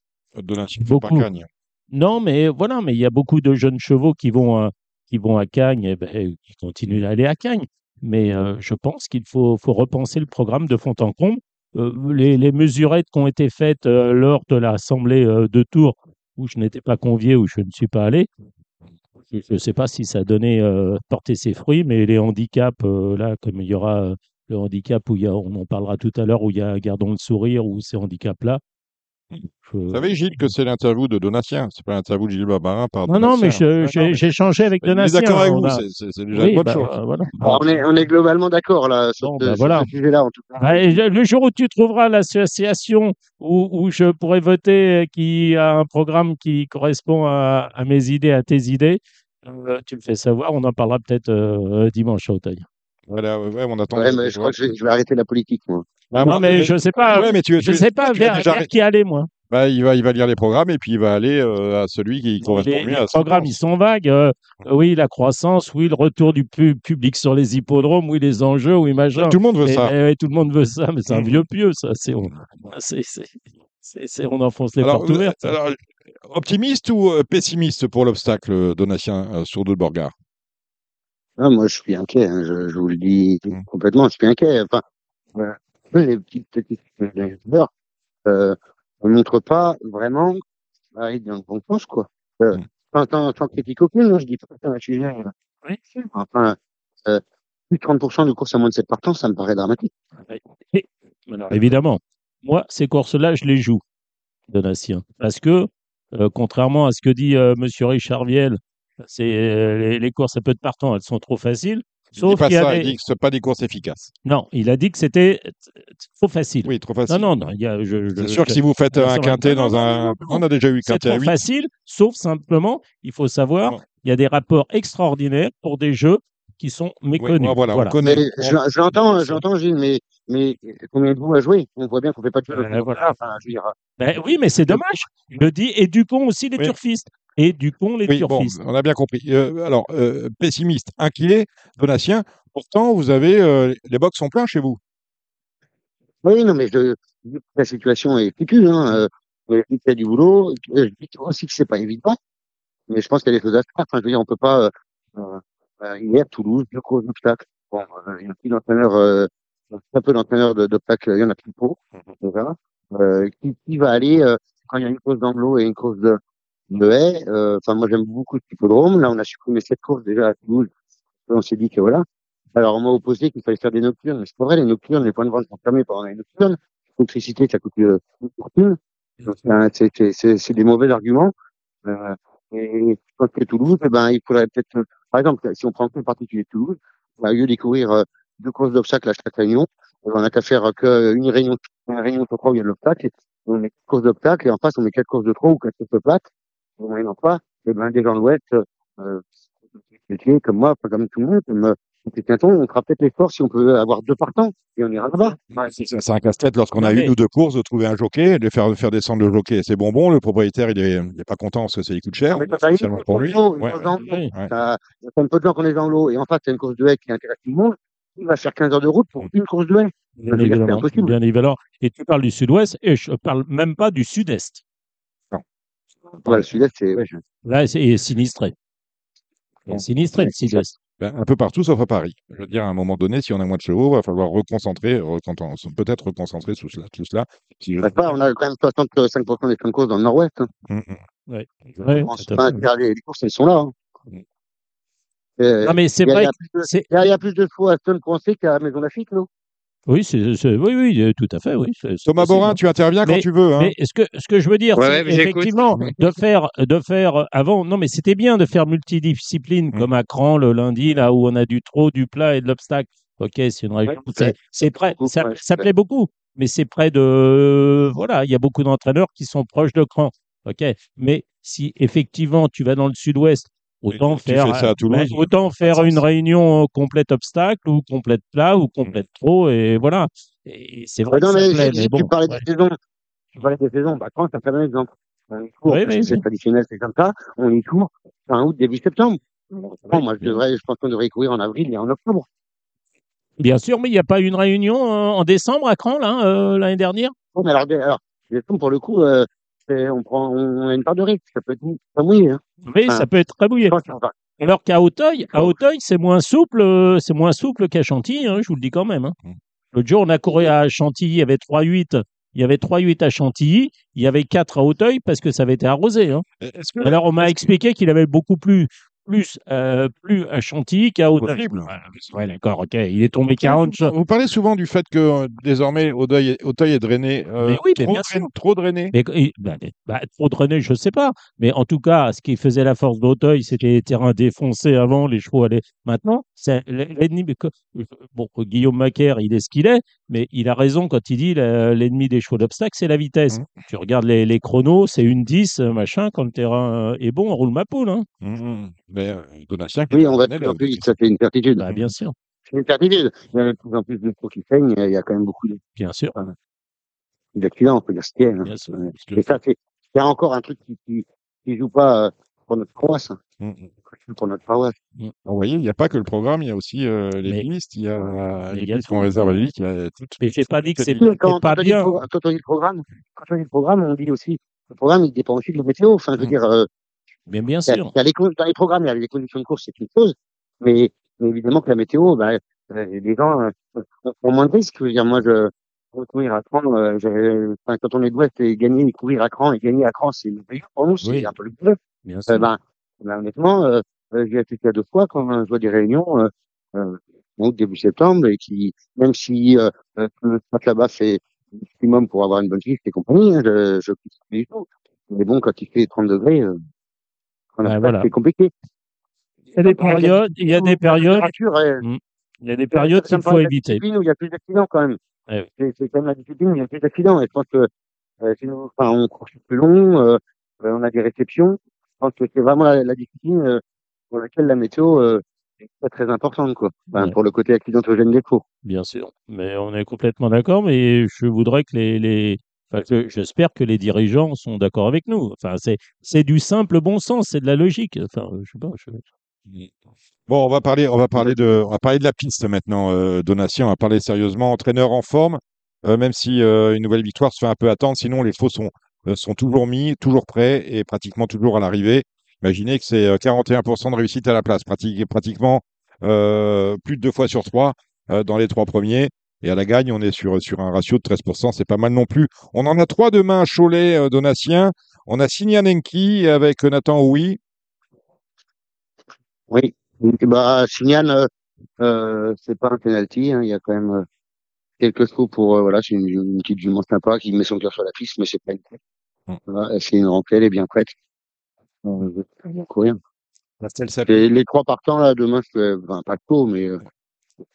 Donatien ne faut pas Cagnes. Non, mais voilà, mais il y a beaucoup de jeunes chevaux qui vont à Cagnes et qui continuent d'aller à Cagnes. Mais je pense qu'il faut repenser le programme de fond en comble. Les mesurettes qui ont été faites lors de l'assemblée de Tours, où je n'étais pas convié, où je ne suis pas allé, je ne sais pas si ça donnait porter ses fruits, mais les handicaps, là, comme il y aura le handicap, où on en parlera tout à l'heure, où il y a Gardons le sourire, ou ces handicaps-là. Vous savez, Gilles, que c'est l'interview de Donatien, c'est pas l'interview de Gilles Barbarin. Non, mais j'ai échangé avec Donatien. D'accord avec vous, c'est déjà une bonne chose. Voilà. On est globalement d'accord là sur ce sujet-là, en tout cas. Le jour où tu trouveras l'association où je pourrai voter qui a un programme qui correspond à mes idées, à tes idées, tu me fais savoir, on en parlera peut-être dimanche à Auteuil. Voilà, on attend. Ouais, mais je crois que je vais arrêter la politique, moi. Ah, non, mais je ne sais pas, ouais, mais tu sais pas vers qui aller, moi. Bah, il va lire les programmes et puis il va aller à celui qui correspond mieux. Les programmes, ils sont vagues. Oui, la croissance, oui, le retour du public sur les hippodromes, oui, les enjeux, oui, machin. Tout le monde veut ça. Tout le monde veut ça, mais c'est un vieux pieux, ça. On enfonce les portes ouvertes. Alors, optimiste ou pessimiste pour l'obstacle, Donatien Surdo de Borgard? Ah, moi, je suis inquiet, hein. Je vous le dis complètement, je suis inquiet. Enfin, voilà. Les petites valeurs ne montrent pas vraiment aller dans le bon sens, quoi. Sans critique aucune, je dis pas un sujet. Oui. Enfin, plus de 30% de courses à moins de 7 partants, ça me paraît dramatique. Et, alors, évidemment, moi, ces courses-là, je les joue, Donatien. Parce que, contrairement à ce que dit M. Richard Viel, les courses à peu de partants, elles sont trop faciles. Sauf qu'il avait... Il dit que ce n'est pas des courses efficaces. Non, il a dit que c'était trop facile. Oui, trop facile. Non. C'est sûr que si vous faites un quintet dans un... On a déjà eu quintet à 8. C'est trop facile, sauf simplement, il faut savoir, il y a des rapports extraordinaires pour des jeux qui sont méconnus. Voilà. On connaît. J'entends, Gilles, mais combien de vous à jouer? On voit bien qu'on ne fait pas de jeu. Oui, mais c'est dommage. Je dis, et Dupont aussi, les turfistes. Et Dupont, les turfistes. Bon, on a bien compris. Alors, pessimiste, inquiet, Donatien, pourtant, vous avez... les box sont pleins chez vous. Oui, non, mais la situation est foutue. Hein. Il y a du boulot. Je dis aussi que c'est pas évident. Mais je pense qu'il y a des choses à faire. Enfin, je veux dire, on peut pas... hier, Toulouse, deux gros obstacles. Bon, il y a un petit entraîneur... un peu d'entraîneur d'obstacles. Il y en a plus pour. Qui va aller... quand il y a une course d'anglo et une course de haie, moi j'aime beaucoup le hippodrome. Là on a supprimé 7 courses déjà à Toulouse. On s'est dit que voilà. Alors on m'a opposé qu'il fallait faire des nocturnes. C'est pas vrai, les nocturnes, les points de vente sont fermés pendant les nocturnes. L'électricité, ça coûte une fortune. Donc c'est des mauvais arguments. Et je pense que Toulouse, il faudrait peut-être, par exemple, si on prend que le particulier de Toulouse, au lieu d'y courir deux courses d'obstacles à chaque réunion, on n'a qu'à faire qu'une réunion, sur trois où il y a de l'obstacle. On met 4 courses d'obstacles et en face on met 4 courses de trop ou 4 courses de plaques. Au moyen d'emploi, des gens de l'Ouest, comme moi, pas comme tout le monde, on fera peut-être l'effort si on peut avoir 2 partants et on ira là-bas. C'est un casse-tête lorsqu'on a une ou deux courses de trouver un jockey, de faire descendre le jockey. C'est bonbon, le propriétaire il est pas content parce que ça lui coûte cher. Spécialement pour lui. Ça fait peu de gens qu'on est dans l'eau et en face, il y a une course de haie qui intéresse tout le monde. Il va faire 15 heures de route pour une course de haie. C'est impossible. Bien évidemment. Et tu parles du sud-ouest et je parle même pas du sud-est. Le sud-est, c'est sinistré. Le sud-est. un peu partout, sauf à Paris. Je veux dire, à un moment donné, si on a moins de chevaux, il va falloir reconcentrer tout cela. Si pas, on a quand même 65% des fins de course dans le Nord-Ouest. Ouais. Les courses, elles sont là. Non, mais c'est vrai. Il y a plus de chevaux à Stone Crossé qu'à Maison Lafitte, non? Oui, oui, tout à fait. Oui. Thomas Borin, tu interviens quand tu veux. Hein. Mais ce que je veux dire, c'est effectivement de faire avant. Non, mais c'était bien de faire multidiscipline comme à Cran le lundi, là où on a du trot, du plat et de l'obstacle. Ok, c'est une région. C'est près. Ça plaît beaucoup, mais c'est près de. Voilà, il y a beaucoup d'entraîneurs qui sont proches de Cran. Ok, mais si effectivement tu vas dans le sud-ouest. Autant faire une réunion complète obstacle ou complète plat ou complète trop et voilà. Et c'est vrai. Tu parlais des saisons. Bah, quand ça fait un exemple. C'est traditionnel, c'est comme ça. On y court fin août, début septembre. Je pense qu'on devrait y courir en avril et en octobre. Bien sûr, mais il n'y a pas eu une réunion en décembre à Cran là, l'année dernière. Non, mais alors pour le coup. On a une part de risque, ça peut être très mouillé. Ça peut être très mouillé. Alors qu'à Auteuil, c'est moins souple qu'à Chantilly, je vous le dis quand même. L'autre jour, on a couru à Chantilly, il y avait 3,8 à Chantilly, il y avait 4 à Auteuil parce que ça avait été arrosé. Alors on m'a expliqué qu'il avait beaucoup plus à Chantilly qu'à Auteuil. Oui, d'accord, ok. Il est tombé 40. Vous parlez souvent du fait que désormais Auteuil est drainé. Trop drainé. Trop drainé, je ne sais pas. Mais en tout cas, ce qui faisait la force d'Auteuil, c'était les terrains défoncés avant, les chevaux allaient. Maintenant, c'est l'ennemi. Bon, Guillaume Macaire, il est ce qu'il est, mais il a raison quand il dit l'ennemi des chevaux d'obstacle, c'est la vitesse. Tu regardes les chronos, c'est 1,10, machin, quand le terrain est bon, on roule ma poule. Mais Donatien, oui, on va de plus en plus, ça fait une certitude. Bah, bien sûr. C'est une certitude. Il y a de plus en plus de chevaux qui saignent, il y a quand même beaucoup d'accidents, on peut dire ce qu'il y a. Et ça, c'est encore un truc qui ne joue pas pour notre paroisse. Pour notre paroisse. Vous voyez, il n'y a pas que le programme, il y a aussi les listes, il y a les listes qu'on réserve à la liste. Mais je n'ai pas dit que c'est pas bien. Quand on dit le programme, on dit aussi le programme, il dépend aussi de la météo. Enfin, je veux dire. Mais bien sûr. Dans les programmes, il y a les conditions de course, c'est une chose, mais évidemment que la météo, les gens ont moins de risques. Je veux dire, moi, courir à Cran, quand on est de l'Ouest et gagner à Cran, c'est le meilleur pour nous, c'est un peu le bleu. Honnêtement, j'ai assisté à 2 fois quand je vois des réunions en août, début septembre, et qui, même si le sport là-bas, c'est maximum pour avoir une bonne piste et compagnie, je ne sais pas du tout. Mais bon, quand il fait 30 degrés, c'est compliqué. Il y a des périodes qu'il faut éviter. Il y a plus d'accidents quand même. C'est quand même la discipline où il y a plus d'accidents. Et je pense que on court plus long, on a des réceptions. Je pense que c'est vraiment la discipline pour laquelle la météo est pas très importante, quoi. Pour le côté accidentogène des cours. Bien sûr. Mais on est complètement d'accord. Mais je voudrais que j'espère que les dirigeants sont d'accord avec nous. Enfin, c'est du simple bon sens, c'est de la logique. Enfin, je sais pas. Bon, on va parler de la piste maintenant, Donatien. On va parler sérieusement. Entraîneur en forme, même si une nouvelle victoire se fait un peu attendre. Sinon, les chevaux sont toujours mis, toujours prêts et pratiquement toujours à l'arrivée. Imaginez que c'est 41% de réussite à la place, pratiquement plus de 2 fois sur 3 dans les 3 premiers. Et à la gagne, on est sur un ratio de 13%. C'est pas mal non plus. On en a 3 demain à Cholet, Donatien. On a Signan-Enki avec Nathan Ouy. Oui. Signan, c'est pas un penalty. Il y a quand même quelques coups pour... c'est une petite jument sympa qui met son cœur sur la piste, mais c'est pas une tête. C'est une rentrée, elle est bien prête. Je vais courir. Les 3 partants, là, demain, pas tôt, mais...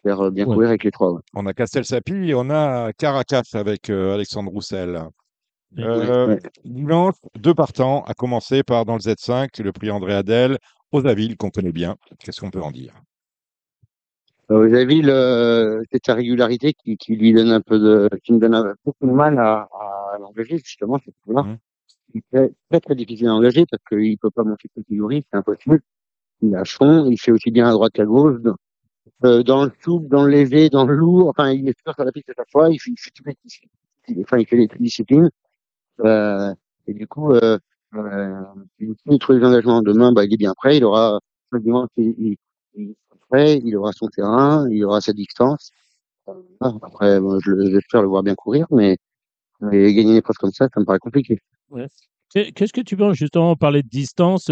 faire bien courir avec les 3. Ouais. On a Castelsapi et on a Caracas avec Alexandre Roussel. Dimanche, 2 partants, à commencer par dans le Z5, le prix André Adel, Osaville, qu'on connaît bien. Qu'est-ce qu'on peut en dire? Osaville, c'est sa régularité qui lui donne un peu beaucoup de mal à l'engager, justement, c'est pour là. C'est très, très difficile à engager parce qu'il ne peut pas monter de catégorie, c'est impossible. Il a fond, il fait aussi bien à droite qu'à gauche. Dans le souple, dans le léger, dans le lourd, enfin, il est super sur la piste à chaque fois, il fait les disciplines, et du coup, il trouve les engagements. Demain, il est bien près, il aura, dimanche, il après, il aura son terrain, il aura sa distance. Après, bon, j'espère le voir bien courir, mais gagner une épreuve comme ça me paraît compliqué. Ouais. Qu'est-ce que tu penses justement parler de distance,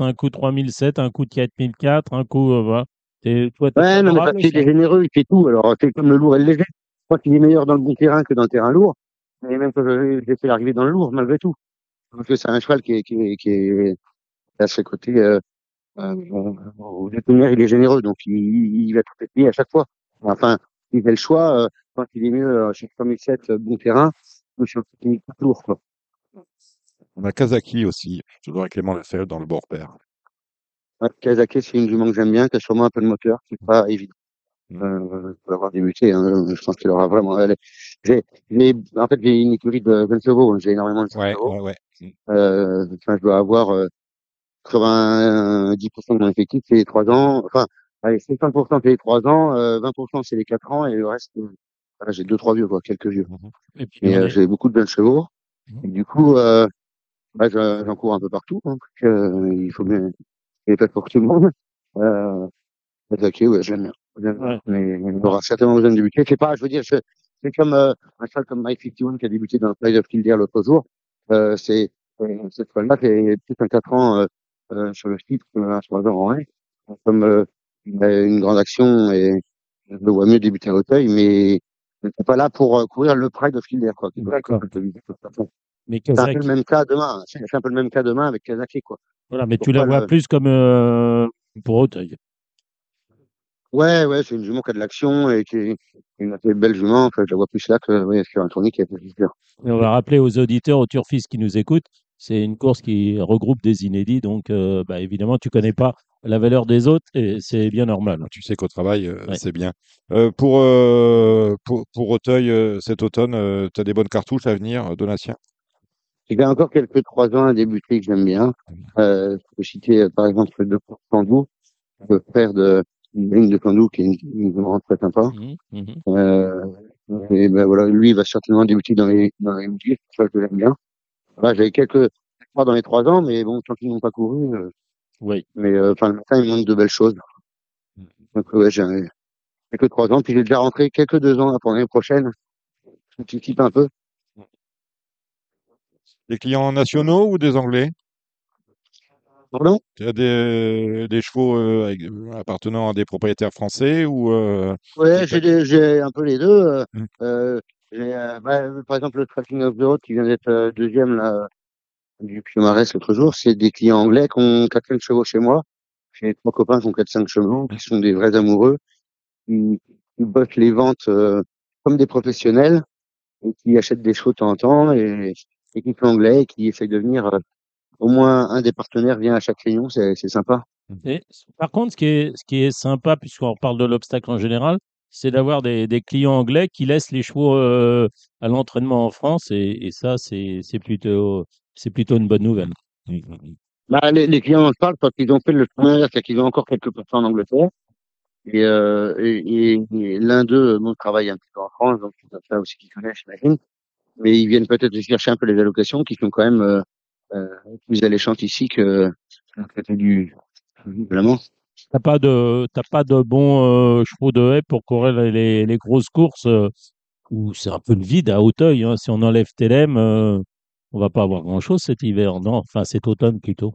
un coup 3007, un coup 4004, un coup, voilà. Ouais, non, mais parce qu'il est généreux, il fait tout. Alors, c'est comme le lourd et le léger. Je crois qu'il est meilleur dans le bon terrain que dans le terrain lourd. Mais même quand j'ai fait l'arrivée dans le lourd, malgré tout. Parce que c'est un cheval qui est à ce côté, au détenir, il est généreux. Donc, il va tout essayer à chaque fois. Enfin, il fait le choix, quand il est mieux, chez 3007, bon terrain, ou chez un petit lourd, quoi. On a Kazaki aussi. Je dois Clément Lasselle dans le bord père. Kazaki, c'est une jument que j'aime bien, qui a sûrement un peu de moteur, c'est pas évident. Pour l'avoir débuté, hein, je pense qu'il aura vraiment. En fait, j'ai une écurie de 20 euros, j'ai énormément de 20 euros. Ouais. Je dois avoir 90% de mon effectif, c'est les 3 ans. Enfin, allez, 50% c'est les 3 ans, 20% c'est les 4 ans, et le reste, j'ai 2-3 vieux, quoi, quelques vieux. Et puis, j'ai beaucoup de 20 chevaux. Et du coup, j'en cours un peu partout, hein, parce que, il faut bien. Il n'est pas pour tout le monde. Attaquer, ouais, j'aime bien. Ouais. Mais il aura certainement besoin de débuter. C'est pas, je veux dire, c'est comme un cheval comme My 51 qui a débuté dans le Pride of Kildare l'autre jour. C'est ce cheval-là qui est plus un 4 ans sur le titre, un 3 ans en 1. Comme une grande action, et je le vois mieux débuter à Auteuil, mais c'est pas là pour courir le Pride of Kildare, quoi. D'accord. C'est un peu le même cas demain. C'est un peu le même cas demain avec Kazaki, quoi. Voilà, mais tu la vois plus comme pour Auteuil. Ouais, c'est une jument qui a de l'action et qui est une belle jument. Enfin, je la vois plus là que sur un tournée qui est plus dur. Et on va rappeler aux auditeurs, aux turfistes qui nous écoutent, c'est une course qui regroupe des inédits. Donc, évidemment, tu connais pas la valeur des autres et c'est bien normal. Tu sais qu'au travail, c'est bien. Pour Auteuil, cet automne, tu as des bonnes cartouches à venir, Donatien? J'ai encore quelques 3 ans à débuter que j'aime bien. Je peux citer, par exemple, le Pandou, le frère de Ligne de Pandou, qui est une grande très sympa. Et voilà, lui, il va certainement débuter dans les MG, ça je l'aime bien. Voilà, j'avais quelques espoirs dans les 3 ans, mais bon, tant qu'ils n'ont pas couru. Oui. Mais, le matin, il manque de belles choses. Donc, j'ai quelques 3 ans, puis j'ai déjà rentré quelques 2 ans pour l'année prochaine. Je type un peu. Des clients nationaux ou des Anglais? Pardon? Tu as des chevaux appartenant à des propriétaires français ou ouais, j'ai un peu les deux. Par exemple, le Tracking of the Road qui vient d'être deuxième là, du Piomarès l'autre jour, c'est des clients anglais qui ont 4-5 chevaux chez moi. J'ai 3 copains qui ont 4-5 chevaux, qui sont des vrais amoureux, qui bossent les ventes comme des professionnels et qui achètent des chevaux de temps en temps et qui fait anglais et qui essaye de venir. Au moins un des partenaires vient à chaque réunion, c'est sympa. Et, par contre, ce qui est sympa, puisqu'on parle de l'obstacle en général, c'est d'avoir des clients anglais qui laissent les chevaux à l'entraînement en France, et ça, c'est plutôt une bonne nouvelle. Bah, les clients en parlent parce qu'ils ont fait le premier, c'est qu'ils ont encore quelques % en Angleterre, et l'un d'eux travaille un petit peu en France, donc c'est ça aussi qu'ils connaissent, j'imagine. Mais ils viennent peut-être chercher un peu les allocations qui sont quand même plus alléchantes ici que du vraiment. T'as pas de bons chevaux de haie pour courir les grosses courses où c'est un peu le vide à Auteuil. Hein. Si on enlève TLM, on va pas avoir grand-chose cet hiver, non? Enfin, cet automne plutôt.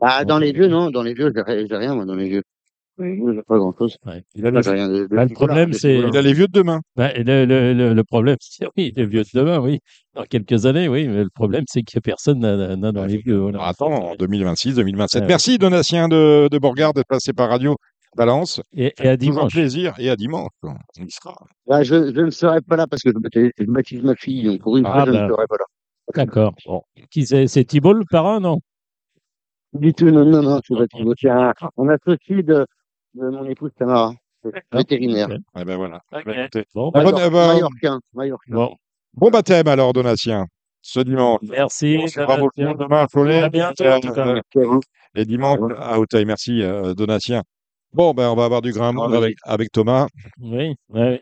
Ah, dans les vieux, non? Dans les vieux, j'ai rien moi dans les vieux. Oui. J'ai pas grand-chose. Ouais. Le problème, c'est. Il a les vieux de demain. Bah, le problème, c'est oui, les vieux de demain, oui. Dans quelques années, oui. Mais le problème, c'est qu'il n'y a personne n'a dans les vieux. Voilà. Attends, en 2026, 2027. Ouais. Merci, Donatien de Borgard, d'être passé par Radio Balance. Et à dimanche. Plaisir. Et à dimanche. On y sera. Bah, je ne serai pas là parce que je baptise ma fille. Donc pour une fois, je ne serai pas là. D'accord. Bon. Qui c'est Thibault, le parrain, non? Du tout, non. Je suis Thibault. On associe de mon épouse Tamara, vétérinaire. Okay. Ah ben voilà. Okay. Bon baptême alors, Donatien, ce dimanche. Merci. Bravo. Demain, Cholet. À bientôt. Et dimanche à Auteuil. Merci, Donatien. Bon, ben on va avoir du grain à moudre avec Thomas. Oui. Ouais.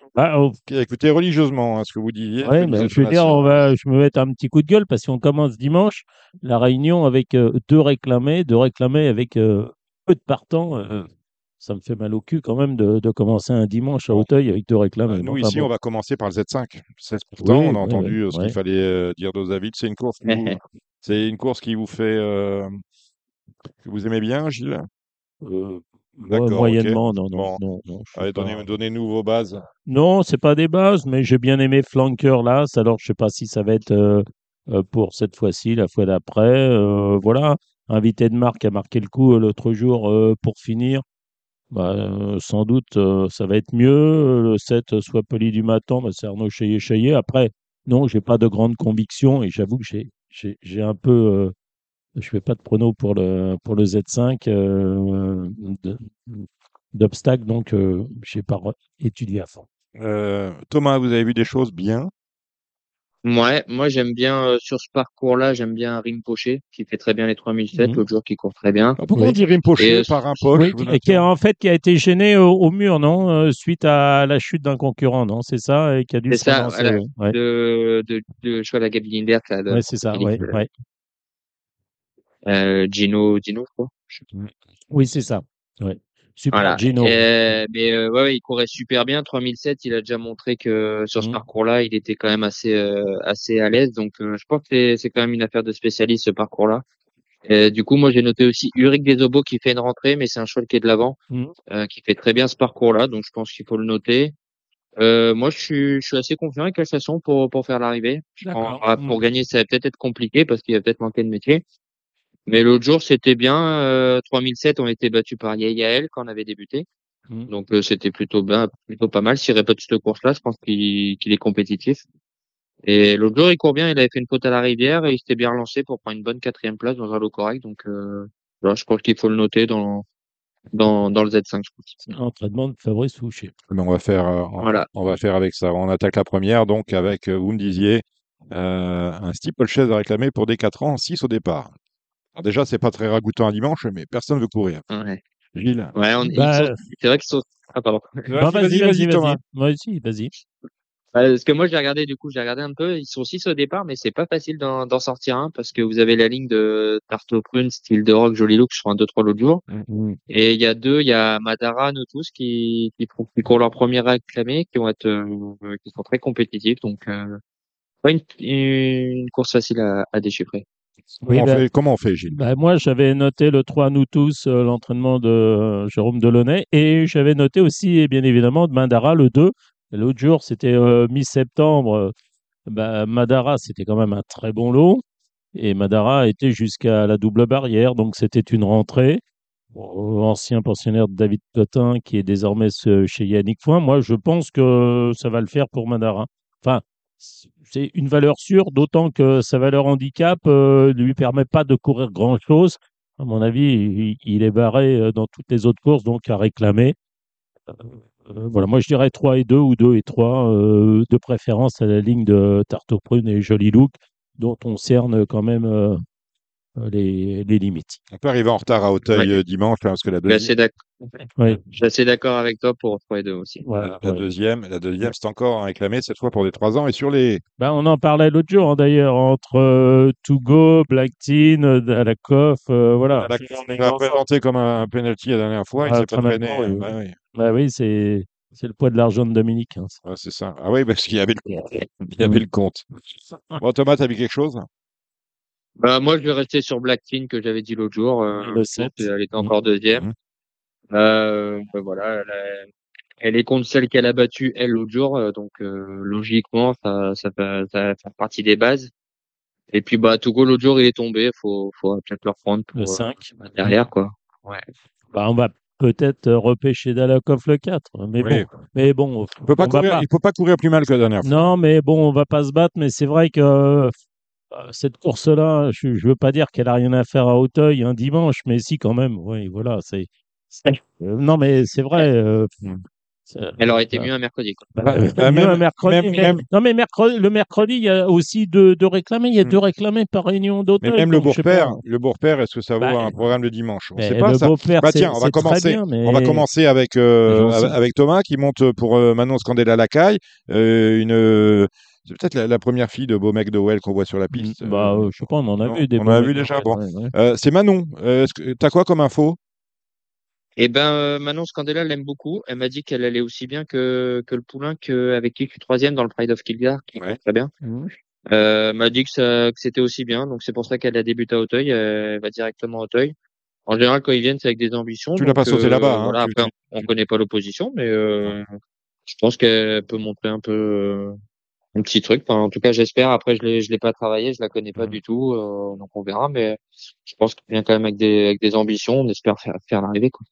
Écoutez religieusement ce que vous disiez. Oui, ben, je veux dire, je me mettre un petit coup de gueule parce qu'on commence dimanche la réunion avec deux réclamés avec peu de partants. Ça me fait mal au cul quand même de commencer un dimanche à Hauteuil avec deux réclames. Nous, ici, on va commencer par le Z5. 16%, on a entendu ce qu'il fallait dire d'Ozaville. C'est une course qui vous fait... que vous aimez bien, Gilles? D'accord, moyennement, non. Allez, donnez-nous vos bases. Non, ce n'est pas des bases, mais j'ai bien aimé Flanker l'As. Alors, je ne sais pas si ça va être pour cette fois-ci, la fois d'après. Voilà, invité de marque a marqué le coup l'autre jour pour finir. Sans doute ça va être mieux le 7 soit poli du matin, c'est Arnaud Chaillet. Après non, j'ai pas de grande conviction et j'avoue que j'ai un peu je fais pas de pronos pour le Z5 d'obstacle, donc j'ai pas étudié à fond. Thomas, vous avez vu des choses bien? Ouais, moi j'aime bien sur ce parcours-là, j'aime bien Rimpoché qui fait très bien les 3007, l'autre jour qui court très bien. Pourquoi on dit Rimpoché par un poche qui a été gêné au mur, non, suite à la chute d'un concurrent, non, c'est ça, et qui a dû se lancer. De je crois la Gabi Lindert là. Ouais, c'est ça, ouais. Gino, quoi. Oui, c'est ça. Ouais. Super, voilà. Gino. Il courait super bien. 3007, il a déjà montré que sur ce parcours-là, il était quand même assez à l'aise. Donc, je pense que c'est quand même une affaire de spécialiste, ce parcours-là. Du coup, moi, j'ai noté aussi Uric Desobos qui fait une rentrée, mais c'est un cheval qui est de l'avant, qui fait très bien ce parcours-là. Donc, je pense qu'il faut le noter. Moi, je suis assez confiant avec Alsacon pour faire l'arrivée. Pour gagner, ça va peut-être être compliqué parce qu'il va peut-être manquer de métier. Mais l'autre jour, c'était bien. 3007 ont été battus par Yael quand on avait débuté. Donc, c'était plutôt pas mal. S'il répète cette course-là, je pense qu'il est compétitif. Et l'autre jour, il court bien. Il avait fait une faute à la rivière et il s'était bien relancé pour prendre une bonne 4e place dans un lot correct. Donc, je pense qu'il faut le noter dans le Z5. C'est l'entraînement de Fabrice Fouché. Mais on va faire, on va faire avec ça. On attaque la première, donc, avec, vous me disiez, un steeple chase à réclamer pour des 4 ans, 6 au départ. Déjà, c'est pas très ragoûtant un dimanche, mais personne veut courir. Ouais. Gilles. Ouais, c'est vrai qu'ils sont. Ah, pardon. Vas-y, Thomas. Moi aussi, vas-y. Parce que moi, j'ai regardé un peu. Ils sont 6 au départ, mais c'est pas facile d'en sortir un parce que vous avez la ligne de Tarte aux Prunes, Style de Rock, Joli Look, je crois, 1, 2, 3 l'autre jour. Et il y a Madara, nous tous, qui courent leur premier réclamé, qui sont très compétitifs. Donc, pas une course facile à déchiffrer. Comment on fait, Gilles? Moi, j'avais noté le 3 nous tous, l'entraînement de Jérôme Delaunay, et j'avais noté aussi, bien évidemment, de Madara, le 2. L'autre jour, c'était mi-septembre. Madara, c'était quand même un très bon lot, et Madara était jusqu'à la double barrière, donc c'était une rentrée. Ancien pensionnaire de David Cotin, qui est désormais chez Yannick Foin. Moi, je pense que ça va le faire pour Madara. Enfin, c'est une valeur sûre, d'autant que sa valeur handicap ne lui permet pas de courir grand-chose. À mon avis, il est barré dans toutes les autres courses, donc à réclamer. Moi, je dirais 3 et 2 ou 2 et 3, de préférence à la ligne de Tarte aux Prunes et Joli Look, dont on cerne quand même les limites. On peut arriver en retard à Hauteuil dimanche, parce que la deuxième... Je suis assez d'accord avec toi pour 3 et 2 aussi. La deuxième, c'est encore réclamé cette fois pour les 3 ans. Et sur les... on en parlait l'autre jour, d'ailleurs, entre To Go, Black Teen, Dalakoff, voilà. On l'a présenté comme un penalty la dernière fois, il s'est pas traîné. Oui, c'est le poids de l'argent de Dominique. Hein, ça. C'est ça. Ah oui, parce qu'il y avait le compte. Bon, Thomas, t'as vu quelque chose? Moi, je vais rester sur Black Teen que j'avais dit l'autre jour. Le 7. Elle était encore deuxième. Elle est contre celle qu'elle a battue elle l'autre jour, donc logiquement ça va faire partie des bases. Et puis Togo l'autre jour il est tombé, faut peut-être le reprendre pour le 5 derrière quoi. Ouais. On va peut-être repêcher Dalakoff le 4, mais bon, il faut pas courir plus mal que la dernière fois. Non, mais bon, on va pas se battre, mais c'est vrai que cette course-là, je veux pas dire qu'elle a rien à faire à Hauteuil un dimanche, mais si quand même, c'est. Non, mais c'est vrai. Elle aurait été mieux un mercredi. Non, mais le mercredi, il y a aussi deux réclamés. Il y a deux réclamés par réunion d'Auteuil. Mais même donc, le beau-père, est-ce que ça vaut un programme le dimanche? On ne sait pas ça. Tiens, on va commencer. On va commencer avec Thomas qui monte pour Manon Scandella-Lacaille. C'est peut-être la première fille de beau mec de Well qu'on voit sur la piste. Je sais pas, on en a vu déjà. C'est Manon. T'as quoi comme info? Eh ben, Manon Scandella l'aime beaucoup. Elle m'a dit qu'elle allait aussi bien que le poulain avec qui je suis troisième dans le Pride of Kildare, qui est très bien. Mmh. M'a dit que c'était aussi bien, donc c'est pour ça qu'elle a débuté à Auteuil. Elle va directement à Auteuil. En général, quand ils viennent, c'est avec des ambitions. Tu l'as pas sauté là-bas. Hein, voilà, après, on connaît pas l'opposition, mais je pense qu'elle peut montrer un peu un petit truc. Enfin, en tout cas, j'espère. Après, je l'ai pas travaillé, je la connais pas du tout, donc on verra. Mais je pense qu'elle vient quand même avec des ambitions. On espère faire l'arrivée, quoi.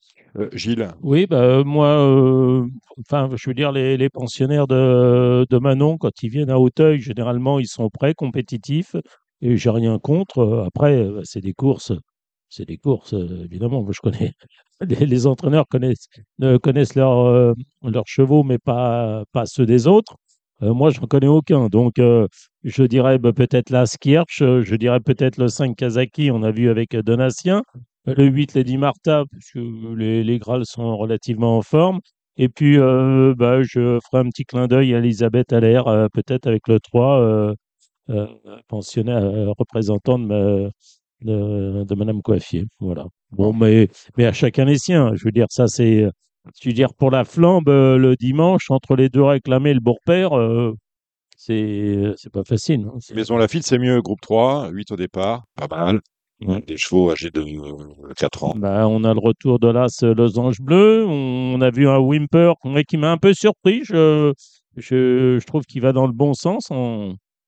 Gilles. Oui, bah moi, enfin, je veux dire, les pensionnaires de Manon, quand ils viennent à Auteuil, généralement, ils sont prêts, compétitifs, et j'ai rien contre. Après, c'est des courses. C'est des courses, évidemment. Moi, je connais les entraîneurs connaissent leurs chevaux, mais pas ceux des autres. Moi, je n'en connais aucun. Donc, je dirais peut-être la Skirch, je dirais peut-être le 5 Kazaki, on a vu avec Donatien, le 8 Lady Martha, parce que les Grals sont relativement en forme. Et puis, je ferai un petit clin d'œil à Elisabeth Allaire, peut-être avec le 3, pensionnaire représentant de Madame Coiffier, voilà. Bon, mais à chacun les siens. Je veux dire, ça c'est, je veux dire, pour la flambe le dimanche entre les deux réclamés, le beau-père, c'est pas facile. Non, Maison Lafitte, c'est mieux. Groupe 3, 8 au départ, pas mal. Ouais. Des chevaux âgés de 4 ans. Bah, on a le retour de l'As Losange Bleu. On a vu un Whimper qui m'a un peu surpris. Je trouve qu'il va dans le bon sens.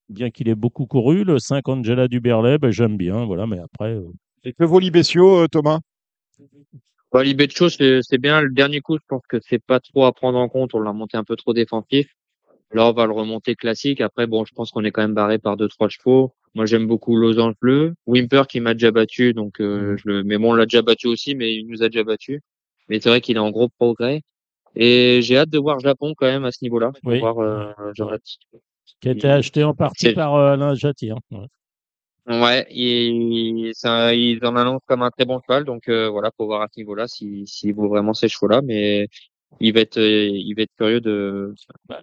Bien qu'il ait beaucoup couru, le 5 Angela du Berlet, j'aime bien, voilà, mais après... Et que vaut Libécio, Thomas? Libécio, c'est bien le dernier coup, je pense que c'est pas trop à prendre en compte, on l'a monté un peu trop défensif. Là, on va le remonter classique, après, bon, je pense qu'on est quand même barré par 2-3 chevaux. Moi, j'aime beaucoup Losange Bleu, Whimper qui m'a déjà battu, donc mais bon, on l'a déjà battu aussi, mais il nous a déjà battu. Mais c'est vrai qu'il est en gros progrès. Et j'ai hâte de voir Japon quand même à ce niveau-là, oui. Pour voir qui a été acheté en partie par Alain Jattier. Ouais, ils en annoncent comme un très bon cheval, donc voilà, faut voir à ce niveau-là s'il vaut vraiment ces chevaux-là, mais il va être curieux de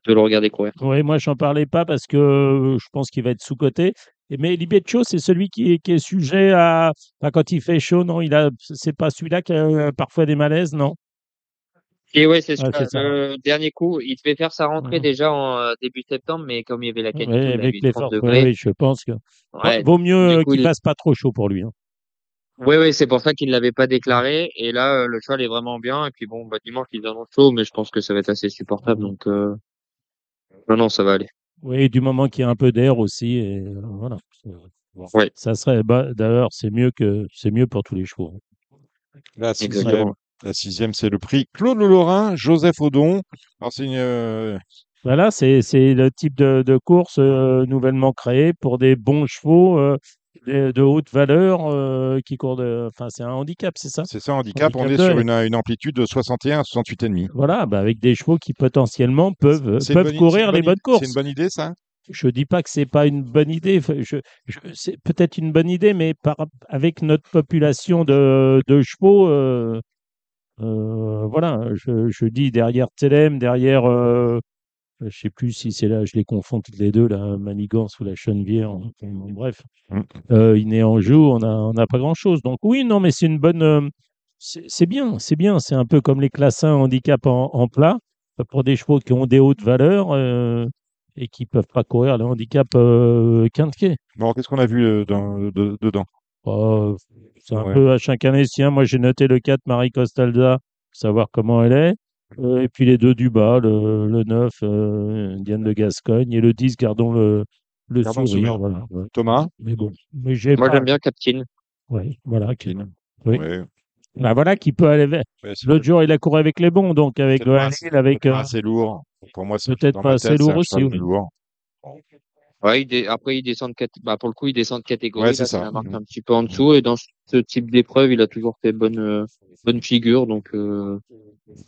le regarder courir. Oui, moi j'en parlais pas parce que je pense qu'il va être sous-coté. Mais Libetcho, c'est celui qui est sujet à quand il fait chaud, non, c'est pas celui-là qui a parfois des malaises, non? Et ouais, c'est ça. Le dernier coup, il devait faire sa rentrée déjà en début septembre, mais comme il y avait la canicule, avec les 30 degrés, je pense que vaut mieux qu'il passe pas trop chaud pour lui. Hein. Oui, c'est pour ça qu'il l'avait pas déclaré. Et là, le cheval est vraiment bien. Et puis bon, dimanche il donne chaud, mais je pense que ça va être assez supportable. Donc non, ça va aller. Oui, du moment qu'il y a un peu d'air aussi, et voilà. Bon, ouais. Ça serait d'ailleurs, c'est mieux pour tous les chevaux. Là, c'est exactement. La 6e, c'est le prix Claude Le Lorrain, Joseph Audon. Alors, c'est voilà, c'est le type de course nouvellement créé pour des bons chevaux de haute valeur qui courent de. Enfin, c'est un handicap, c'est ça? C'est ça, handicap on est sur une amplitude de 61 à 68,5. Voilà, avec des chevaux qui potentiellement peuvent courir les bonnes courses. C'est une bonne idée, ça? Je dis pas que c'est pas une bonne idée. C'est peut-être une bonne idée, mais avec notre population de chevaux. Voilà, je dis derrière Telem, derrière je sais plus si c'est là, je les confonds toutes les deux, la Manigance ou la Chenevière, bref, il n'est en jeu, on a pas grand chose, donc oui, non, mais c'est une bonne, c'est bien, c'est un peu comme les classes 1 handicap en plat, pour des chevaux qui ont des hautes valeurs, et qui peuvent pas courir le handicap quinquet. Bon, qu'est-ce qu'on a vu dedans? C'est un peu à chacun les siens. Moi, j'ai noté le 4, Marie Costalda, savoir comment elle est. Et puis les deux du bas, le 9, Diane de Gascogne, et le 10, gardons le sourire. Voilà, ouais. Thomas. Mais bon. Moi, j'aime bien Captain. Oui, voilà. Captain. Oui. Ouais. Bah, voilà, qui peut aller vers. Ouais, l'autre jour, il a couru avec les bons, donc avec le Halil, avec. Pas assez lourd. Pour moi, c'est peut-être pas assez lourd aussi. Oui. Lourd. Ouais, après, ils descendent pour le coup, ils descendent de catégorie. Ouais, ça marque un petit peu en dessous. Et dans ce type d'épreuve, il a toujours fait bonne figure. Donc,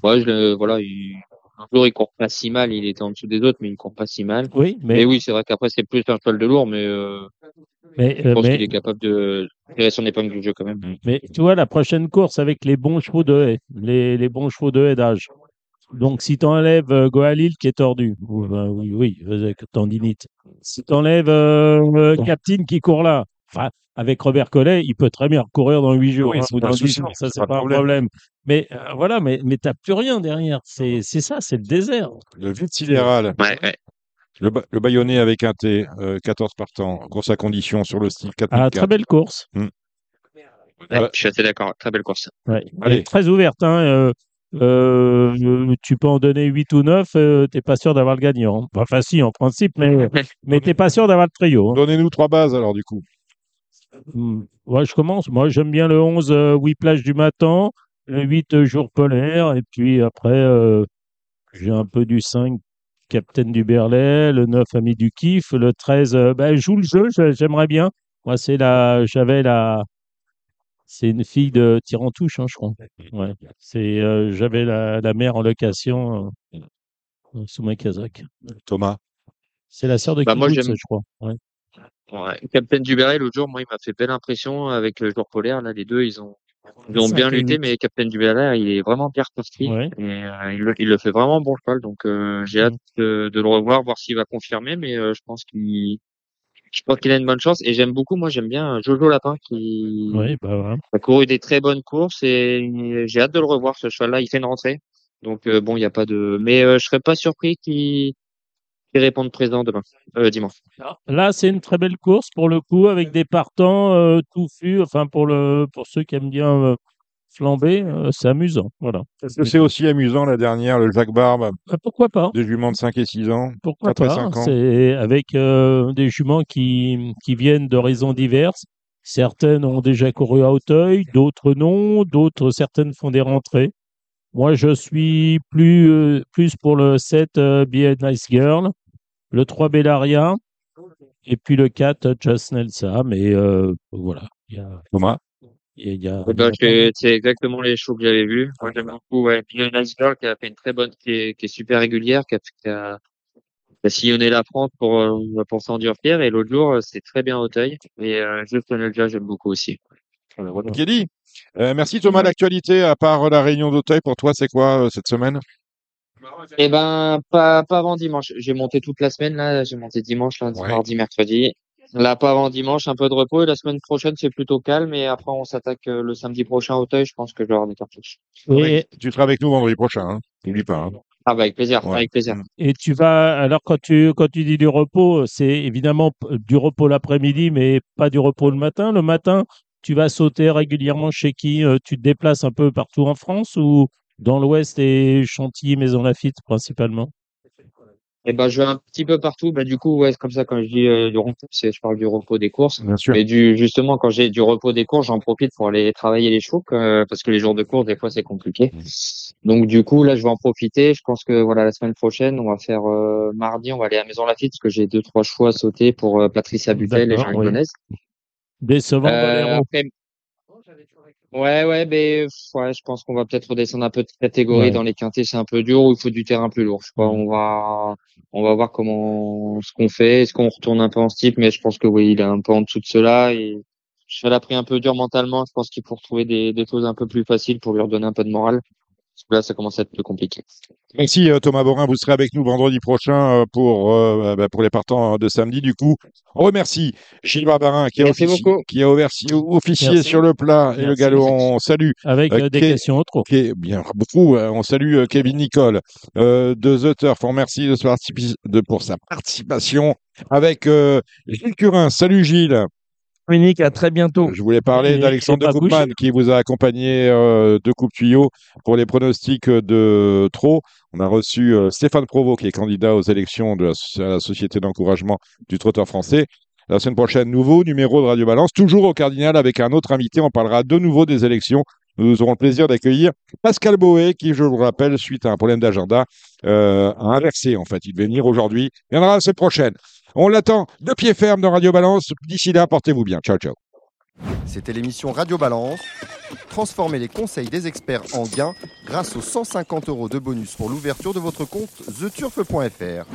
voilà, un jour, il court pas si mal. Il était en dessous des autres, mais il court pas si mal. Oui, mais oui, c'est vrai qu'après, c'est plus un cheval de lourd, mais je pense qu'il est capable de tirer son épingle du jeu quand même. Mais tu vois, la prochaine course avec les bons chevaux de haie, les bons chevaux de haie d'âge. Donc, si tu enlèves Goalil qui est tordu, oui, avec tendinite. Si tu enlèves Captain qui court là, avec Robert Collet, il peut très bien recourir dans 8 jours, oui, hein, ou dans 10 jours, ça, c'est pas un problème. Mais voilà, mais t'as plus rien derrière. C'est ça, c'est le désert. Le vide sidéral. Ouais. Le Bayonnais avec un T, 14 partants, course à condition sur le style 4 ah, très belle course. Ouais, je suis assez d'accord, très belle course. Ouais. Elle est très ouverte. Hein, tu peux en donner 8 ou 9, t'es pas sûr d'avoir le gagnant. Enfin si, en principe, mais t'es pas sûr d'avoir le trio. Hein. Donnez-nous 3 bases alors du coup. Ouais, je commence. Moi, j'aime bien le 11, Whiplash du matin, le 8, Jour polaire, et puis après, j'ai un peu du 5, Capitaine du Berlay, le 9, Ami du Kiff, le 13, joue le jeu, j'aimerais bien. Moi, c'est une fille de Tirantouche, hein, je crois. Ouais. J'avais la mère en location sous ma casaque. Thomas. C'est la sœur de Kinox, je crois. Ouais. Ouais. Capitaine du Berlay, l'autre jour, moi, il m'a fait belle impression avec le Jour polaire. Là, les deux, ils ont bien lutté, mais Capitaine du Berlay, il est vraiment bien reparti. Ouais. Et il le fait vraiment bon cheval. Donc, j'ai hâte de le revoir, voir s'il va confirmer. Mais je pense qu'il. Je pense qu'il a une bonne chance et j'aime beaucoup. Moi, j'aime bien Jojo Lapin qui a couru des très bonnes courses et j'ai hâte de le revoir. Ce cheval-là, il fait une rentrée. Donc, bon, il n'y a pas de. Mais je serais pas surpris qu'il réponde présent dimanche. Là, c'est une très belle course pour le coup avec des partants touffus. Enfin, pour ceux qui aiment bien flamber, c'est amusant. Voilà. Est-ce que c'est aussi amusant la dernière, le Jacques Barbe? Pourquoi pas? Des juments de 5 et 6 ans. Pourquoi 4 pas? 5 ans. C'est avec des juments qui viennent d'horizons diverses. Certaines ont déjà couru à Auteuil, d'autres non, certaines font des rentrées. Moi, je suis plus pour le 7, Be a Nice Girl, le 3, Bellaria, et puis le 4, Just Nelsa. Mais voilà. Thomas? C'est exactement les shows que j'avais vus. Moi, j'aime beaucoup. Ouais. Puis, Nice Girl qui a fait une très bonne, qui est super régulière, qui a sillonné la France pour s'endurcir. Et l'autre jour, c'est très bien Auteuil. Et Just Nelsa, j'aime beaucoup aussi. Voilà. Kelly, merci Thomas. L'actualité, à part la réunion d'Auteuil, pour toi, c'est quoi cette semaine? Eh ben, pas avant dimanche. J'ai monté toute la semaine, là. J'ai monté dimanche, lundi, mardi, mercredi. Là, pas avant dimanche, un peu de repos. Et la semaine prochaine, c'est plutôt calme. Et après, on s'attaque le samedi prochain à Auteuil. Je pense que je vais avoir des cartouches. Et... Tu seras avec nous vendredi prochain, hein. N'oublie pas. Hein. Ah, bah, avec plaisir. Ouais. Avec plaisir. Et tu vas, alors, quand tu dis du repos, c'est évidemment du repos l'après-midi, mais pas du repos le matin. Le matin, tu vas sauter régulièrement chez qui? Tu te déplaces un peu partout en France ou dans l'Ouest et Chantilly, Maison Lafitte principalement? Eh ben, je vais un petit peu partout. Ben, du coup, ouais, c'est comme ça, quand je dis du repos, je parle du repos des courses. Bien sûr. Mais justement, quand j'ai du repos des courses, j'en profite pour aller travailler les chevaux, parce que les jours de course, des fois, c'est compliqué. Donc, du coup, là, je vais en profiter. Je pense que, voilà, la semaine prochaine, on va faire, mardi, on va aller à Maison Lafitte, parce que j'ai 2-3 chevaux à sauter pour Patricia Butel et Jean-Luc Lagardère. Décevant, Ouais, mais je pense qu'on va peut-être redescendre un peu de catégorie. Dans les quintés, c'est un peu dur, ou il faut du terrain plus lourd. Je crois on va voir comment ce qu'on fait, est-ce qu'on retourne un peu en style, mais je pense que oui, il est un peu en dessous de cela et je l'ai pris un peu dur mentalement. Je pense qu'il faut retrouver des choses un peu plus faciles pour lui redonner un peu de morale. Parce que là, ça commence à être plus compliqué. Merci Thomas Borin, vous serez avec nous vendredi prochain pour les partants de samedi. Du coup, on remercie Gilles Barbarin qui a officié Merci. Sur le plat et le galop. On salue avec des questions trop. Bien beaucoup. On salue Kevin Nicole de The Turf. On remercie pour sa participation avec Gilles Curin. Salut Gilles. Dominique, à très bientôt. Je voulais parler d'Alexandre Koopman qui vous a accompagné de Coupe Tuyau pour les pronostics de trot. On a reçu Stéphane Provost qui est candidat aux élections de la Société d'encouragement du trotteur français. La semaine prochaine, nouveau numéro de Radio Balance, toujours au Cardinal avec un autre invité. On parlera de nouveau des élections. Nous aurons le plaisir d'accueillir Pascal Boé qui, je vous rappelle, suite à un problème d'agenda, a inversé en fait. Il devait venir aujourd'hui, il viendra la semaine prochaine. On l'attend de pied ferme dans Radio Balance. D'ici là, portez-vous bien. Ciao, ciao. C'était l'émission Radio Balance. Transformez les conseils des experts en gains grâce aux 150 € de bonus pour l'ouverture de votre compte TheTurf.fr.